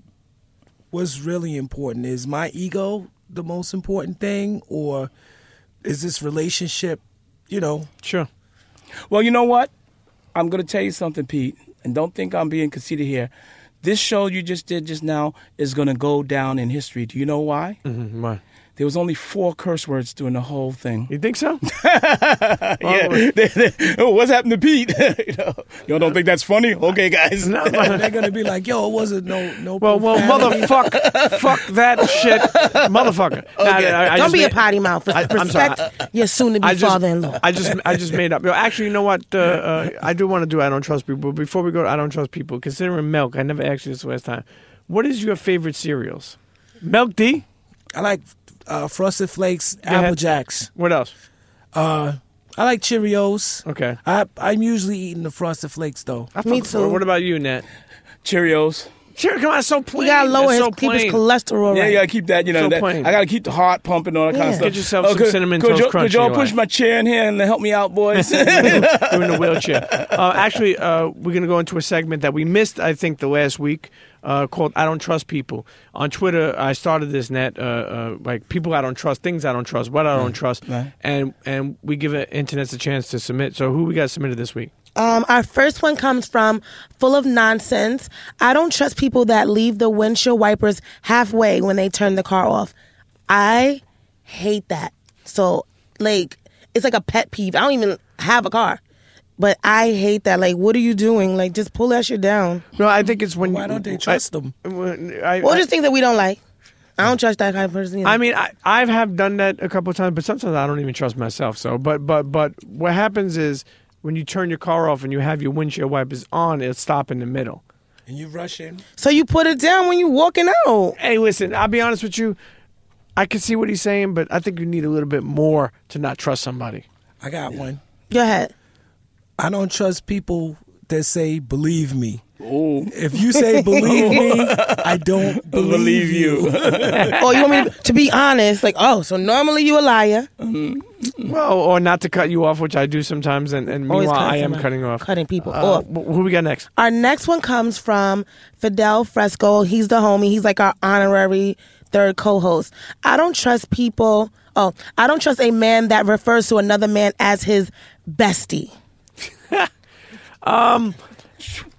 what's really important? Is my ego the most important thing? Or is this relationship, you know? Sure. Well, you know what? I'm going to tell you something, Pete, and don't think I'm being conceited here. This show you just did just now is going to go down in history. Do you know why? Mm-hmm. Why? There was only four curse words during the whole thing. You think so? Yeah. Oh, what's happened to Pete? You know, y'all don't think that's funny? Okay, guys. No, they're gonna be like, yo, it wasn't no no. Well, well, motherfuck, fuck that shit, motherfucker. Okay. Now, I, I don't be made, a potty mouth. I, Respect your soon-to-be father-in-law. I just, I just made up. Yo, actually, you know what? Uh, uh, I do want to do I Don't Trust People. Before we go to I Don't Trust People, considering Milk, I never asked you this last time. What is your favorite cereals? Milk D. I like. Uh, Frosted Flakes, yeah. Apple Jacks. What else? Uh, I like Cheerios. Okay. I, I'm usually eating the Frosted Flakes, though. I Me too. What about you, Nat? Cheerios. Cheerios, come on, it's so plain. You gotta lower his, so keep plain. his cholesterol. Yeah, right. You gotta keep that, you know, so that, I gotta keep the heart pumping, all that yeah. kind of stuff. Get yourself oh, some could, Cinnamon could Toast you, Crunch. Could y'all push life. my chair in here and help me out, boys? You're in the wheelchair. Uh, actually, uh, we're gonna go into a segment that we missed, I think, the last week. Uh, called I Don't Trust People. On Twitter, I started this net, uh, uh, like people I don't trust, things I don't trust, what I don't trust, right. and and we give it, internets a chance to submit. So who we got submitted this week? Um, our first one comes from Full of Nonsense. I don't trust people that leave the windshield wipers halfway when they turn the car off. I hate that. So, like, it's like a pet peeve. I don't even have a car. But I hate that. Like, what are you doing? Like, just pull that shit down. No, I think it's when Why you... Why don't they trust I, them? I, I, well, just things that we don't like. I don't trust that kind of person either. I mean, I I have done that a couple of times, but sometimes I don't even trust myself. So, But but but what happens is when you turn your car off and you have your windshield wipers on, it'll stop in the middle. And you rush in. So you put it down when you're walking out. Hey, listen, I'll be honest with you. I can see what he's saying, but I think you need a little bit more to not trust somebody. I got one. Go ahead. I don't trust people that say, believe me. Ooh. If you say, believe me, I don't believe, believe you. Or you want me to be honest, like, oh, so normally you a liar. Mm-hmm. Well, or not to cut you off, which I do sometimes, and, and meanwhile, I am cutting off. Cutting people uh, off. Who we got next? Our next one comes from Fidel Fresco. He's the homie. He's like our honorary third co-host. I don't trust people. Oh, I don't trust a man that refers to another man as his bestie. um,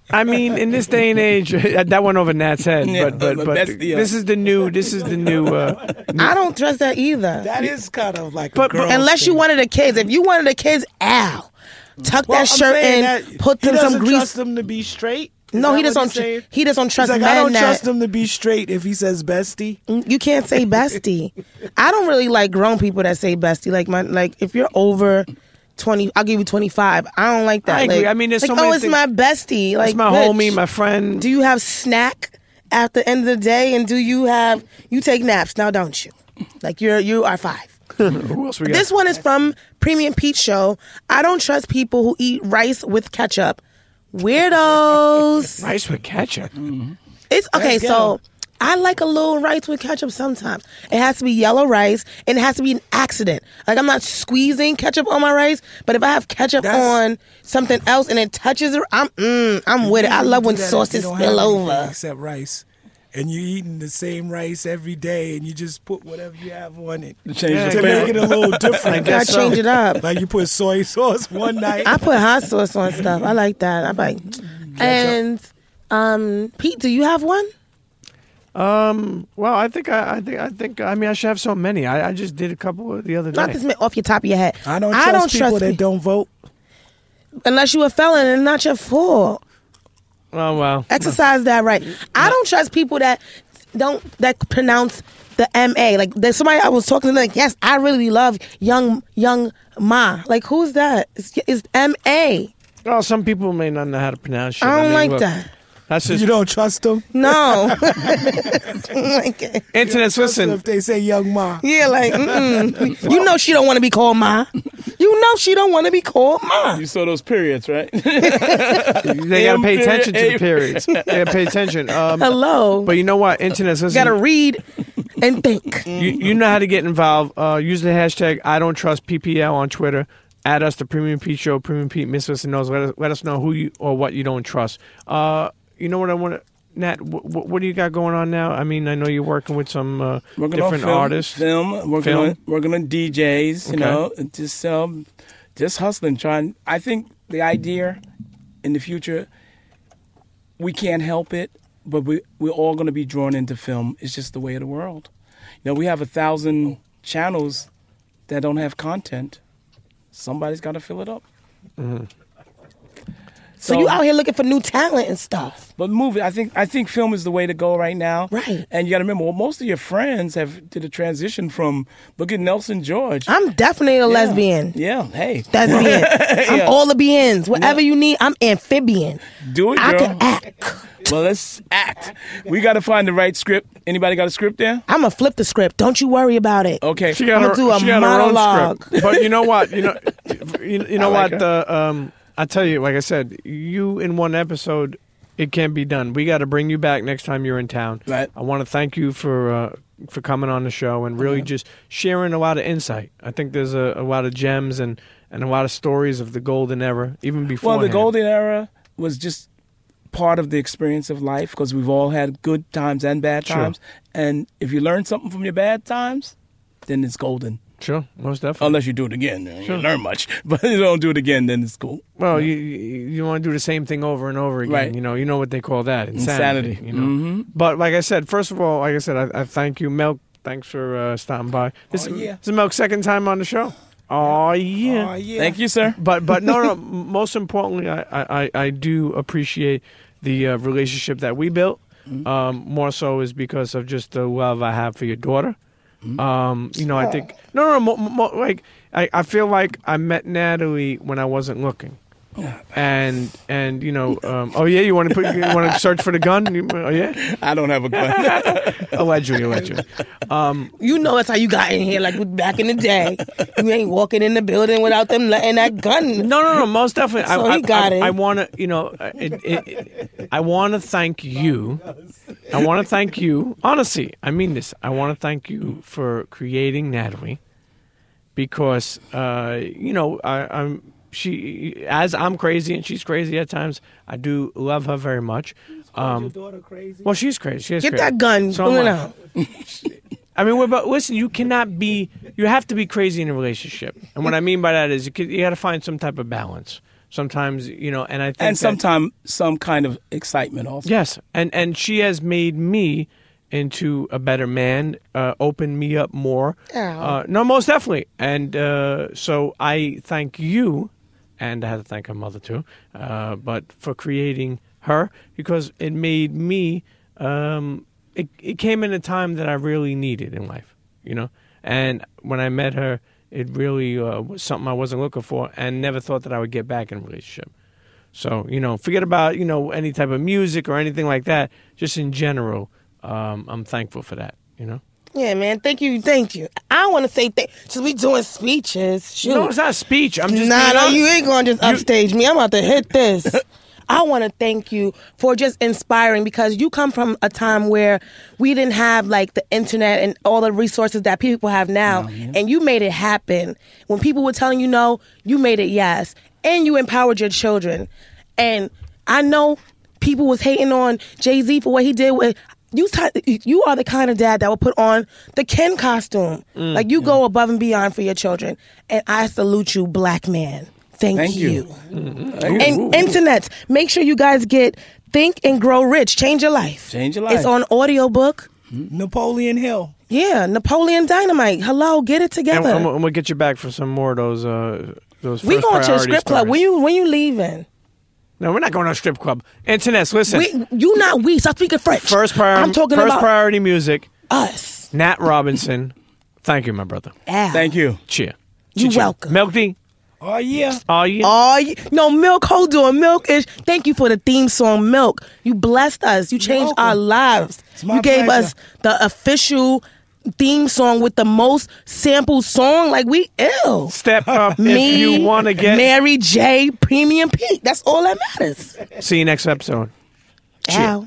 I mean, in this day and age, that went over Nat's head. Yeah, but but, but bestie, this is the new. This is the new, uh, new. I don't trust that either. That is kind of like. But, a but unless thing. you wanted the kids, if you wanted the kids, ow, tuck well, that I'm shirt in, that put them some grease. Trust them to be straight. Is no, he doesn't. Tr- he doesn't trust like, men. I don't that. trust him to be straight if he says bestie. You can't say bestie. I don't really like grown people that say bestie. Like my like if you're over. twenty, I'll give you twenty-five. I don't like that. I agree. Like, I mean, there's like, so many oh, it's things. My bestie. Like, it's my bitch, homie, my friend. Do you have snack at the end of the day? And do you have, you take naps now, don't you? Like, you're, you are five. Who else we got? This one is from Premium Pete Show. I don't trust people who eat rice with ketchup. Weirdos. Rice with ketchup? Mm-hmm. It's, okay, so... I like a little rice with ketchup sometimes. It has to be yellow rice, and it has to be an accident. Like, I'm not squeezing ketchup on my rice, but if I have ketchup That's... on something else and it touches it, I'm mm, I'm with it. I love when sauces spill over. Except rice. And you're eating the same rice every day, and you just put whatever you have on it change yeah, to make it a little different. I so. change it up. Like, you put soy sauce one night. I put hot sauce on stuff. I like that. I like. Ketchup. And um, Pete, do you have one? Um. Well, I think I, I think I think I mean I should have so many. I, I just did a couple the other day. Not this off your top of your head. I don't trust I don't people trust that me. don't vote unless you a felon and not your fault. Oh well. Exercise no. that right. No. I don't trust people that don't that pronounce the M A. Like there's somebody I was talking to. Like yes, I really love young young ma. Like who's that? It's, it's M A. Well, some people may not know how to pronounce shit. I don't I mean, like look, that. That's just, you don't trust them? No. Like, internets, listen. If they say young ma. Yeah, like, mm-mm. Wow. You know she don't want to be called ma. You know she don't want to be called ma. You saw those periods, right? They got to pay attention to the periods. They got to pay attention. Um, Hello. But you know what? Internets, listen. Got to read and think. You, you know how to get involved. Uh, use the hashtag I don't trust P P L on Twitter. Add us to Premium Pete Show, Premium Pete, Miss Listen Knows. Let us, let us know who you or what you don't trust. Uh, You know what I want to... Nat, wh- wh- what do you got going on now? I mean, I know you're working with some uh, working different film, artists. Film. Working film. on working on D Js, okay. You know. Just um, just hustling, trying... I think the idea in the future, we can't help it, but we, we're all going to be drawn into film. It's just the way of the world. You know, we have a thousand channels that don't have content, somebody's got to fill it up. Mm-hmm. So, so you out here looking for new talent and stuff. But movie, I think I think film is the way to go right now. Right. And you got to remember, well, most of your friends have did a transition from, look at Nelson George. I'm definitely a yeah. lesbian. Yeah, hey. Lesbian. I'm yeah. all the beans. Whatever yeah. you need, I'm amphibian. Do it, I girl. I can act. Well, let's act. We got to find the right script. Anybody got a script there? I'm going to flip the script. Don't you worry about it. Okay. She got, her, do a she got her own script. But you know what? You know, you, you know like what? The... Um, I tell you, like I said, you in one episode, it can't be done. We got to bring you back next time you're in town. Right. I want to thank you for uh, for coming on the show and really yeah. just sharing a lot of insight. I think there's a, a lot of gems and, and a lot of stories of the golden era, even before. Well, the golden era was just part of the experience of life because we've all had good times and bad times. Sure. And if you learn something from your bad times, then it's golden. Sure, most definitely. Unless you do it again, then sure. you don't learn much. But if you don't do it again, then it's cool. Well, yeah. you you want to do the same thing over and over again. Right. You know, you know what they call that, insanity. insanity. You know, mm-hmm. but like I said, first of all, like I said, I, I thank you, Milk. Thanks for uh, stopping by. This, oh, yeah. this is Milk's second time on the show. Oh yeah. oh yeah, thank you, sir. But but no, no. Most importantly, I, I, I do appreciate the uh, relationship that we built. Mm-hmm. Um, more so is because of just the love I have for your daughter. Um, you know, I think no, no, no mo, mo, like I, I feel like I met Natalie when I wasn't looking, and and you know, um, oh yeah, you want to put, you want to search for the gun? You, oh yeah, I don't have a gun. allegedly, allegedly. Um, you know, that's how you got in here, like back in the day. You ain't walking in the building without them letting that gun. No, no, no, most definitely. So I, he I, got I, it. I want to, you know, it, it, it, I want to thank you. I want to thank you, honestly, I mean this, I want to thank you for creating Natalie because, uh, you know, I, I'm she as I'm crazy and she's crazy at times, I do love her very much. Um, your daughter crazy? Well, she's crazy. She is Get crazy. that gun. So like, out. I mean, we're, but listen, you cannot be, you have to be crazy in a relationship. And what I mean by that is you, you got to find some type of balance. Sometimes, you know, and I think and sometimes some kind of excitement also. Yes, and and she has made me into a better man, uh, opened me up more. Uh, no, most definitely. And uh, so I thank you, and I had to thank her mother too, uh, but for creating her because it made me. Um, it it came in a time that I really needed in life, you know. And when I met her. It really uh, was something I wasn't looking for and never thought that I would get back in a relationship. So, you know, forget about, you know, any type of music or anything like that. Just in general, um, I'm thankful for that, you know? Yeah, man. Thank you. Thank you. I want to say thank you. Because we doing speeches. Shoot. No, it's not a speech. I'm just... Nah, no, you ain't going to just upstage you... me. I'm about to hit this. I want to thank you for just inspiring because you come from a time where we didn't have like the internet and all the resources that people have now. Oh, yeah. And you made it happen. When people were telling you no, you made it yes. And you empowered your children. And I know people was hating on Jay-Z for what he did with... You t- you are the kind of dad that will put on the Ken costume. Mm, like you yeah. go above and beyond for your children. And I salute you, black man. Thank, Thank you. you. Mm-hmm. Thank and you. Internet, make sure you guys get Think and Grow Rich. Change your life. Change your life. It's on audiobook. Mm-hmm. Napoleon Hill. Yeah, Napoleon Dynamite. Hello, get it together. And, and we'll get you back for some more of those, uh, those first priority stories. We going to a strip club. When you, when you leaving? No, we're not going to a strip club. Internet, listen. We, you not we. Stop speaking French. First, priori- I'm talking first about priority music. Us. Nat Robinson. Thank you, my brother. Al. Thank you. Cheer. You're Cheer. welcome. Milk D. Oh yeah. Oh yeah. Oh yeah. No, Milk, hold on. Milk is thank you for the theme song, Milk. You blessed us. You changed our lives. You gave pleasure. us the official theme song with the most sampled song. Like we ill. Step up Me, if you wanna get Mary J Premium Peak. That's all that matters. See you next episode. Ciao.